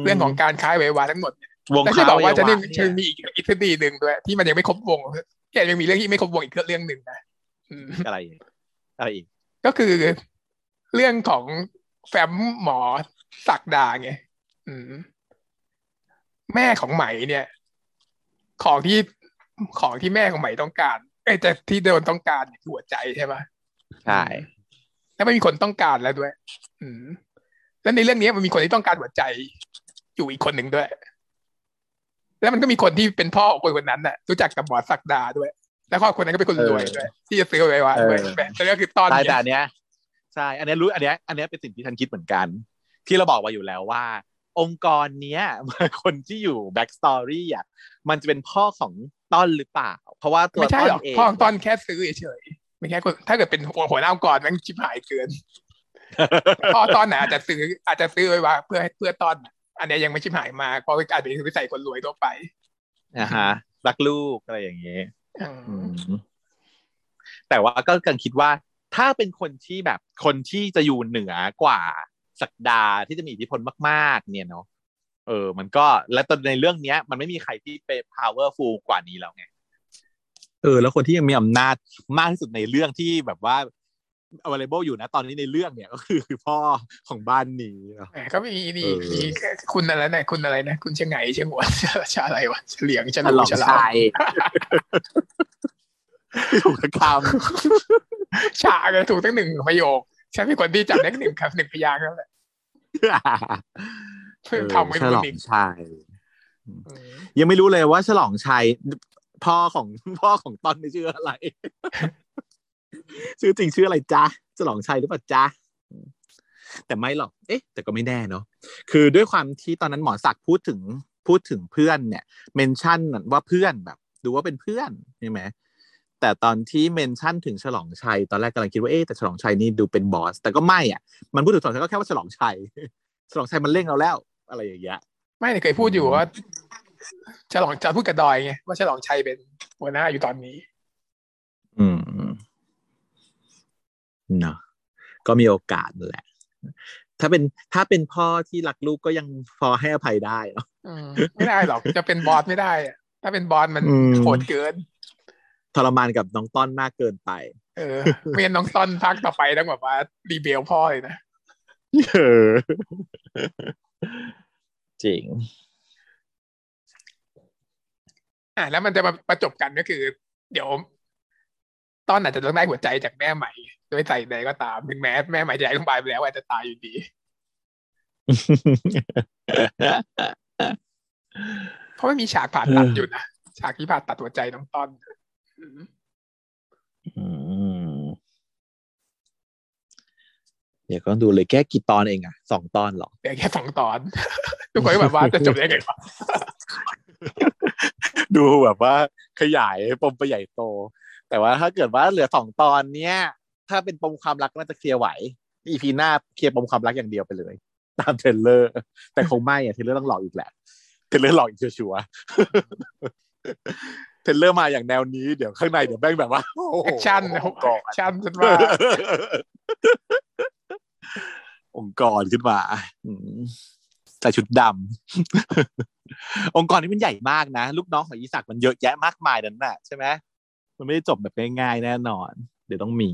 เรื่องของการคลายเววาทั้งหมดแต่จะบอกว่าจะมีอีกทฤษฎีหนึ่งด้วยที่มันยังไม่ครบวงแกยังมีเรื่องที่ไม่ครบวงอีกเรื่องหนึ่งนะอะไรอีกก็คือเรื่องของแฟ้มหมอศักดาไงแม่ของไหมเนี่ยของที่แม่ของไหมต้องการแต่ที่โดนต้องการหัวใจใช่ไหมใช่แล้วไม่มีคนต้องการแล้วด้วยแล้วในเรื่องนี้มันมีคนที่ต้องการหัวใจอยู่อีกคนหนึ่งด้วยแล้วมันก็มีคนที่เป็นพ่อของคนนั้นน่ะรู้จักกับหมอศักดาด้วยแล้วพ่อคนนั้นก็เป็นคนรวยด้วยที่จะซื้อไว้ว่าแต่ก็คือตอนนี้ใช่อันนี้เป็นสิ่งที่ฉันคิดเหมือนกันที่เราบอกไว้อยู่แล้วว่าองค์กรเนี้ยคนที่อยู่แบ็กสตอรี่อ่ะมันจะเป็นพ่อของต้นหรือเปล่าเพราะว่าตัวต้นเองพ่อของต้นแค่ซื้อเฉยๆไม่แค่ถ้าเกิดเป็นหัวหน้าองค์กรมันชิบหายเกินพ่อต้นน่ะอาจจะซื้อไว้ว่าเพื่อต้นอันนี้ยังไม่ชิบหายมาเพราะอาจจะไปใส่คนรวยทั่วไปรักลูกอะไรอย่างเงี้ยแต่ว่าก็กำลังคิดว่า ถ้าเป็นคนที่แบบคนที่จะอยู่เหนือกว่าศักดาที่จะมีอิทธิพลมากๆเนี่ยเนาะมันก็และตอนในเรื่องเนี้ยมันไม่มีใครที่เป็น powerful กว่านี้แล้วไงแล้วคนที่ยังมีอำนาจมากที่สุดในเรื่องที่แบบว่า available อยู่นะตอนนี้ในเรื่องเนี่ยก็คือพ่อของบ้านนี้ก็มีคุณอะไรนะคุณอะไรนะคุณเชียงไงเชียงหวนชาอะไรวะเฉลียงชาหลงชาถูกคำชากันถูกตั้งหนึ่งประโยคใช่พี่คนที่จำได้หนึ่งคำหนึ่งพยางค์แล้วแหละทำไม่ถูกอีกใช่ยังไม่รู้เลยว่าฉลองชัยพ่อของต้นชื่ออะไรชื่อจริงชื่ออะไรจ๊ะฉลองชัยหรือเปล่าจ๊ะแต่ไม่หรอกเอ๊ะแต่ก็ไม่แน่เนาะคือด้วยความที่ตอนนั้นหมอศักดิ์พูดถึงเพื่อนเนี่ยเมนชั่นว่าเพื่อนแบบดูว่าเป็นเพื่อนใช่ไหมแต่ตอนที่เมนชั่นถึงฉลองชัยตอนแรกกำลังคิดว่าเอ๊ะแต่ฉลองชัยนี่ดูเป็นบอสแต่ก็ไม่อ่ะมันพูดถึงฉลองชัยก็แค่ว่าฉลองชัยมันเล่งเราแล้วอะไรอย่างเงี้ยไม่เคยพูดอยู่ว่าฉลองจะพูดกับดอยไงว่าฉลองชัยเป็นหัวหน้าอยู่ตอนนี้เนาะก็มีโอกาสแหละถ้าเป็นพ่อที่รักลูกก็ยังพอให้อภัยได้เนาะไม่ได้หรอกจะเป็นบอสไม่ได้ถ้าเป็นบอสมันโหดเกินทรมานกับน้องต้อนมากเกินไปไม่งั้นน้องต้อนพักต่อไปต้องแบบว่ารีเบลพ่อเลยนะจริงแล้วมันจะมาประจบกันก็คือเดี๋ยวต้อนอาจจะต้องได้หัวใจจากแม่ใหม่ด้วยใจใดก็ตามถึงแม้แม่ใหม่จะย้ายโรงพยาบาลไปแล้วอาจจะตายอยู่ดี เพราะไม่มีฉากผ่าตัดอยู่นะฉากที่ผ่าตัดหัวใจน้องต้อนเดี๋ยวก็ดูเลยแค่กี่ตอนเองอ่ะ2ตอนหรอแต่แค่2ตอนทุกคนก็แบบว่าจะจบได้ไงวะดูแบบว่าขยายปมไปใหญ่โตแต่ว่าถ้าเกิดว่าเหลือ2ตอนเนี้ยถ้าเป็นปมความรักน่าจะเคลียร์ไหว EP หน้าเคลียร์ปมความรักอย่างเดียวไปเลยตามเทรลเลอร์แต่คงไม่อ่ะเทรลเลอร์ต้องหลอกอีกแหละเทรลเลอร์หลอกอีกชัวร์เทรลเลอร์มาอย่างแนวนี้เดี๋ยวข้างในเดี๋ยวแบ่งแบบว่าแอคชั่นนะแอคชั่นฉันว่าองค์กรขึ้นมาใส่ชุดดำองค์กรนี้มันใหญ่มากนะลูกน้องของอีศักดิ์มันเยอะแยะมากมายนั่นน่ะใช่ไหมมันไม่ได้จบแบบง่ายๆแน่นอนเดี๋ยวต้องมี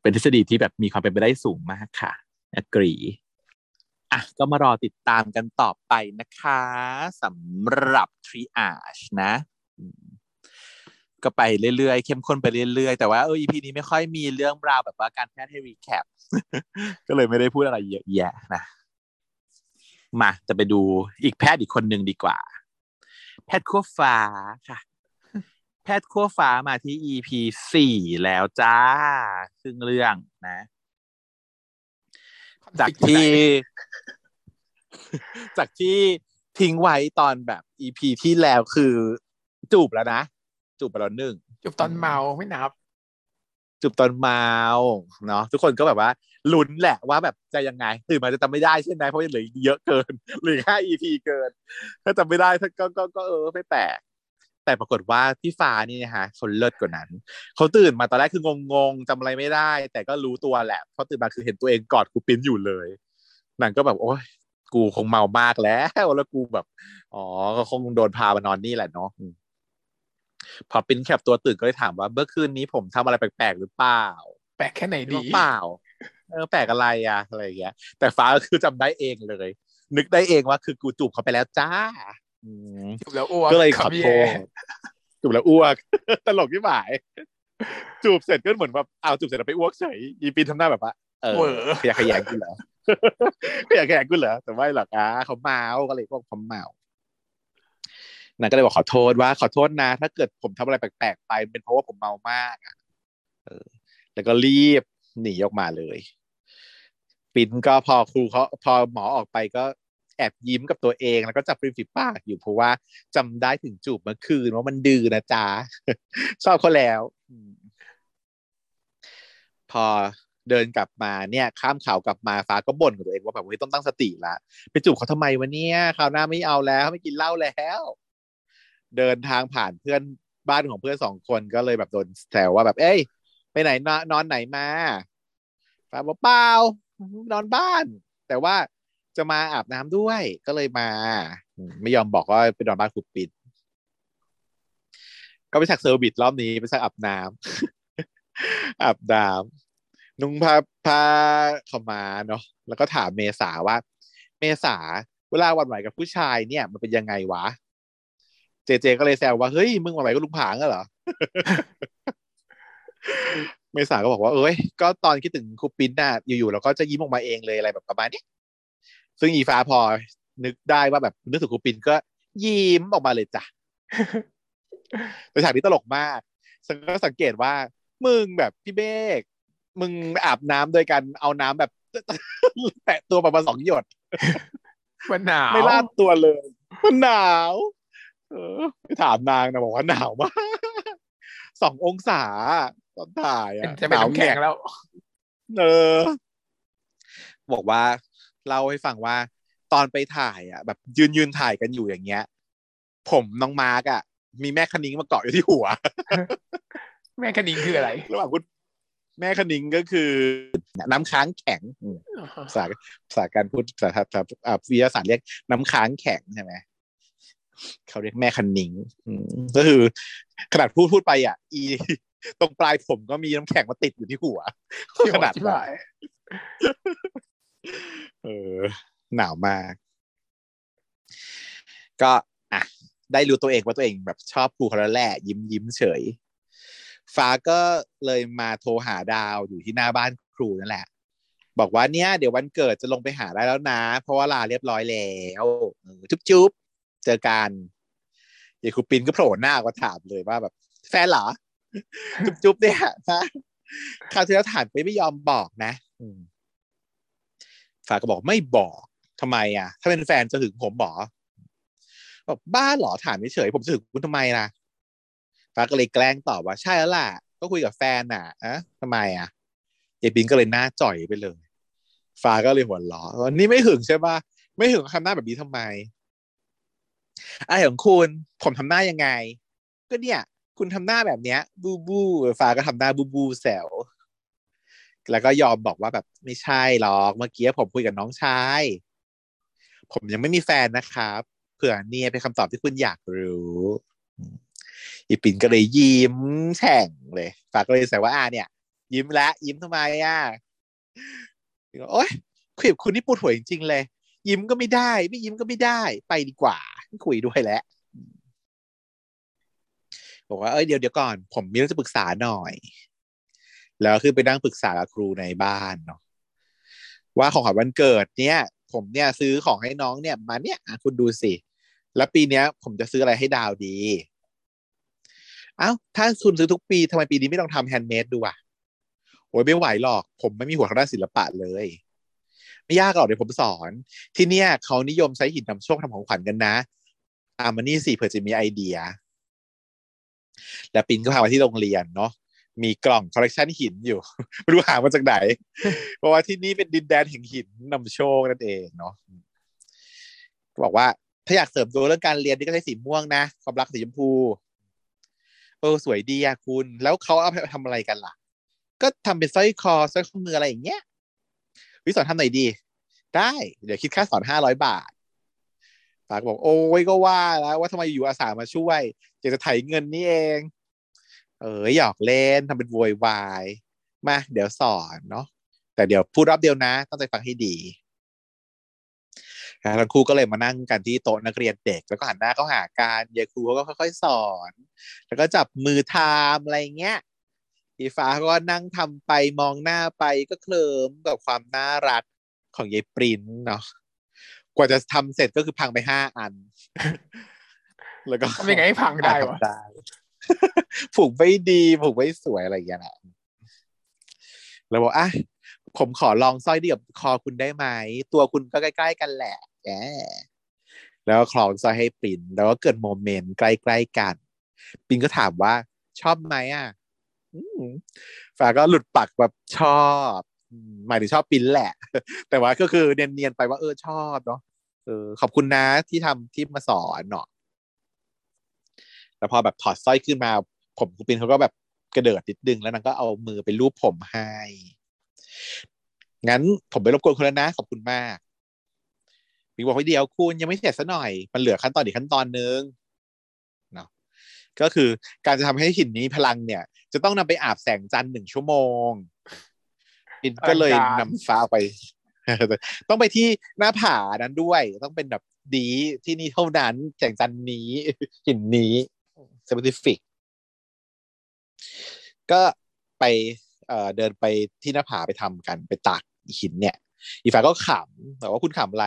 เป็นทฤษฎีที่แบบมีความเป็นไปได้สูงมากค่ะagreeอ่ะก็มารอติดตามกันต่อไปนะคะสำหรับ Triage นะก็ไปเรื่อยๆเข้มข้นไปเรื่อยๆแต่ว่าEP นี้ไม่ค่อยมีเรื่องราวแบบว่าการแพทย์ให้รีแคปก็เลยไม่ได้พูดอะไรเยอะแยะนะมาจะไปดูอีกแพทย์อีกคนหนึ่งดีกว่าแพทย์ขั้วฟ้าค่ะแพทย์ขั้วฟ้ามาที่ EP 4แล้วจ้าครึ่งเรื่องนะจากที่ทิ้งไว้ตอนแบบ EP ที่แล้วคือจูบแล้วนะจูบไปแล้วหนึ่งจูบตอนเมาไม่นับจูบตอนเมาเนาะทุกคนก็แบบว่าลุ้นแหละว่าแบบจะยังไงตื่นมาจะจำไม่ได้ใช่ไหมเพราะยังเหลือเยอะเกินเหลือแค่ EP เกินถ้าจำไม่ได้ก็ไม่แปลกแต่ปรากฏว่าพี่ฟ้านี่นะฮะเขาเลิศกว่านั้นเขาตื่นมาตอนแรกคืองงๆจำอะไรไม่ได้แต่ก็รู้ตัวแหละเพราะตื่นมาคือเห็นตัวเองกอดกูปิ้นอยู่เลยนางก็แบบโอ๊ยกูคงเมามากแล้วแล้วกูแบบอ๋อก็คงโดนพามานอนนี่แหละเนาะพอปิ้นแคปตัวตื่นก็เลยถามว่าเมื่อคืนนี้ผมทำอะไรแปลกๆหรือเปล่าแปลกแค่ไหนดีเปล่าแปลกอะไรอะอะไรอย่างเงี้ยแต่ฟ้าก็คือจำได้เองเลยนึกได้เองว่าคือกูจูบเขาไปแล้วจ้าจูบแล้วอ้วกก็เลยขอโทษจูบแล้วอ้วกตลกที่หมายจูบเสร็จก็เหมือนแบบเอาจูบเสร็จแล้วไปอ้วกเฉยอีปีนทำหน้าแบบว่าอยากขยันกูเหรออยากขยันกูเหรอแต่ไม่หรอกเขาเมาก็เลยพวกเขาเมานางก็เลยบอกขอโทษนะถ้าเกิดผมทำอะไรแปลกๆไปเป็นเพราะว่าผมเมามากแล้วก็รีบหนีออกมาเลยปิ้นก็พอครูเขาพอหมอออกไปก็แอบยิ้มกับตัวเองแล้วก็จับริมฝีปากอยู่เพราะว่าจำได้ถึงจูบเมื่อคืนว่ามันดื้อนะจ๊ะชอบเขาแล้วพอเดินกลับมาเนี่ยข้ามเขากลับมาฟ้าก็บ่นกับตัวเองว่าแบบต้องตั้งสติละไปจูบเขาทำไมวะเนี่ยคราวหน้าไม่เอาแล้วไม่กินเหล้าแล้วเดินทางผ่านเพื่อน บ้านของเพื่อนสองคนก็เลยแบบโดนแซวว่าแบบเอ้ยไปไหนนอนไหนมาป้าบอกเปล่านอนบ้านแต่ว่าจะมาอาบน้ำด้วยก็เลยมาไม่ยอมบอกว่าไปนอนบ้านครูปิดก็ไปสักเซอร์วิสรอบนี้ไปสักอาบน้ำอาบน้ำนุ่งผ้าขาวม้าเนาะแล้วก็ถามเมษาว่าเมษาเวลาหวั่นไหวกับผู้ชายเนี่ยมันเป็นยังไงวะเจเจก็เลยแซวว่าเฮ้ยมึงหวั่นไหวกับลุงผางเหรอ เมษาก็บอกว่าเอ้ยก็ตอนคิดถึงครูปินน่ะอยู่ๆเราก็จะยิ้มออกมาเองเลยอะไรแบบประมาณนี้ซึ่งอีฟ้าพอนึกได้ว่าแบบนึกถึงครูปินก็ยิ้มออกมาเลยจ้ะแต่ฉากนี้ตลกมากฉันก็สังเกตว่ามึงแบบพี่เบกมึงอาบน้ำโดยการเอาน้ำแบบแตะตัวประมาณ2 หยดมันหนาวไม่ลาดตัวเลยมันหนาวไปถามนางนะบอกว่าหนาวมาก2 องศาตอนถ่ายอะหนาวแข็งแล้วบอกว่าเล่าให้ฟังว่าตอนไปถ่ายอ่ะแบบยืนถ่ายกันอยู่อย่างเงี้ยผมน้องมาร์กอ่ะมีแม่คณิ้งมาเกาะอยู่ที่หัว แม่คณิ้งคืออะไรระหว่างคุณแม่คณิ้งก็คือน้ำค้างแข็งภาษาการพูดภาษาวิทยาศาสตร์เรียกน้ำค้างแข็งใช่ไหมเขาเรียกแม่คณิ้งก็คือขนาดพูดไปอ่ะอีตรงปลายผมก็มีน้ำแข็งมาติดอยู่ที่หัวขนาดไหน หนาวมากก็อ่ะได้รู้ตัวเองว่าตัวเองแบบชอบครูเขาแล้วแหละยิ้มเฉยฟ้าก็เลยมาโทรหาดาวอยู่ที่หน้าบ้านครูนั่นแหละบอกว่าเนี่ยเดี๋ยววันเกิดจะลงไปหาได้แล้วนะเพราะว่าลาเรียบร้อยแล้วจุ๊บๆเจอกันเดี๋ยวครูปินก็โผล่หน้ามาถามเลยว่าแบบแฟนเหรอ จุ๊บๆเนี่ยนะคราวที่แล้วถามไปไม่ยอมบอกนะฟ้าก็บอกไม่บอกทำไมอ่ะถ้าเป็นแฟนจะหึงผมหรอบอกบ้าหรอถามเฉยผมจะหึงคุณทำไมล่ะฟ้าก็เลยแกล้งตอบว่าใช่แล้วล่ะก็คุยกับแฟนน่ะอะทำไมอ่ะเยบินก็เลยหน้าจ่อยไปเลยฟ้าก็เลยหัวเราะว่านี่ไม่หึงใช่ป่ะไม่หึงทำหน้าแบบนี้ทำไมอะไรของคุณผมทำหน้ายังไงก็เนี่ยคุณทำหน้าแบบเนี้ยบูบูฟ้าก็ทำหน้าบูบูแซวแล้วก็ยอมบอกว่าแบบไม่ใช่หรอกเมื่อกี้ผมคุยกับน้องชายผมยังไม่มีแฟนนะครับเผื่อเนี่ยเป็นคำตอบที่คุณอยากรู้อีปิ่นก็เลยยิ้มแฉ่งเลยฝากก็เลยแซวว่าเนี่ยยิ้มละยิ้มทำไมโอ๊ยคุยกับคุณนี่ปวดหัวจริงๆเลยยิ้มก็ไม่ได้ไม่ยิ้มก็ไม่ได้ไปดีกว่าไม่คุยด้วยแล้วบอกว่าเดี๋ยวก่อนผมมีเรื่องจะปรึกษาหน่อยแล้วคือไปนั่งปรึกษากับครูในบ้านเนาะว่าของขวัญวันเกิดเนี่ยผมเนี่ยซื้อของให้น้องเนี่ยมาเนี่ยคุณดูสิแล้วปีเนี้ยผมจะซื้ออะไรให้ดาวดีถ้าคุณซื้อทุกปีทำไมปีนี้ไม่ลองทำแฮนด์เมดดูอะโอ้ยไม่ไหวหรอกผมไม่มีหัวทางด้านศิลปะเลยไม่ยากหรอกเดี๋ยวผมสอนที่เนี่ยเขานิยมใช้หินนำโชคทำของขวัญกันนะมานี่สิเผื่อจะมีไอเดียแล้วปินก็พามาที่โรงเรียนเนาะมีกล่องคอลเลกชันหินอยู่ไม่รู้หามาจากไหนเพราะว่าที่นี่เป็นดินแดนแห่งหินนำโชคนั่นเองเนาะบอกว่าถ้าอยากเสริมตัวเรื่องการเรียนนี่ก็ใช้สีม่วงนะความรักสีชมพูสวยดีอะคุณแล้วเขาเอาไปทำอะไรกันล่ะก็ทำเป็นสร้อยคอสร้อยข้อมืออะไรอย่างเงี้ยวิสอนทำหน่อยดีได้เดี๋ยวคิดค่าสอน500 บาทฝากบอกโอ้ยก็ว่าแล้วว่าทำไมอยู่อาสามาช่วยอยากจะไถเงินนี่เองหยอกเล่นทำเป็นโวยวายมาเดี๋ยวสอนเนาะแต่เดี๋ยวพูดรอบเดียวนะตั้งใจฟังให้ดีทั้งครูก็เลยมานั่งกันที่โต๊ะนักเรียนเด็กแล้วก็หันหน้าเข้าหากันยายครูก็ค่อยๆสอนแล้วก็จับมือทำอะไรเงี้ยอีฟ้าก็นั่งทำไปมองหน้าไปก็เคลิ้มกับความน่ารักของยายปรินเนาะกว่าจะทำเสร็จก็คือพังไป5 อัน แล้วก็ไม่ไงให้พังได้วะผูกไม่ดีผูกไม่สวยอะไรอย่างเงี้ยนะแล้วบอกผมขอลองสร้อยเดี่ยวคอคุณได้ไหมตัวคุณก็ใกล้ๆกันแหละแล้วคล้องสร้อยให้ปิ่นแล้วก็เกิดโมเมนต์ใกล้ๆกันปิ่นก็ถามว่าชอบไหมฟ้าก็หลุดปากแบบชอบหมายถึงชอบปิ่นแหละแต่ว่าก็คือเนียนๆไปว่าชอบเนาะขอบคุณนะที่ทำที่มาสอนเนาะ แต่พอแบบถอดสร้อยขึ้นมาผมกูปินเขาก็แบบกระเดิดนิดนึงแล้วนางก็เอามือไปลูบผมให้งั้นผมไปรบกวนคุณแล้วนะขอบคุณมากบิ๊กบอกว่าเดี๋ยวคุณยังไม่เสร็จซะหน่อยมันเหลือขั้นตอนอีกขั้นตอนนึงเนาะก็คือการจะทำให้หินนี้พลังเนี่ยจะต้องนำไปอาบแสงจันทร์1ชั่วโมงบินก็เลยนำฟ้าไปต้องไปที่หน้าผานั้นด้วยต้องเป็นแบบดีที่นี่เท่านั้นแสงจันทร์นี้หินนี้สเปซิฟิกก็ไปเดินไปที่หน้าผาไปทำกันไปตากหินเนี่ยอีฟ้าก็ขำแต่ว่าคุณขำอะไร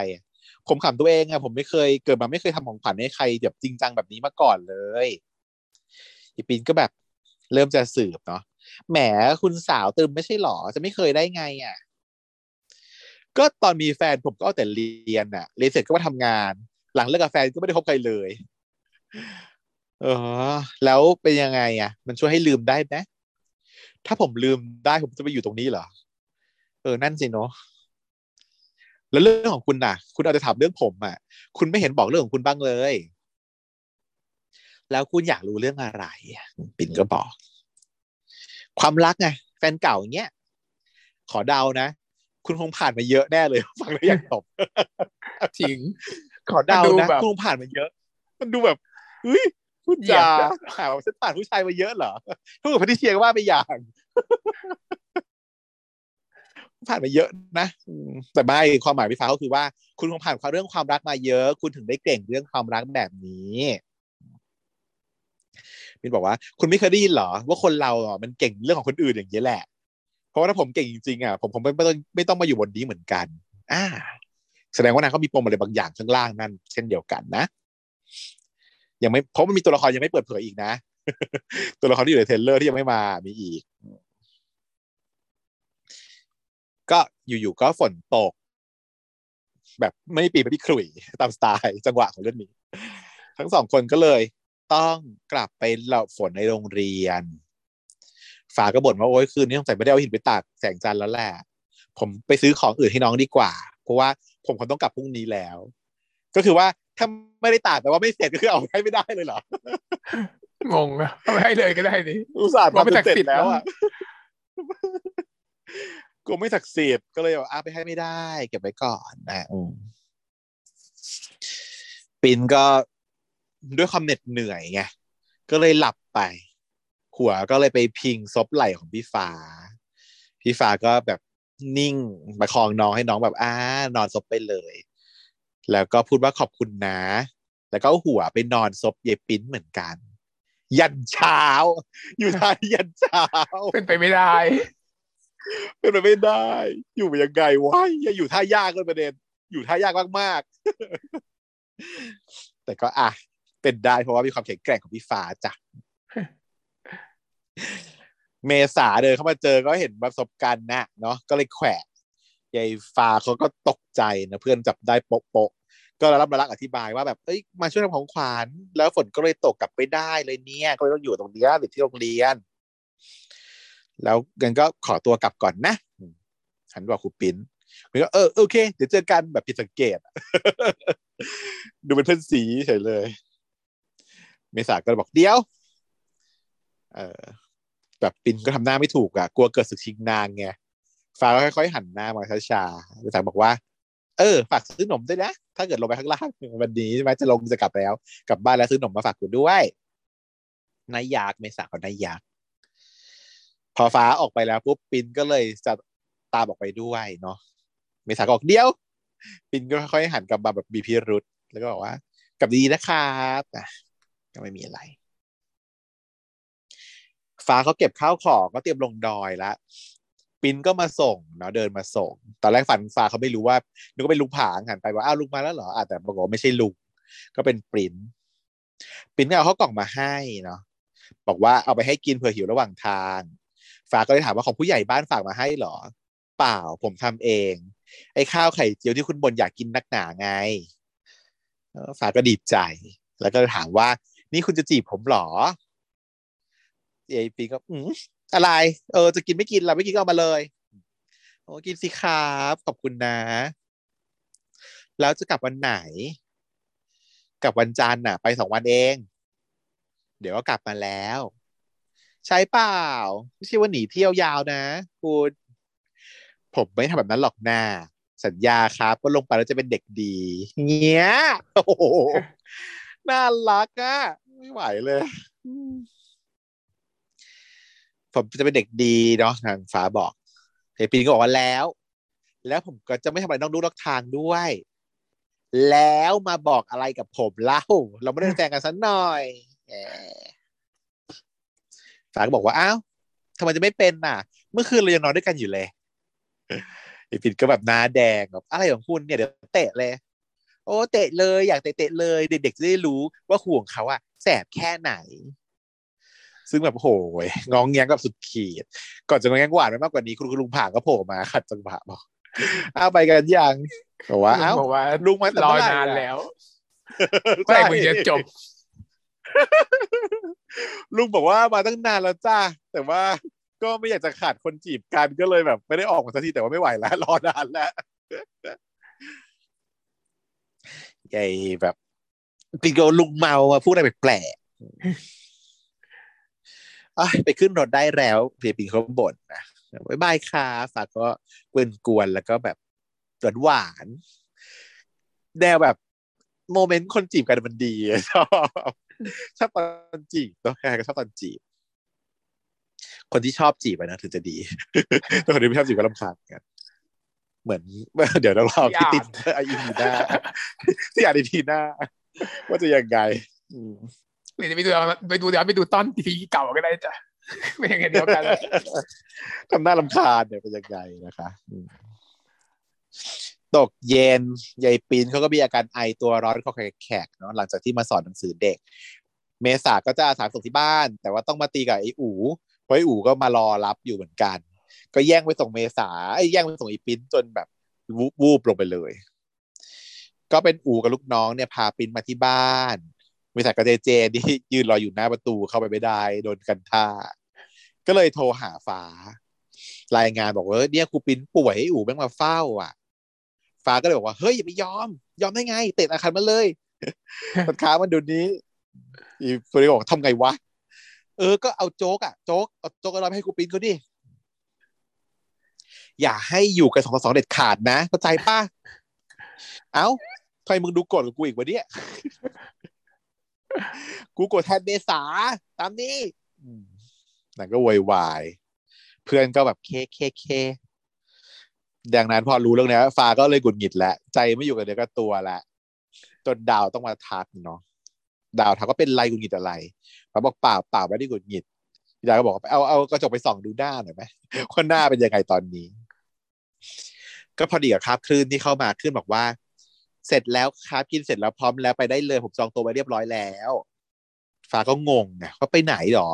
ผมขำตัวเองอะผมไม่เคยเกิดมาไม่เคยทำของขวัญให้ใครแบบจริงจังแบบนี้มาก่อนเลยอีปินก็แบบเริ่มจะสืบเนาะแหมคุณสาวตึมไม่ใช่หรอจะไม่เคยได้ไงอะก็ตอนมีแฟนผมก็เอาแต่เรียนอะเรียนเสร็จก็มาทำงานหลังเลิกกับแฟนก็ไม่ได้คบใครเลยแล้วเป็นยังไงอะมันช่วยให้ลืมได้ไหมถ้าผมลืมได้ผมจะไปอยู่ตรงนี้เหรอนั่นสิเนาะแล้วเรื่องของคุณน่ะคุณเอาแต่ถามเรื่องผมอ่ะคุณไม่เห็นบอกเรื่องของคุณบ้างเลยแล้วคุณอยากรู้เรื่องอะไรปิ่นก็บอกความรักไงแฟนเก่าอย่างเงี้ยขอเดานะคุณคงผ่านมาเยอะแน่เลยฟังแล้วอยากตบจริงขอเดานะคุณคงผ่านมาเยอะมันดูแบบอุ้ยพูดจาข่าวฉันผ่านผู้ชายมาเยอะเหรอพูดกับพนิเชียก็ว่าไปอย่างผ่านมาเยอะนะแต่ไม่ความหมายพี่ฟ้าก็คือว่าคุณคงผ่านเรื่องความรักมาเยอะคุณถึงได้เก่งเรื่องความรักแบบนี้มินบอกว่าคุณไม่เคยได้ยินเหรอว่าคนเราอ่ะมันเก่งเรื่องของคนอื่นอย่างนี้แหละเพราะว่าถ้าผมเก่งจริงๆอ่ะผมไม่ต้องมาอยู่บนนี้เหมือนกันแสดงว่านางเขามีปมอะไรบางอย่างข้างล่างนั่นเช่นเดียวกันนะยังไม่เพราะมันมีตัวละครยังไม่เปิดเผยอีกนะ ตัวละครที่อยู่ในเทรลเลอร์ที่ยังไม่มามีอีกก็อยู่ๆก็ฝนตกแบบไม่ปีไม่ได้ขลุ่ยตามสไตล์จังหวะของเรื่องนี้ทั้งสองคนก็เลยต้องกลับไปหลบฝนในโรงเรียนฝาก็บ่นว่าโอ๊ยคืนนี้สงสัยไม่ได้เอาหินไปตากแสงจันทร์แล้วแหละผมไปซื้อของอื่นให้น้องดีกว่าเพราะว่าผมคงต้องกลับพรุ่งนี้แล้วก็คือว่าถ้าไม่ได้ตากแปลว่าไม่เสร็จก็คือเอาให้ไม่ได้เลยเหรองงนะเอาให้เลยก็ได้นี่อุตส่าห์ทำไปเสร็จแล้วอ่ะกูไม่ศักดิ์สิทธิ์ก็เลยบอกไปให้ไม่ได้เก็บไว้ก่อนนะปินก็ด้วยความเหน็ดเหนื่อยไงก็เลยหลับไปหัวก็เลยไปพิงซบไหล่ของพี่ฟ้าก็แบบนิ่งประคองน้องให้น้องแบบนอนซบไปเลยแล้วก็พูดว่าขอบคุณนะแล้วก็หัวไปนอนซบเยปินเหมือนกันยันเช้าอยู่ท้ายยันเช้าเป็นไปไม่ได้เป็นไปไม่ได้อยู่ไปยังไงวะอย่าอยู่ท่ายากเลยประเด็นอยู่ท่ายากมากๆแต่ก็เป็นได้เพราะว่ามีความแข็งแกร่งของพี่ฟ้าจ้ะ เมษาเดินเข้ามาเจอก็เห็นประสบการณ์นะเนาะก็เลยแขวะยายฟ้าเขาก็ตกใจนะเพื่อนจับได้โป๊ะๆก็รับรักอธิบายว่าแบบเอ้ยมาช่วยทำของขวัญแล้วฝนก็เลยตกกลับไปได้เลยเนี่ยก็เลยต้องอยู่ตรงนี้ติดที่โรงเรียนแล้วกันก็ขอตัวกลับก่อนนะฉันบอกครูปิ้นมันก็โอเคเดี๋ยวเจอกันแบบผิดสังเกต ดูเป็นเพื่อนสีเฉยเลยเมษาก็บอกเดี๋ยวแบบปิ้นก็ทำหน้าไม่ถูกอ่ะกลัวเกิดศึกชิงนางไงฟ้าก็ค่อยๆหันหน้ามาช้าๆเมษาบอกว่าฝากซื้อขนมด้วยนะถ้าเกิดลงไปข้างล่างวันนี้ใช่ไหมจะลงจะกลับแล้วกลับบ้านแล้วซื้อขนมมาฝากกูด้วยนายยากเมษาเขานายยากพอฟ้าออกไปแล้วปุ๊บปินก็เลยจะตามออกไปด้วยเนาะเมษาก็ออกเดียวปินก็ค่อยๆหันกลับมาแบบมีพิรุธแล้วก็บอกว่ากลับดีนะครับก็ไม่มีอะไรฟ้าเขาเก็บข้าวของก็เตรียมลงดอยแล้วปินก็มาส่งเนาะเดินมาส่งตอนแรกฝันฟ้าเขาไม่รู้ว่านึกว่าเป็นลุงผางหันไปว่าลุงมาแล้วเหรอแต่ปรากฏไม่ใช่ลุงก็เป็นปินก็เอาข้าวกล่องมาให้เนาะบอกว่าเอาไปให้กินเผื่อหิวระหว่างทางฟ้าก็เลยถามว่าของผู้ใหญ่บ้านฝากมาให้หรอเปล่าผมทำเองไอ้ข้าวไข่เจียวที่คุณบ่นอยากกินนักหนาไงฟ้าก็ดีใจแล้วก็ถามว่านี่คุณจะจีบผมหรอเยปีก็อะไรจะกินไม่กินเราไม่กินก็เอามาเลยโอ้กินสิครับขอบคุณนะแล้วจะกลับวันไหนกลับวันจันทร์น่ะไป2 วันเอง เดี๋ยวก็กลับมาแล้วใช่เปล่าไม่ใช่ว่าหนีเที่ยวยาวนะคุณผมไม่ทำแบบนั้นหรอกนะสัญญาครับว่าลงไปแล้วจะเป็นเด็กดีเงี้ยโอ้โหน่ารักอ่ะไม่ไหวเลยผมจะเป็นเด็กดีเนาะทางฟ้าบอกเฮปินก็บอกว่าแล้วผมก็จะไม่ทำอะไรนอกลู่นอกทางด้วยแล้วมาบอกอะไรกับผมเล่าเราไม่ได้แต่งกันสักหน่อยฟ้าก็บอกว่าอ้าวทำไมจะไม่เป็นน่ะเมื่อคืนเรายังนอนด้วยกันอยู่เลยเฮปินก็แบบหน้าแดงแบบอะไรของคุณเนี่ยเดี๋ยวเตะเลยโอ้เตะเลยอยากเตะเลยเด็กๆจะได้รู้ว่าห่วงเขาอะแสบแค่ไหนซึ่งแบบโหยงองแงงกับสุดขีดก่อนจะงองแงงหวานมากกว่านี้คุณลุงผ่างก็โผล่มาขัดจังหวะบอกเอาไปกันยังบอกว่าลุงมารอนานแล้วใกล้มึงจะจบลุงบอกว่ามาตั้งนานแล้วจ้าแต่ว่าก็ไม่อยากจะขาดคนจีบกันก็เลยแบบไม่ได้ออกมาสักทีแต่ว่าไม่ไหวแล้วรอนานแล้วใหญ่แบบปีโกลุงเมาพูดอะไรแปลกไปขึ้นรถได้แล้วเปียปีเขาบ่นนะบ๊ายบายค่ะฝากก็กวนๆแล้วก็แบบหวานแนวแบบโมเมนต์คนจีบกันมันดีชอบตอนจีบตัวใครก็ชอบตอนจีบคนที่ชอบจีบนะถึงจะดีแต่คนที่ไม่ชอบจีบก็รำคาญกันเหมือนเดี๋ยวเราลองติดอายุทีหน้าที่อายุทีหน้าว่าจะยังไงหรือจะไปดูต้นทีเก่าก็ได้จ้ะไม่อย่างเดียวกันทำหน้าลำคาญเนี่ยเป็นยังไงนะคะตกเย็นยายปีนเขาก็มีอาการไอตัวร้อนคอแขกเนาะหลังจากที่มาสอนหนังสือเด็กเมษาก็จะอาสาส่งที่บ้านแต่ว่าต้องมาตีกับไอ้อู๋เพราะไอ้อู๋ก็มารอรับอยู่เหมือนกันก็แย่งไปส่งเมษาแย่งไปส่งไอ้ปีนจนแบบวูบลงไปเลยก็เป็นอู๋กับลูกน้องเนี่ยพาปีนมาที่บ้านเมษากับเจนี่ยืนรออยู่หน้าประตูเข้าไปไม่ได้โดนกันท่าก็เลยโทรหาฟ้ารายงานบอกว่าเนี่ยครูปีนป่วยไอ้อู๋แม่งมาเฝ้าอ่ะฟ้าก็เลยบอกว่าเฮ้ยอย่าไปยอมได้ไงเตะอาคารมาเลยตัดขามันดูนี้อีฟรีบอกทำไงวะก็เอาโจ๊กเอาให้กูปิ้นเขาดิอย่าให้อยู่กัน2-2เด็ดขาดนะเข้าใจป่ะเอ้าใครมึงดูกดกับกูอีกวะเนี่ยกูกดแทนเมษาตามนี้นั่นก็วายเพื่อนก็แบบเคดังนั้นพอรู้เรื่องนี้ฟ้าก็เลยหงุดหงิดแล้วใจไม่อยู่กับเด็กก็ตัวละจนดาวต้องมาทักเนาะดาวทักก็เป็นไรหงุดหงิดอะไรฟ้าบอกเปล่าไม่ได้หงุดหงิดดาวก็บอกว่าเอากระจกไปส่องดูหน้าหน่อยไหมคนหน้าเป็นยังไงตอนนี้ก็พอดีกับครับคลื่นที่เข้ามาขึ้นบอกว่าเสร็จแล้วครับกินเสร็จแล้วพร้อมแล้วไปได้เลยผมจองตัวไปเรียบร้อยแล้วฟ้าก็งงไงว่าไปไหนหรอ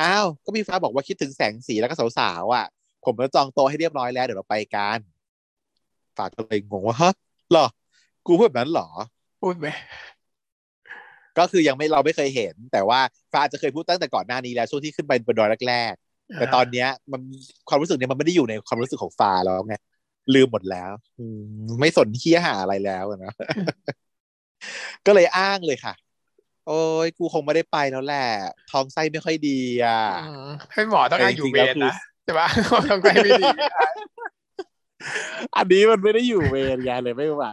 อ้าวก็พี่ฟ้าบอกว่าคิดถึงแสงสีแล้วก็สาวๆอ่ะผมก็จองโต๊ะให้เรียบร้อยแล้วเดี๋ยวเราไปกันฝากก็เลยงงว่าฮะหรอกูพูดแบบนั้นหรอพูดไหมก็คือยังไม่เราไม่เคยเห็นแต่ว่าฟ้าจะเคยพูดตั้งแต่ก่อนหน้านี้แล้วช่วงที่ขึ้นไปบนดอยแรกๆแต่ตอนเนี้ยมันความรู้สึกเนี้ยมันไม่ได้อยู่ในความรู้สึกของฟ้าแล้วไงลืมหมดแล้วไม่สนเหี้ยหาอะไรแล้วนะก็เลยอ้างเลยค่ะโอ้ยกูคงไม่ได้ไปแล้วแหละท้องไส้ไม่ค่อยดีอ่ะให้หมอต้องการอยู่เวรนะใช่ปะทำไงไม่ดีอันนี้มันไม่ได้อยู่เวรไงเลยไม่ไหว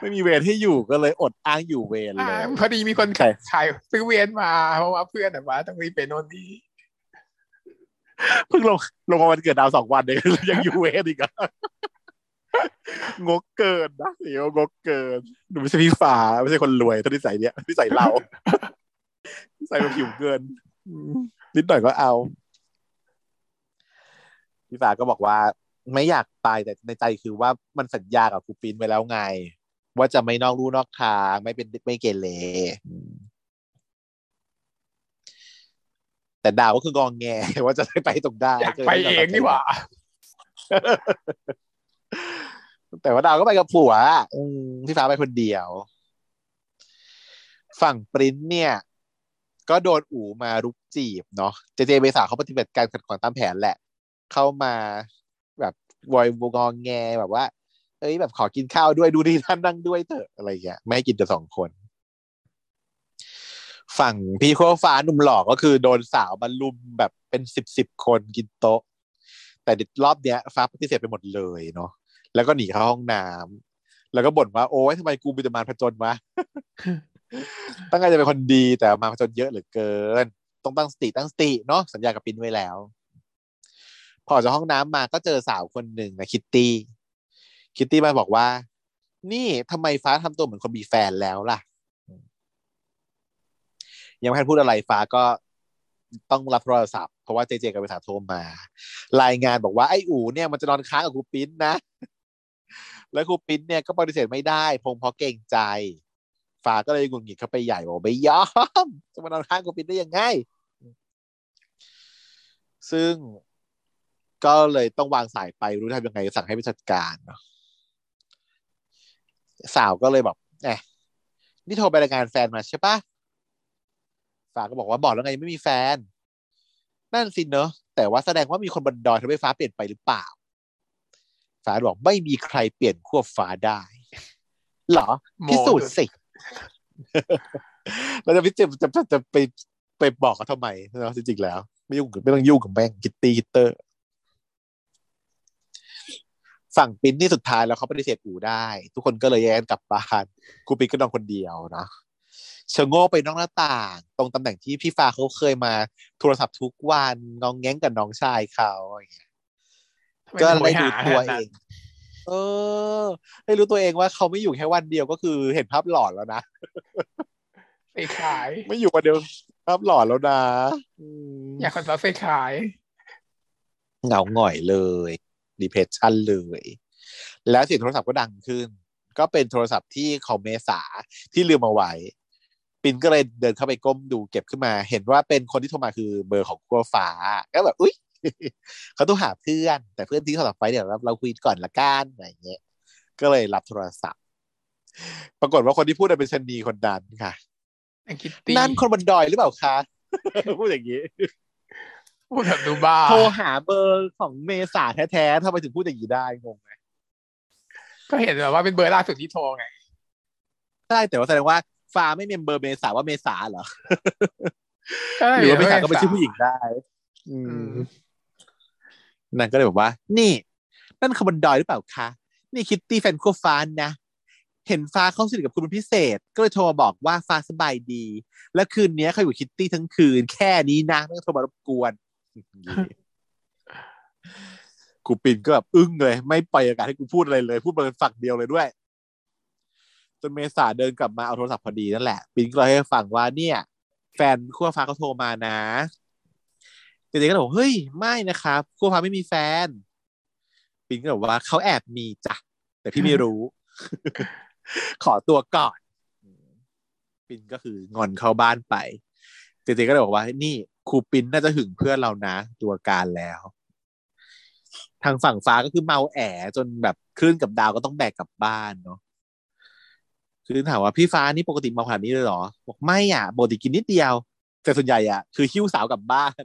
ไม่มีเวรให้อยู่ก็เลยอดอ้างอยู่เวรเลยพอดีมีคนขายซื้อเวรมาเพราะว่าเพื่อนแบบว่าต้องรีบไปโน่นนี่เพิ่งลงมาวันเกิดดาว2วันเองยังอยู่เวรอีกอ่ะงกเกินนะเดี๋ยวงกเกินหนูไม่ใช่พี่ฝาไม่ใช่คนรวยที่ใส่เนี่ยที่ใส่เราใส่แบบหิวเกินนิดหน่อยก็เอาพี่ฟ้าก็บอกว่าไม่อยากไปแต่ในใจคือว่ามันสัญญากับครูปินไว้แล้วไงว่าจะไม่นอกลู่นอกทางไม่เกเรแต่ดาวก็คือกองแงว่าจะได้ไปตรงได้ไปเองนี่หว่าแต่ว่าดาวก็ไปกับผัวพี่ฟ้าไปคนเดียวฝั่งปริ้นเนี่ยก็โดนอู๋มารุกจีบเนาะเจเจเบสาเขาปฏิบัติการขัดขวางตามแผนแหละเข้ามาแบบวอยวงองแงแบบว่าเอ้ยแบบขอกินข้าวด้วยดูดีท่านนั่งด้วยเถอะอะไรอย่างเงี้ยไม่ให้กินแต่2คน ฝั่งพี่ขั้วฟ้าหนุ่มหล่อก็คือโดนสาวมาลุมแบบเป็น10คนกินโต๊ะแต่รอบเนี้ยฟ้าปฏิเสธไปหมดเลยเนาะแล้วก็หนีเข้าห้องน้ำแล้วก็บ่นว่าโอ๊ยทำไมกูเป็นมารผจญวะ ตั้งใจจะเป็นคนดีแต่มาผจญเยอะเหลือเกินต้องตั้งสติเนาะสัญญากับปินไว้แล้วพอจากห้องน้ำมาก็เจอสาวคนหนึ่งนะคิตตี้มาบอกว่านี่ทำไมฟ้าทำตัวเหมือนคนมีแฟนแล้วล่ะยังไม่ทันพูดอะไรฟ้าก็ต้องรับโทรศัพท์เพราะว่าเจเจกับเวสาโทรมารายงานบอกว่าไอ้อู๋เนี่ยมันจะนอนค้างกับครูปิ้นนะแล้วครูปิ้นเนี่ยก็ปฏิเสธไม่ได้เพราะเก่งใจฟ้าก็เลยหงุดหงิดเข้าไปใหญ่บอกไม่ยอมจะมานอนค้างครูปิ้นได้ยังไงซึ่งก็เลยต้องวางสายไปรู้ทำยังไงสั่งให้ไปจัดการสาวก็เลยบอกนี่โทรไปรายงานแฟนมาใช่ปะฟ้าก็บอกว่าบอกแล้วไงไม่มีแฟนนั่นสิเนอะแต่ว่าแสดงว่ามีคนบนดอยทำให้ฟ้าเปลี่ยนไปหรือเปล่าฟ้าบอกไม่มีใครเปลี่ยนขั้วฟ้าได้หรอพิสูจน์สิ เราจะพิจิตรจะไปบอกเขาทำไมเนาะจริงๆแล้วไม่ต้องยุ่งกับแม่งกิตตี้ฮิตเตอร์ฝั่งปิ้นที่สุดท้ายแล้วเขาปฏิเสธอู่ได้ทุกคนก็เลยแยกกันกลับบ้านกูปิ้นก็นอนคนเดียวนะชะโง่ไปนอกหน้าต่างตรงตำแหน่งที่พี่ฟ้าเขาเคยมาโทรศัพท์ทุกวันงองแง้งกับน้องชายเขาก็เลยดูตัวเองได้รู้ตัวเองว่าเขาไม่อยู่แค่วันเดียวก็คือเห็นภาพหลอนแล้วนะเสกขายไม่อยู่วันเดียวภาพหลอนแล้วนะอยากขอรับเสกขายเหงาหงอยเลยdepression เลยแล้วเสียงโทรศัพท์ก็ดังขึ้นก็เป็นโทรศัพท์ที่ของเมษาที่ลืมเอาไว้ปินก็เลยเดินเข้าไปก้มดูเก็บขึ้นมาเห็นว่าเป็นคนที่โทรมาคือเบอร์ของครัวฟ้าก็แบบอุ๊ย เขาต้องหาเพื่อนแต่เพื่อนที่โทรศัพท์ไว้เดี๋ยวเราคุยก่อนละกันอะไรเงี้ยก็เลยรับโทรศัพท์ปรากฏว่าคนที่พูดเป็นชนีคนนั้นค่ะนั่นคนบนดอยหรือเปล่าคะ พูดอย่างนี้พูดแบบดูบ้าโทรหาเบอร์ของเมษาแท้ๆทำไมถึงพูดอย่างนี้ได้งงไหมก็เห็นแบบว่าเป็นเบอร์ล่าสุดที่โทรไงได้แต่ว่าแสดงว่าฟ้าไม่มีเบอร์เมษาว่าเมษาเหรอหรือว่าเมษาก็เป็นชื่อผู้หญิงได้นั่นก็เลยบอกว่านี่นั่นขบวนดอยหรือเปล่าคะนี่คิตตี้แฟนคลับฟ้านะเห็นฟ้าเข้าสนิทกับคุณเป็นพิเศษก็เลยโทรมาบอกว่าฟ้าสบายดีและคืนนี้เขาอยู่คิตตี้ทั้งคืนแค่นี้นะไม่ต้องโทรมารบกวนกูปิ่นก็แบบอึ้งเลยไม่ปล่อยอากาศให้กูพูดอะไรเลยพูดมาเป็นฝักเดียวเลยด้วยจนเมษาเดินกลับมาเอาโทรศัพท์พอดีนั่นแหละปิ่นก็เลยให้ฟังว่าเนี่ยแฟนขั้วฟ้าเขาโทรมานะเด็กๆก็บอกเฮ้ยไม่นะครับขั้วฟ้าไม่มีแฟนปิ่นก็บอกว่าเขาแอบมีจ้ะแต่พี่ไม่รู้ ขอตัวก่อนปิ่นก็คืองอนเข้าบ้านไปเด็กๆก็เลยบอกว่านี่ครูปิ้นน่าจะหึงเพื่อนเรานะตัวการแล้วทางฝั่งฟ้าก็คือเมาแอจนแบบคลื่นกับดาวก็ต้องแบกกลับบ้านเนาะคือถามว่าพี่ฟ้านี่ปกติเมาขนาดนี้เลยเหรอบอกไม่อ่ะปกติกินนิดเดียวแต่ส่วนใหญ่อ่ะคือหิ้วสาวกลับบ้าน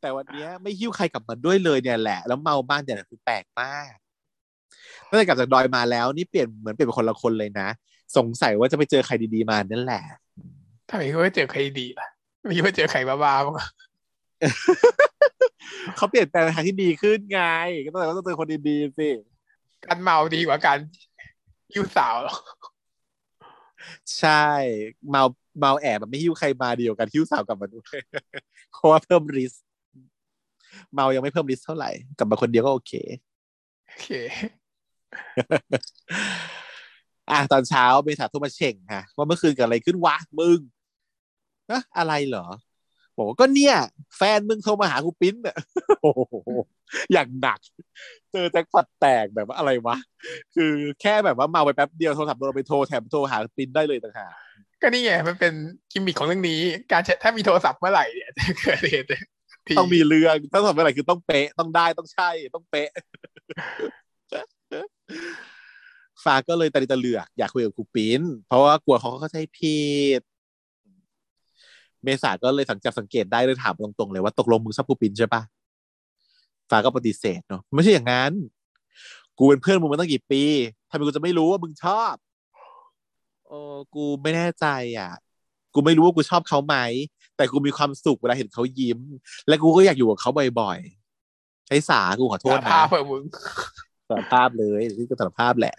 แต่วันนี้ไม่หิ้วใครกลับมาด้วยเลยเนี่ยแหละแล้วเมาบ้านเนี่ยคือแปลกมากตั้งแต่กลับจากดอยมาแล้วนี่เปลี่ยนเหมือนเปลี่ยนเป็นคนละคนเลยนะสงสัยว่าจะไปเจอใครดีๆมานั่นแหละทำไมเขาไม่เจอใครดีล่ะไม่คิดว่าเจอไข่บ้าๆมั้งเขาเปลี่ยนแปลงทางที่ดีขึ้นไงก็ต้องเจอคนดีๆสิการเมาดีกว่าการหิ้วสาวหรอใช่เมาแอบแบบไม่หิ้วใครมาดีกว่าการหิ้วสาวกลับมาด้วยเพราะว่าเพิ่มริสเมายังไม่เพิ่มริสเท่าไหร่กลับมาคนเดียวก็โอเคอ่ะตอนเช้าเมษาโทรมาเช็งฮะว่าเมื่อคืนเกิดอะไรขึ้นวะมึงอะไรเหรอบอกว่าก็เนี่ยแฟนมึงโทรมาหากูปิ้นอ่ะโอ้โหอย่างหนักเจอแจ็คพอตแตกแบบว่าอะไรวะคือแค่แบบว่าเมาไปแป๊บเดียวโทรศัพท์เราไปโทรแถมโทรหาปิ้นได้เลยต่างหากก็นี่ไงมันเป็นกิมมิคของเรื่องนี้การถ้ามีโทรศัพท์เมื่อไหร่เนี่ยจะเกิดเหตุต้องมีเรื่องถ้าโทรศัพท์เมื่อไหร่คือต้องเป๊ะต้องได้ต้องใช่ต้องเป๊ะฟ้าก็เลยตะลิตะเหลือกอยากคุยกับกูปิ้นเพราะว่ากลัวเขาเข้าใจผิดเมษาก็เลยสังเกตได้เลยถามตรงๆเลยว่าตกลงมึงชอบกูปิ้นใช่ปะฟ้าก็ปฏิเสธเนาะไม่ใช่อย่างนั้นกูเป็นเพื่อนมึงมาตั้งกี่ปีทำไมกูจะไม่รู้ว่ามึงชอบกูไม่แน่ใจอ่ะ กูไม่รู้ว่ากูชอบเขาไหมแต่กูมีความสุขเวลาเห็นเขายิ้มและกูก็อยากอยู่กับเขาบ่อยๆไอ้สากูขอโทษนะสารภาพเลยนี่ก็สารภาพแหละ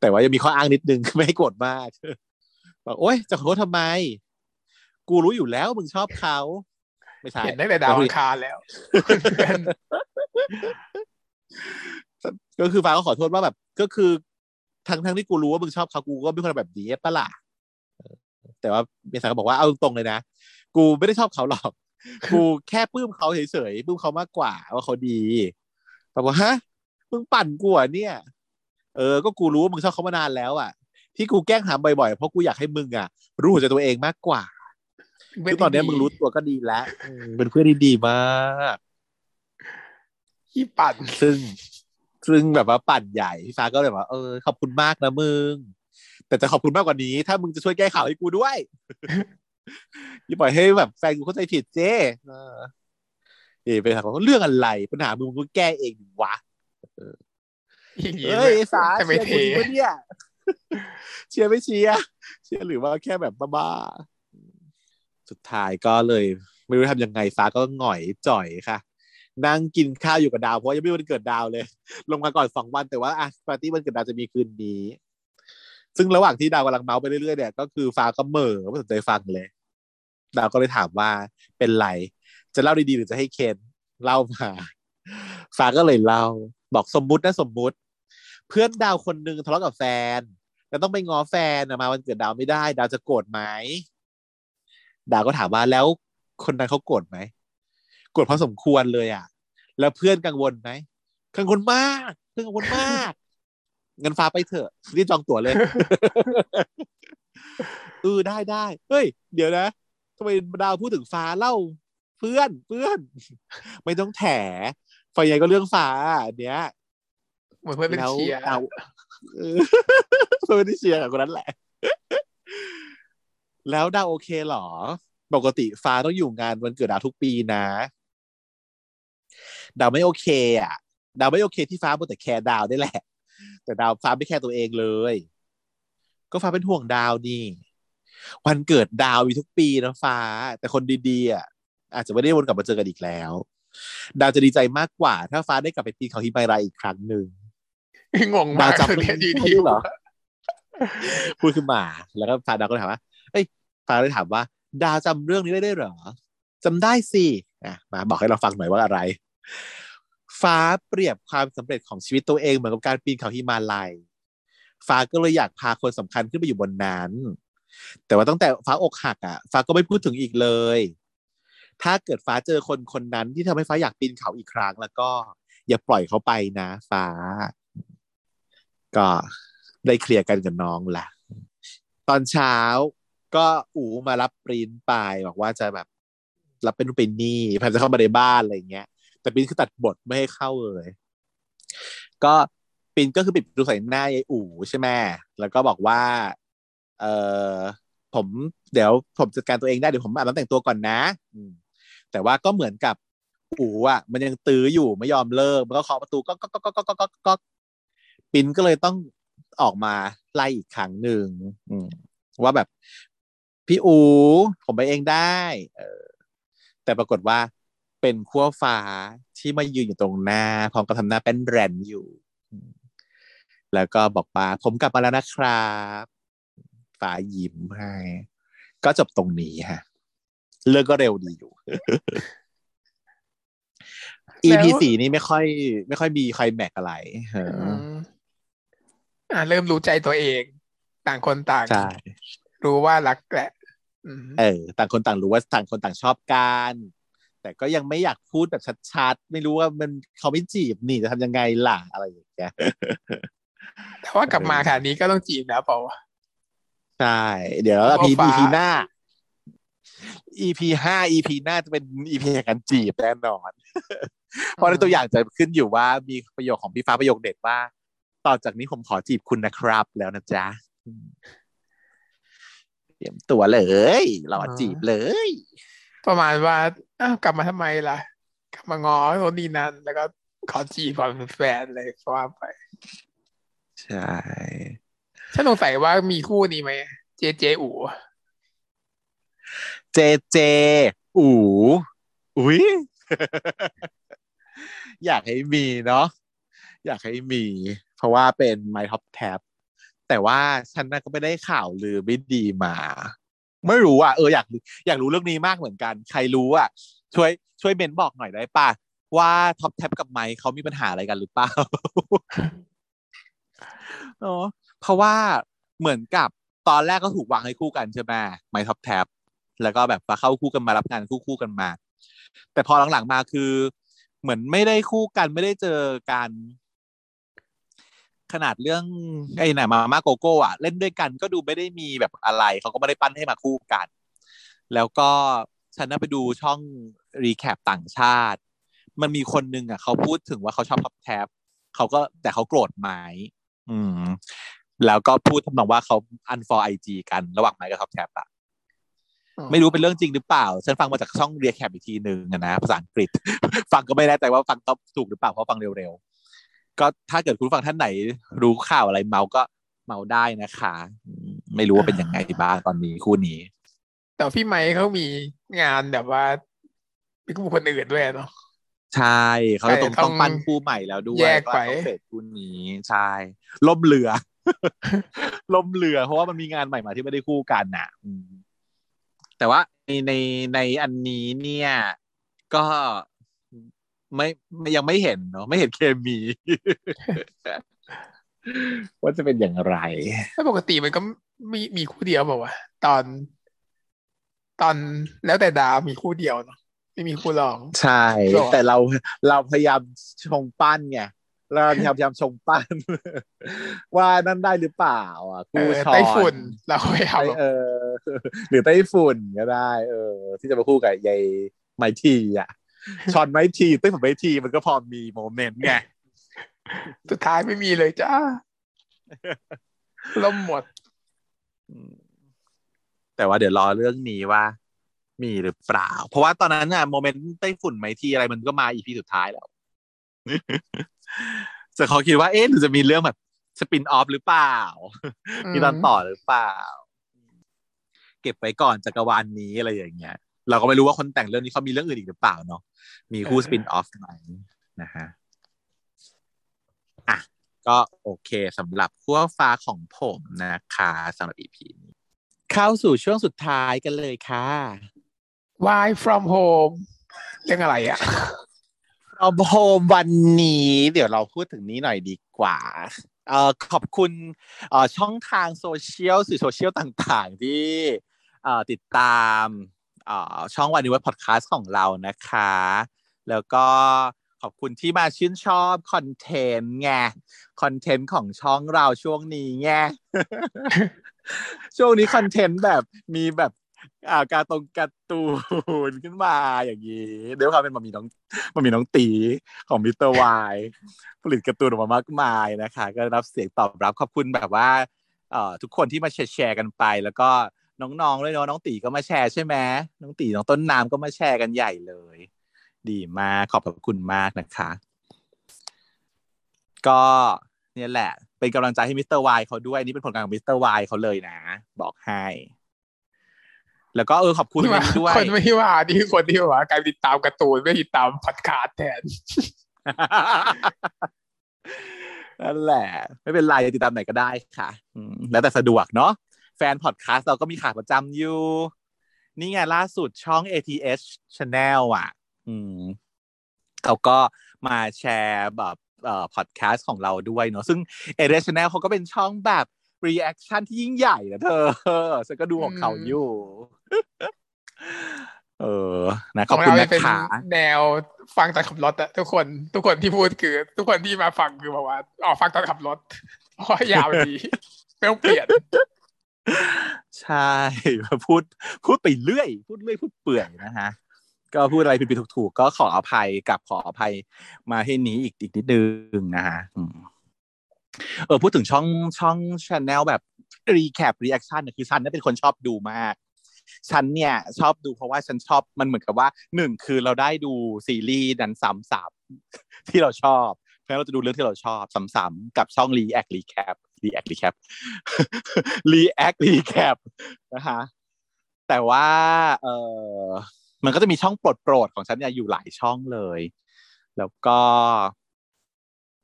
แต่ว่ายังมีข้ออ้างนิดนึงไม่ให้โกรธมากบอกโอ๊ยจะขอโทษทำไมกูรู้อยู่แล้วมึงชอบเขาไม่ใช่เห็นได้แต่ดาวอังคารแล้วก็คือฟ้าก็ขอโทษว่าแบบก็คือทั้งที่กูรู้ว่ามึงชอบเขากูก็ไม่ควรแบบนี้ป่ะล่ะแต่ว่าเมษาก็บอกว่าเอาตรงๆเลยนะกูไม่ได้ชอบเขาหรอกกูแค่ปลื้มเขาเฉยๆปลื้มเขามากกว่าว่าเขาดีแต่ว่าฮะมึงปั่นกูอ่ะเนี่ยก็กูรู้ว่ามึงชอบเขามานานแล้วอ่ะที่กูแกล้งถามบ่อยๆเพราะกูอยากให้มึงอ่ะรู้ใจตัวเองมากกว่าคือตอนนี้มึงรู้ตัวก็ดีแล้วเป็นเพื่อนที่ดีมากที่ปั่นซึ่งแบบว่าปั่นใหญ่พี่ฟ้าก็เลยว่าขอบคุณมากนะมึงแต่จะขอบคุณมากกว่านี้ถ้ามึงจะช่วยแก้ข่าวให้กูด้วยอย่าปล่อยให้แบบแฟนกูเข้าใจผิดเจ้ไปถามเขาเรื่องอะไรปัญหามึงก็แก้เองวะสาเชียร์กูปะเนี่ยเชียร์ไม่เชียร์หรือว่าแค่แบบบ้าสุดท้ายก็เลยไม่รู้ทำยังไงฟ้าก็หงอยจ่อยค่ะนั่งกินข้าวอยู่กับดาวเพราะยังไม่วันเกิดดาวเลยลงมาก่อน2วันแต่ว่าปาร์ตี้วันเกิดดาวจะมีคืนนี้ซึ่งระหว่างที่ดาวกำลังเมาไปเรื่อยๆเนี่ยก็คือฟ้าก็เหม่อไม่สนใจฟังเลยดาวก็เลยถามว่าเป็นไรจะเล่าดีๆหรือจะให้เคนเล่ามาฟ้าก็เลยเล่าบอกสมมุติเพื่อนดาวคนนึงทะเลาะกับแฟนแล้วต้องไปง้อแฟนมาวันเกิดดาวไม่ได้ดาวจะโกรธไหมดาวก็ถามว่าแล้วคนนั้นเขาโกรธไหมโกรธพอสมควรเลยอ่ะแล้วเพื่อนกังวลไหมกังวลมากเพื่อนกังวลมากเงินฟ้าไปเถอะรีบจองตั๋วเลยได้เฮ้ยเดี๋ยวนะทำไมดาวพูดถึงฟ้าเล่าเพื่อนไม่ต้องแถไฟใหญ่ก็เรื่องฟ้าอันเนี้ยเหมือนเพื่อนเป็นเชียร์เพื่อนเป็นเชียร์กับคนนั้นแหละแล้วดาวโอเคหรอปกติฟ้าต้องอยู่งานวันเกิดดาวทุกปีนะดาวไม่โอเคอ่ะดาวไม่โอเคที่ฟ้ามัวแต่แคร์ดาวได้แหละแต่ดาวฟ้าไม่แคร์ตัวเองเลยก็ฟ้าเป็นห่วงดาวนี่วันเกิดดาวมีทุกปีนะฟ้าแต่คนดีๆอ่ะอาจจะไม่ได้วนกลับมาเจอกันอีกแล้วดาวจะดีใจมากกว่าถ้าฟ้าได้กลับไปปีนเขาฮิมาลัยอีกครั้งหนึ่งงงมากจำเป็นดีๆหรอพูดขึ้นมาแล้วก็ฟ้าดาวก็ถามว่าฟ้าเลยถามว่าดาวจำเรื่องนี้ได้เหรอจำได้สิมาบอกให้เราฟังหน่อยว่าอะไรฟ้าเปรียบความสำเร็จของชีวิตตัวเองเหมือนกับการปีนเขาฮิมาลัยฟ้าก็เลยอยากพาคนสำคัญขึ้นไปอยู่บนนั้นแต่ว่าตั้งแต่ฟ้าอกหักอ่ะฟ้าก็ไม่พูดถึงอีกเลยถ้าเกิดฟ้าเจอคนนั้นที่ทำให้ฟ้าอยากปีนเขาอีกครั้งแล้วก็อย่าปล่อยเขาไปนะฟ้าก็ได้เคลียร์กันกับน้องละตอนเช้าก็อู๋มารับปริ้นไปบอกว่าจะแบบรับเป็นปริ้นนี่พาจะเข้ามาในบ้านอะไรอย่างเงี้ยแต่ปริ้นคือตัดบทไม่ให้เข้าเลยก็ปริ้นก็คือปิดประตูใส่หน้ายายอู๋ใช่ไหมแล้วก็บอกว่าเดี๋ยวผมจัดการตัวเองได้เดี๋ยวผมอาบน้ำแต่งตัวก่อนนะแต่ว่าก็เหมือนกับอู๋อ่ะมันยังตื้ออยู่ไม่ยอมเลิกมันก็เคาะประตูก็ปิ่นก็เลยต้องออกมาไล่อีกครั้งหนึ่งว่าแบบพี่อู๋ผมไปเองได้แต่ปรากฏว่าเป็นขั้วฟ้าที่มายืนอยู่ตรงหน้าพร้อมกับทำหน้าแป้นแรนอยู่แล้วก็บอกว่าผมกลับมาแล้วนะครับฟ้ายิ้มให้ก็จบตรงนี้ฮะเรื่องก็เร็วดีอยู่ EP 4นี่ไม่ค่อยมีใครแม็กอะไรเริ่มรู้ใจตัวเองต่างคนต่างรู้ว่ารักแหละต่างคนต่างรู้ว่าต่างคนต่างชอบกันแต่ก็ยังไม่อยากพูดแบบชัดๆไม่รู้ว่ามันเขาไม่จีบนี่จะทำยังไงล่ะอะไรอย่างเงี้ยแต่ว่ากลับมาค่ะนี้ก็ต้องจีบนะเปล่าใช่เดี๋ยว EP หน้า EP 5 EP หน้าจะเป็น EP แห่งการจีบแน่นอนเพราะในตัวอย่างจะขึ้นอยู่ว่ามีประโยคของพี่ฟ้าประโยคเด็ดว่าต่อจากนี้ผมขอจีบคุณนะครับแล้วนะจ๊ะเตรียมตัวเลยรอจีบเลยประมาณว่ากลับมาทำไมล่ะกลับมางอโน่นนี่นั่นแล้วก็ขอจีบความเป็นแฟนเลยว่าไปใช่ฉันสงสัยว่ามีคู่นี้ไหมเจเจอู๋ เจเจอู๋อุ๊ยอยากให้มีเนาะอยากให้มีเพราะว่าเป็น My Top Tab แต่ว่าฉันน่ะก็ไม่ได้ข่าวลือไม่ดีมาไม่รู้อ่ะอยากรู้เรื่องนี้มากเหมือนกันใครรู้อ่ะช่วยเมนบอกหน่อยได้ป่ะว่าท็อปแท็บกับไมค์เขามีปัญหาอะไรกันหรือเปล่าเนาะเพราะว่าเหมือนกับตอนแรกก็ถูกวางให้คู่กันใช่ไหมไมค์ท็อปแท็บแล้วก็แบบมาเข้าคู่กันมารับงานคู่กันมาแต่พอหลังๆมาคือเหมือนไม่ได้คู่กันไม่ได้เจอกันขนาดเรื่องไอ้ไหนมาม่าโกโก้อ่ะเล่นด้วยกันก็ดูไม่ได้มีแบบอะไรเขาก็ไม่ได้ปั้นให้มาคู่กันแล้วก็ฉันน่ะไปดูช่องรีแคปต่างชาติมันมีคนนึงอ่ะเขาพูดถึงว่าเขาชอบท็อปแท็บเขาก็แต่เขาโกรธไม้แล้วก็พูดทำนองว่าเขาอันฟอร์ไอจีกันระหว่างไม้กับท็อปแท็บอ่ะไม่รู้เป็นเรื่องจริงหรือเปล่าฉันฟังมาจากช่องรีแคปอีกทีนึงนะภาษาอังกฤษฟังก็ไม่แน่ใจว่าฟังถูกหรือเปล่าเพราะฟังเร็วก็ถ้าเกิดคุณฟังท่านไหนรู้ข่าวอะไรเมาก็เมาได้นะคะไม่รู้ว่าเป็นยังไงบ้างตอนนี้คู่นี้แต่พี่ไมค์เขามีงานแบบว่าเป็นคู่คนอื่นด้วยเนาะใช่เขาต้องปั้นคู่ใหม่แล้วด้วยแยกไปเสร็จคู่นี้ใช่ล่มเรือ ล่มเรือเพราะว่ามันมีงานใหม่มาที่ไม่ได้คู่กันน่ะแต่ว่าในอันนี้เนี่ยก็ไม่ยังไม่เห็นเนาะไม่เห็นเคมีว่าจะเป็นอย่างไรถ้าปกติมันก็มีคู่เดียวป่าววะตอนแล้วแต่ดาวมีคู่เดียวเนาะไม่มีคู่รองใช่แต่เราพยายามชงปั้นไงเราพยายามชงปั้นว่านั่นได้หรือเปล่าอ่ะคู่ช้อนไต้ฝุ่นเราพยายามหรือไต้ฝุ่นก็ได้ที่จะมาคู่กับยายไมทีอ่ะชอนไม้ทีตึ้งผมไม้ทีมันก็พอมีโมเมนต์ไงสุดท้ายไม่มีเลยจ้าล่มหมดแต่ว่าเดี๋ยวรอเรื่องนี้ว่ามีหรือเปล่าเพราะว่าตอนนั้นน่ะโมเมนต์ไต้ฝุ่นไม้ทีอะไรมันก็มา EP สุดท้ายแล้วจะเขาคิดว่าเอ๊ะหรือจะมีเรื่องแบบสปินออฟหรือเปล่ามีตอนต่อหรือเปล่าเก็บไว้ก่อนจักรวาลนี้อะไรอย่างเงี้ยเราก็ไม่รู้ว่าคนแต่งเรื่องนี้เขามีเรื่องอื่นอีกหรือเปล่าเนาะมีคู่สปินออฟไหมนะฮะอ่ะก็โอเคสำหรับขั้วฟ้าของผมนะคะสำหรับ EP นี้เข้าสู่ช่วงสุดท้ายกันเลยค่ะ Why from home เรื่องอะไรอ่ะ from home วันนี้เดี๋ยวเราพูดถึงนี้หน่อยดีกว่าขอบคุณช่องทางโซเชียลสื่อโซเชียลต่างๆที่ติดตามช่อง Wineiverse Podcast ของเรานะคะแล้วก็ขอบคุณที่มาชื่นชอบคอนเทนต์ไงคอนเทนต์ของช่องเราช่วงนี้ไง ช่วงนี้คอนเทนต์แบบมีแบบการ์ตูนขึ้นมาอย่างนี้เดี๋ยวเขาเป็นมามีน้องตีของมิสเตอร์วายผลิตการ์ตูนออกมามากมายนะคะก็รับเสียงตอบรับขอบคุณแบบว่าทุกคนที่มาแชร์กันไปแล้วก็น้องๆด้วยเนาะน้องตีก็มาแชร์ใช่ไหมน้องตีน้องต้นน้ำก็มาแชร์กันใหญ่เลยดีมากขอบคุณมากนะคะก็เนี่ยแหละเป็นกำลังใจให้มิสเตอร์วายเขาด้วยนี่เป็นผลงานของมิสเตอร์วายเขาเลยนะบอกให้แล้วก็ขอบคุณด้วยคนไม่ว่านี่คือคนที่ว่ากลายติดตามการ์ตูนไม่ติดตามพอดคาสต์แทนนั่นแหละไม่เป็นไรติดตามไหนก็ได้ค่ะแล้วแต่สะดวกเนาะแฟนพอดคาสต์เราก็มีขาประจำอยู่นี่ไงล่าสุดช่อง ATS Channel อ่ะเขาก็มาแชร์แบบพอดคาสต์ของเราด้วยเนาะซึ่ง ATS Channel เขาก็เป็นช่องแบบ reaction ที่ยิ่งใหญ่นะเธอฉันก็ดูของเขาอยู่นะขอบคุณนะคะแนวฟังตอนขับรถอะทุกคนที่พูดคือทุกคนที่มาฟังคือบอกว่าฟังตอนขับรถเพราะยาวดีไม่ต้องเปลี่ยนใช่พูดไปเรื่อยพูดเปื่อยนะฮะก็พูดอะไรผิดๆถูกๆก็ขออภัยมาให้นี้อีกนิดนึงนะฮะพูดถึงช่อง Channel แบบ Recap Reaction เนี่ยคือฉันเนี่ยเป็นคนชอบดูมากฉันเนี่ยชอบดูเพราะว่าฉันชอบมันเหมือนกับว่า1คือเราได้ดูซีรีส์นั้นซ้ำๆที่เราชอบเพราะฉะนั้นเราจะดูเรื่องที่เราชอบซ้ำๆกับช่อง React Recapนะคะ แต่ว่ามันก็จะมีช่องโปรดของฉันเนี่ยอยู่หลายช่องเลยแล้วก็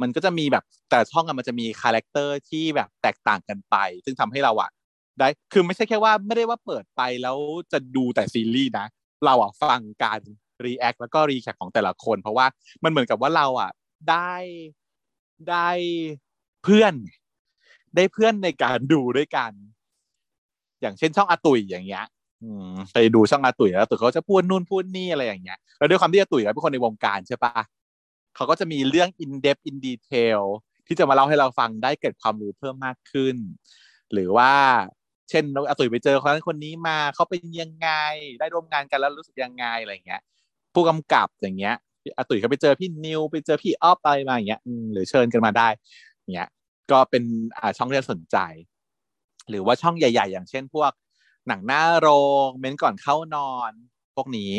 มันก็จะมีแบบแต่ช่องมันจะมีคาแรคเตอร์ที่แบบแตกต่างกันไปซึ่งทำให้เราอ่ะได้คือไม่ใช่แค่ว่าไม่ได้ว่าเปิดไปแล้วจะดูแต่ซีรีส์นะเราอ่ะฟังการรีแอคแล้วก็รีแคปของแต่ละคนเพราะว่ามันเหมือนกับว่าเราอ่ะได้เพื่อนในการดูด้วยกันอย่างเช่นช่องอาตุยอย่างเงี้ยไปดูช่องอาตุยแล้วอาตุยเขาจะพูดนู่นพูดนี่อะไรอย่างเงี้ยแล้วด้วยความที่อาตุยเป็นคนในวงการใช่ปะเขาก็จะมีเรื่อง in depth in detail ที่จะมาเล่าให้เราฟังได้เกิดความรู้เพิ่มมากขึ้นหรือว่าเช่นอาตุยไปเจอคนนั้นคนนี้มาเขาเป็นยังไงได้ร่วมงานกันแล้วรู้สึกยังไงอะไรอย่างเงี้ยผู้กำกับอย่างเงี้ยอาตุยเขาไปเจอพี่นิวไปเจอพี่ออฟอะไรมาอย่างเงี้ยหรือเชิญกันมาได้เงี้ยก็เป็นช่องที่สนใจหรือว่าช่องใหญ่ๆอย่างเช่นพวกหนังหน้าโรงเม้นก่อนเข้านอนพวกนี้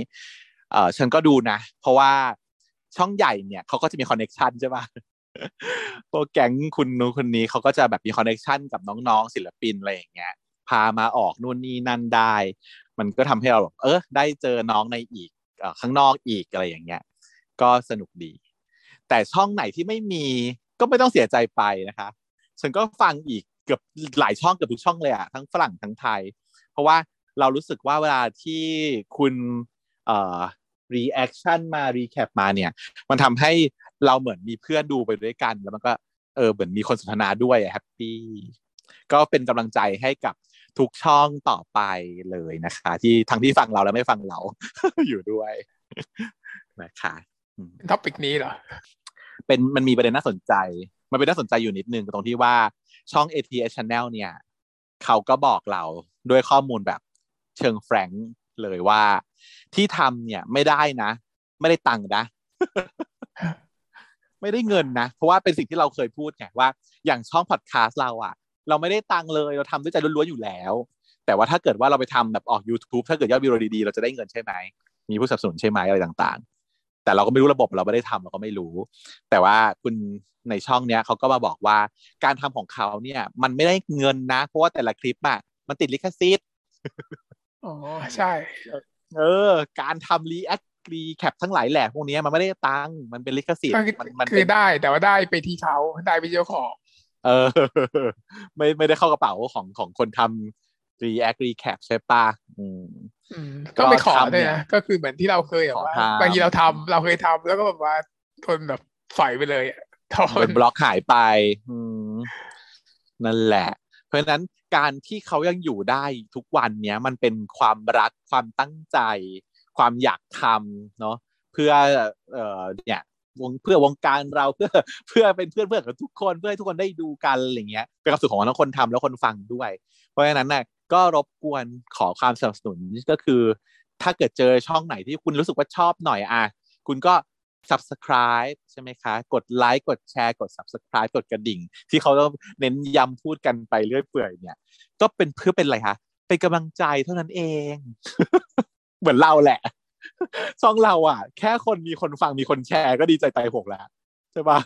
ฉันก็ดูนะเพราะว่าช่องใหญ่เนี่ยเขาก็จะมีคอนเนคชันใช่ป่ะพวกแก๊งคุณนู้นคนนี้เขาก็จะแบบมีคอนเนคชันกับน้องๆศิลปินอะไรอย่างเงี้ยพามาออกนู่นนี่นั่นได้มันก็ทำให้เราแบบได้เจอน้องในอีกข้างนอกอีกอะไรอย่างเงี้ยก็สนุกดีแต่ช่องไหนที่ไม่มีก็ไม่ต้องเสียใจไปนะคะฉันก็ฟังอีกเกือบหลายช่องเกือบทุกช่องเลยอะทั้งฝรั่งทั้งไทยเพราะว่าเรารู้สึกว่าเวลาที่คุณreaction มา recap มาเนี่ยมันทำให้เราเหมือนมีเพื่อนดูไปด้วยกันแล้วมันก็เหมือนมีคนสนทนาด้วยแฮปปี้ก็เป็นกำลังใจให้กับทุกช่องต่อไปเลยนะคะที่ทั้งที่ฟังเราและไม่ฟังเรา อยู่ด้วยนะคะท็อปิกนี้เหรอเป็นมันมีประเด็นน่าสนใจมันเป็นน่าสนใจอยู่นิดนึงตรงที่ว่าช่อง ATS Channel เนี่ยเขาก็บอกเราด้วยข้อมูลแบบเชิงแฟรงค์เลยว่าที่ทำเนี่ยไม่ได้นะไม่ได้ตังค์นะ ไม่ได้เงินนะเพราะว่าเป็นสิ่งที่เราเคยพูดไงว่าอย่างช่องพอดคาสต์เราอะเราไม่ได้ตังค์เลยเราทำด้วยใจล้วนๆอยู่แล้วแต่ว่าถ้าเกิดว่าเราไปทำแบบออก YouTube ถ้าเกิดยอดวิวดีๆเราจะได้เงินใช่ไหมมีผู้สนับสนุนใช่ไหมอะไรต่างๆแต่เราก็ไม่รู้ระบบเราไม่ได้ทำเราก็ไม่รู้แต่ว่าคุณในช่องเนี้ยเขาก็มาบอกว่าการทำของเขาเนี่ยมันไม่ได้เงินนะเพราะว่าแต่ละคลิปอะมันติดลิขสิทธิ์อ๋อใช่การทำรีแอครีแคปทั้งหลายแหล่พวกนี้มันไม่ได้ตังค์มันเป็นลิขสิทธิ์มันคือได้แต่ว่าได้ไปที่เขาได้ไปเจ้าของไม่ได้เข้ากระเป๋าของคนทำรีแอครีแคปใช่ป่ะก็ไปขอด้วยนะก็คือเหมือนที่เราเคยแบบว่าบางทีเราเคยทำแล้วก็แบบว่าทนแบบใส่ไปเลยเป็นบล็อกหายไปนั่นแหละเพราะฉะนั้นการที่เขายังอยู่ได้ทุกวันเนี้ยมันเป็นความรักความตั้งใจความอยากทำเนาะเพื่อเนี่ยวงเพื่อวงการเราเพื่อเป็นเพื่อนกับทุกคนเพื่อให้ทุกคนได้ดูกันอะไรเงี้ยเป็นความสุขของทั้งคนทำและคนฟังด้วยเพราะฉะนั้นน่ะก็รบกวนขอความสนับสนุนก็คือถ้าเกิดเจอช่องไหนที่คุณรู้สึกว่าชอบหน่อยคุณก็ subscribe ใช่ไหมคะกดไลค์กดแชร์กด subscribe กดกระดิ่งที่เขาต้องเน้นย้ำพูดกันไปเรื่อยเปื่อยเนี่ยก็เป็นเพื่อเป็นอะไรคะเป็นกำลังใจเท่านั้นเอง เหมือนเราแหละช่องเราอ่ะแค่คนมีคนฟังมีคนแชร์ก็ดีใจตายหกแล้วใช่ปะ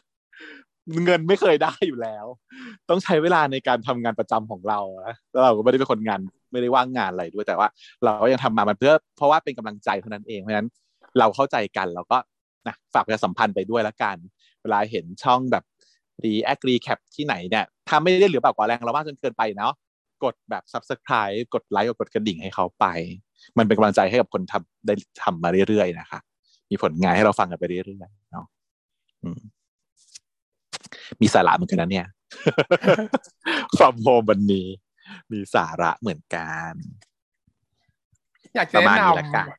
เงินไม่เคยได้อยู่แล้วต้องใช้เวลาในการทำงานประจำของเราแล้วเราก็ไม่ได้เป็นคนงานไม่ได้ว่างงานอะไรด้วยแต่ว่าเราก็ยังทำมามันเพื่อเพราะว่าเป็นกำลังใจเท่านั้นเองเพราะฉะนั้นเราเข้าใจกันเราก็นะฝากประชาสัมพันธ์ไปด้วยละกันเวลาเห็นช่องแบบรีแอครีแคปที่ไหนเนี่ยถ้าไม่ได้เหลือแบบก่อแรงเรามากจนเกินไปเนาะกดแบบ subscribe กดไลค์กดกระดิ่งให้เขาไปมันเป็นกำลังใจให้กับคนทำได้ทำมาเรื่อยๆนะคะมีผลงานให้เราฟังกันไปเรื่อยๆเนาะมีสาระเหมือนกันนะเนี่ย from home วันนี้มีสาระเหมือนกันอยากจะแนะนำ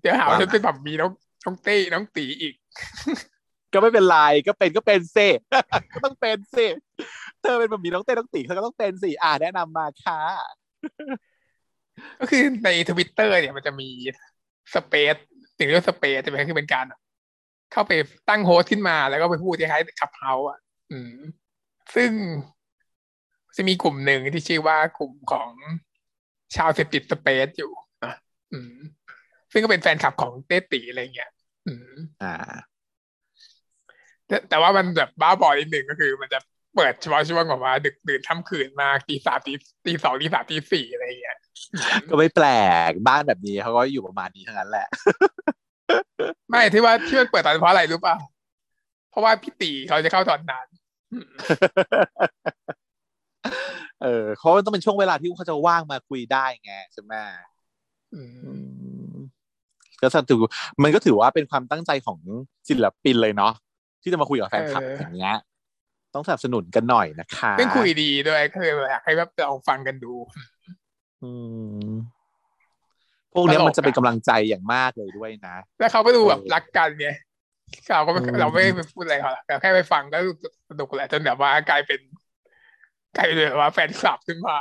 เดี๋ยวหาว่าจะเป็นแบบมีน้องเต้น้องตีอีก ก็ไม่เป็นไรก็เป็นเซ่ก็ต้องเป็นเซ่เธอเป็นแบบมีน้องเต้น้องตีเธอก็ต้องเป็นสิแนะนำมาค่ะก็คือใน Twitter เนี่ยมันจะมีสเปซสิ่งที่เรียกสเปซจะเป็นคือเป็นการเข้าไปตั้งโฮสต์ขึ้นมาแล้วก็ไปพูดคล้ายๆขับเฮาส์ซึ่งจะมีกลุ่มหนึ่งที่ชื่อว่ากลุ่มของชาวเสพติดสเปซอยู่ซึ่งก็เป็นแฟนคลับของเต้ตีอะไรเงี้ยแต่ว่ามันแบบบ้าบอนิดหนึ่งก็คือมันจะ เปิดเฉพาะช่วงแบบว่าดึกดื่นค่ำคืนมาตีสามตีสองตีสามตีสี่อะไรอย่างเงี้ยก็ไม่แปลกบ้านแบบนี้เขาก็อยู่ประมาณนี้ทั้งนั้นแหละไม่ที่ว่าที่มันเปิดตอนเพราะอะไรรู้ป่ะเพราะว่าพี่ตีเขาจะเข้าตอนนั้นเขาต้องเป็นช่วงเวลาที่เขาจะว่างมาคุยได้ไงใช่ไหมก็ถือมันก็ถือว่าเป็นความตั้งใจของศิลปินเลยเนาะที่จะมาคุยกับแฟนคลับอย่างเงี้ยต้องสนับสนุนกันหน่อยนะคะเป็นคุยดีด้วยคืออยากให้แบบลองฟังกันดูพวกนี้มันจะเป็นกำลังใจอย่างมากเลยด้วยนะแล้วเขาก็ดูแบบรักกันไงเราไม่ไปพูดอะไรเขาแต่แค่ไปฟังก็สนุกแหละจนแบบว่ากลายเป็นแบบว่าแฟนคลับขึ้นมา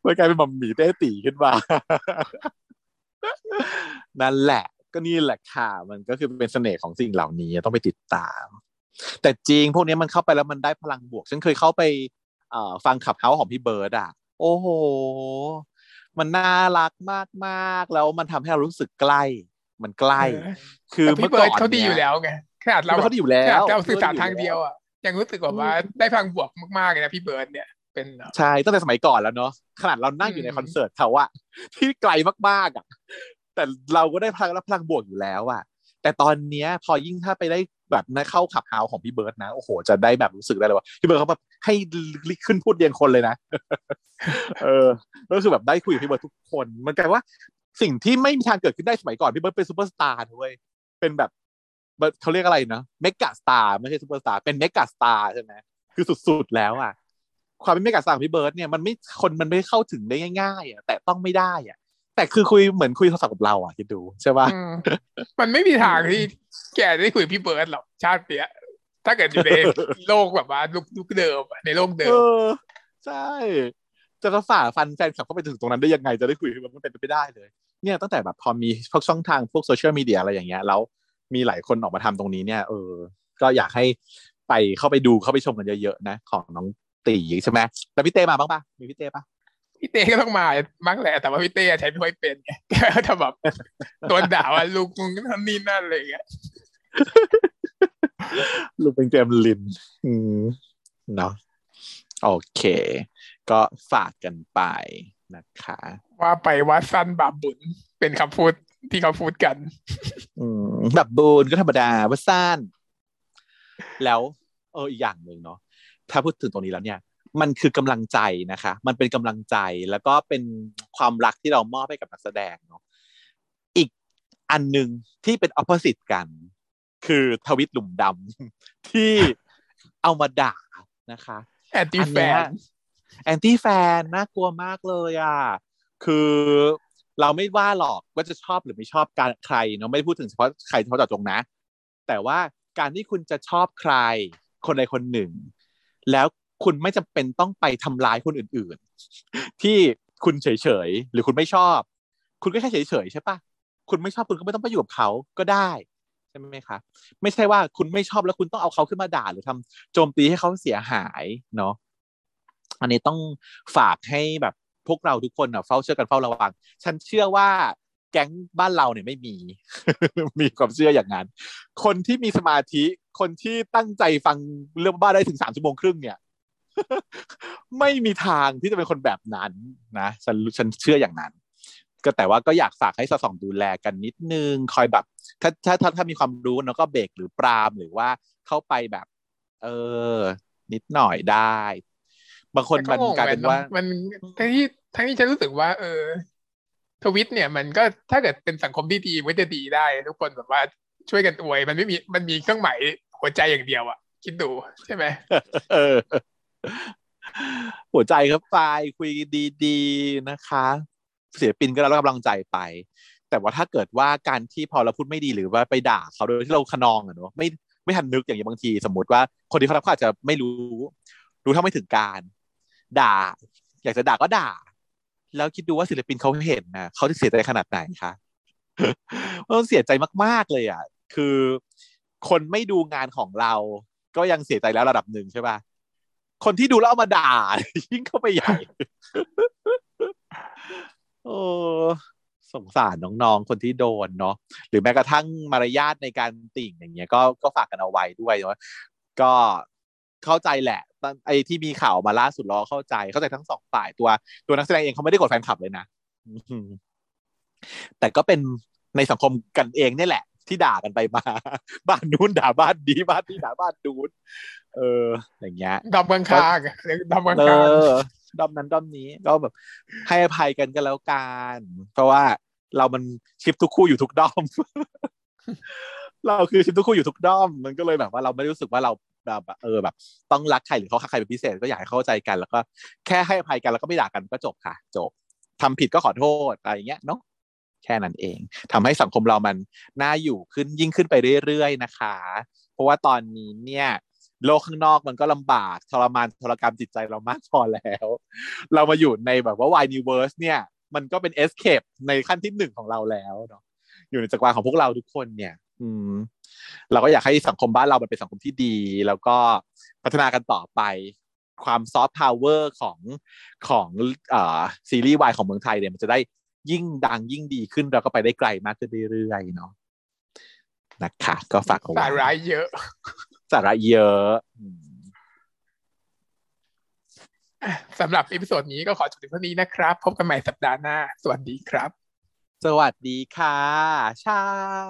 เมื่อกลายเป็นหม่อมหมีเต้ตีขึ้นมานั่นแหละก็นี่แหละค่ะมันก็คือเป็นเสน่ห์ของสิ่งเหล่านี้ต้องไปติดตามแต่จริงพวกนี้มันเข้าไปแล้วมันได้พลังบวกฉันเคยเข้าไปฟังขับเฮ้าของพี่เบิร์ดอ่ะโอ้โหมันน่ารักมากๆแล้วมันทำให้เรารู้สึกใกล้มันใกล้คือพี่เบิร์ดเขาดีอยู่แล้วไงขนาดเราเขาดีอยู่แล้วเราสื่อสารทางเดียวอ่ะยังรู้สึกว่าได้พลังบวกมากๆเลยนะพี่เบิร์ดเนี่ยเป็นใช่ตั้งแต่สมัยก่อนแล้วเนาะขนาดเรานั่งอยู่ในคอนเสิร์ตเขาอะที่ไกลมากๆอ่ะแต่เราก็ได้พลังรับพลังบวกอยู่แล้วอ่ะแต่ตอนนี้พอยิ่งถ้าไปได้แบบนะเข้าขับเฮาของพี่เบิร์ดนะโอ้โหจะได้แบบรู้สึกได้เลยว่าพี่เบิร์ดเขาแบบให้ขึ้นพูดเรียงคนเลยนะก็คือแบบได้คุยกับพี่เบิร์ดทุกคนมันกลายว่าสิ่งที่ไม่มีทางเกิดขึ้นได้สมัยก่อนพี่เบิร์ดเป็นซูเปอร์สตาร์ด้วยเป็นแบบเขาเรียกอะไรนะเมกะสตาร์ไม่ใช่ซูเปอร์สตาร์เป็นเมกะสตาร์ใช่ไหมคือสุดๆแล้วอ่ะความเป็นเมกะสตาร์ของพี่เบิร์ดเนี่ยมันไม่คนมันไม่เข้าถึงได้ง่ายๆอ่ะแต่ต้องไม่ได้อ่ะแต่คือคุยเหมือนคุยโทรศัพท์กับเราอ่ะคิดดูใช่ป่ะมันไม่มีทางที่แกจะได้คุยพี่เบิร์ดหรอกชาติเนี้ยถ้าเกิดอยู่ในโลกแบบว่ายุคเดิมในโลกเดิมใช่จะฝ่าฟันแฟนคลับเข้าไปถึงตรงนั้นได้ยังไงจะได้คุยแบบมันเป็นไปไม่ได้เลยเนี่ยตั้งแต่แบบพอมีพวกช่องทางพวกโซเชียลมีเดียอะไรอย่างเงี้ยแล้วมีหลายคนออกมาทำตรงนี้เนี่ยก็อยากให้ไปเข้าไปดูเข้าไปชมกันเยอะๆนะของน้องตีใช่ไหมแล้วพี่เต้มาบ้างป่ะมีพี่เต้ป่ะพี่เต้ก็ต้องมาบ้างแหละแต่ว่าพี่เต้ใช้ไม่ค่อยเป็นไงก็ทำแบบตัวด่าว่าลูกมึงทำนี่นั่นอะไรอย่างเงี้ยลูกเป็นเกมลินเนาะโอเคก็ฝากกันไปนะคะว่าไปว่าสั้นบาปบุญเป็นคำพูดที่เขาพูดกันบาปบุญก็ธรรมดาว่าสั้นแล้วอีกอย่างหนึ่งเนาะถ้าพูดถึงตรงนี้แล้วเนี่ยมันคือกำลังใจนะคะมันเป็นกำลังใจแล้วก็เป็นความรักที่เรามอบให้กับนักแสดงเนาะอีกอันนึงที่เป็น opposite กันคือทวิตหลุมดำที่เอามาด่านะคะแอนตี้แฟนน่ากลัวมากเลยอ่ะคือเราไม่ว่าหรอกว่าจะชอบหรือไม่ชอบการใครเนาะไม่ได้พูดถึงเฉพาะใครเฉพาะเจาะจงนะแต่ว่าการที่คุณจะชอบใครคนใดคนหนึ่งแล้วคุณไม่จำเป็นต้องไปทำร้ายคนอื่นๆที่คุณเฉยๆหรือคุณไม่ชอบคุณก็แค่เฉยๆใช่ปะคุณไม่ชอบคุณก็ไม่ต้องไปอยู่กับเขาก็ได้ใช่ไหมคะไม่ใช่ว่าคุณไม่ชอบแล้วคุณต้องเอาเขาขึ้นมาด่าหรือทำโจมตีให้เขาเสียหายเนาะอันนี้ต้องฝากให้แบบพวกเราทุกคนเฝ้าเชื่อกันเฝ้าระวังฉันเชื่อว่าแก๊งบ้านเราเนี่ยไม่มี มีความเชื่ออย่างนั้นคนที่มีสมาธิคนที่ตั้งใจฟังเรื่องบ้าได้ถึง3ชั่วโมงครึ่งเนี่ย ไม่มีทางที่จะเป็นคนแบบนั้นนะฉันเชื่ออย่างนั้นก็แต่ว่าก็อยากฝากให้สอดส่องดูแลกันนิดนึงคอยแบบถ้ามีความรู้เนาะก็เบรกหรือปรามหรือว่าเข้าไปแบบนิดหน่อยได้บางคนมันกลายเป็นว่ามันทั้งที่ฉันรู้สึกว่าทวิตเนี่ยมันก็ถ้าเกิดเป็นสังคมที่ดีมันจะดีได้ทุกคนแบบว่าช่วยกันอวยมันไม่มีมันมีเครื่องหมายหัวใจอย่างเดียวอ่ะคิดดูใช่ไหมหัวใจครับไปคุยดีๆนะคะศิลปินก็รับกำลังใจไปแต่ว่าถ้าเกิดว่าการที่พอเราพูดไม่ดีหรือว่าไปด่าเขาโดยที่เราคะนองอ่ะเนาะไม่ทันนึกอย่างนี้บางทีสมมติว่าคนที่เขารับเขาอาจจะไม่รู้เท่าไม่ถึงการด่าอยากจะด่าก็ด่าแล้วคิดดูว่าศิลปินเขาเห็นนะเขาจะเสียใจขนาดไหนคะต้องเสียใจมากๆเลยอ่ะคือคนไม่ดูงานของเราก็ยังเสียใจแล้วระดับหนึ่งใช่ป่ะคนที่ดูแล้วเอามาด่ายิ่งเข้าไปใหญ่โอ้สงสารน้องๆคนที่โดนเนาะหรือแม้กระทั่งมารยาทในการติ่งอย่างเงี้ยก็ฝากกันเอาไว้ด้วยเนาะก็ เข้าใจแหละไอ้ที่มีข่าวมาล่าสุดล้อเข้าใจทั้งสองฝ่ายตัวนักแสดงเองเขาไม่ได้กดแฟนคลับเลยนะแต่ก็เป็นในสังคมกันเองนี่แหละที่ด่ากันไปมาบ้านนู้นด่าบ้านดีบ้านนี้ด่าบ้านนู้นอย่างเงี้ยดำกันคางดำกันคางดำนั้นดำนี้ก็แบบให้อภัยกันก็แล้วกันเพราะว่าเรามันชิปทุกคู่อยู่ทุกด้อมเราคือชิปทุกคู่อยู่ทุกด้อมมันก็เลยแบบว่าเราไม่รู้สึกว่าเราแบบต้องรักใครหรือเขารักใครเป็นพิเศษก็อยากให้เข้าใจกันแล้วก็แค่ให้อภัยกันแล้วก็ไม่ด่ากันก็จบค่ะจบทำผิดก็ขอโทษอะไรอย่างเงี้ยเนาะแค่นั้นเองทำให้สังคมเรามันน่าอยู่ขึ้นยิ่งขึ้นไปเรื่อยๆนะคะเพราะว่าตอนนี้เนี่ยโลกข้างนอกมันก็ลำบากทรมานทรกรรมจิตใจเรามากพอแล้วเรามาอยู่ในแบบว่า Wineiverse เนี่ยมันก็เป็น escape ในขั้นที่1ของเราแล้วเนาะอยู่ในจักรวาลของพวกเราทุกคนเนี่ยเราก็อยากให้สังคมบ้านเรามันเป็นสังคมที่ดีแล้วก็พัฒนากันต่อไปความซอฟต์พาวเวอร์ของซีรีส์วายของเมืองไทยเนี่ยมันจะได้ยิ่งดังยิ่งดีขึ้นเราก็ไปได้ไกลมากขึ้นเรื่อยๆเนาะนะคะก็ฝากเอาไว้สาระเยอะสำหรับอีพิโซดนี้ก็ขอจบที่เท่านี้นะครับพบกันใหม่สัปดาห์หน้าสวัสดีครับสวัสดีค่ะชาว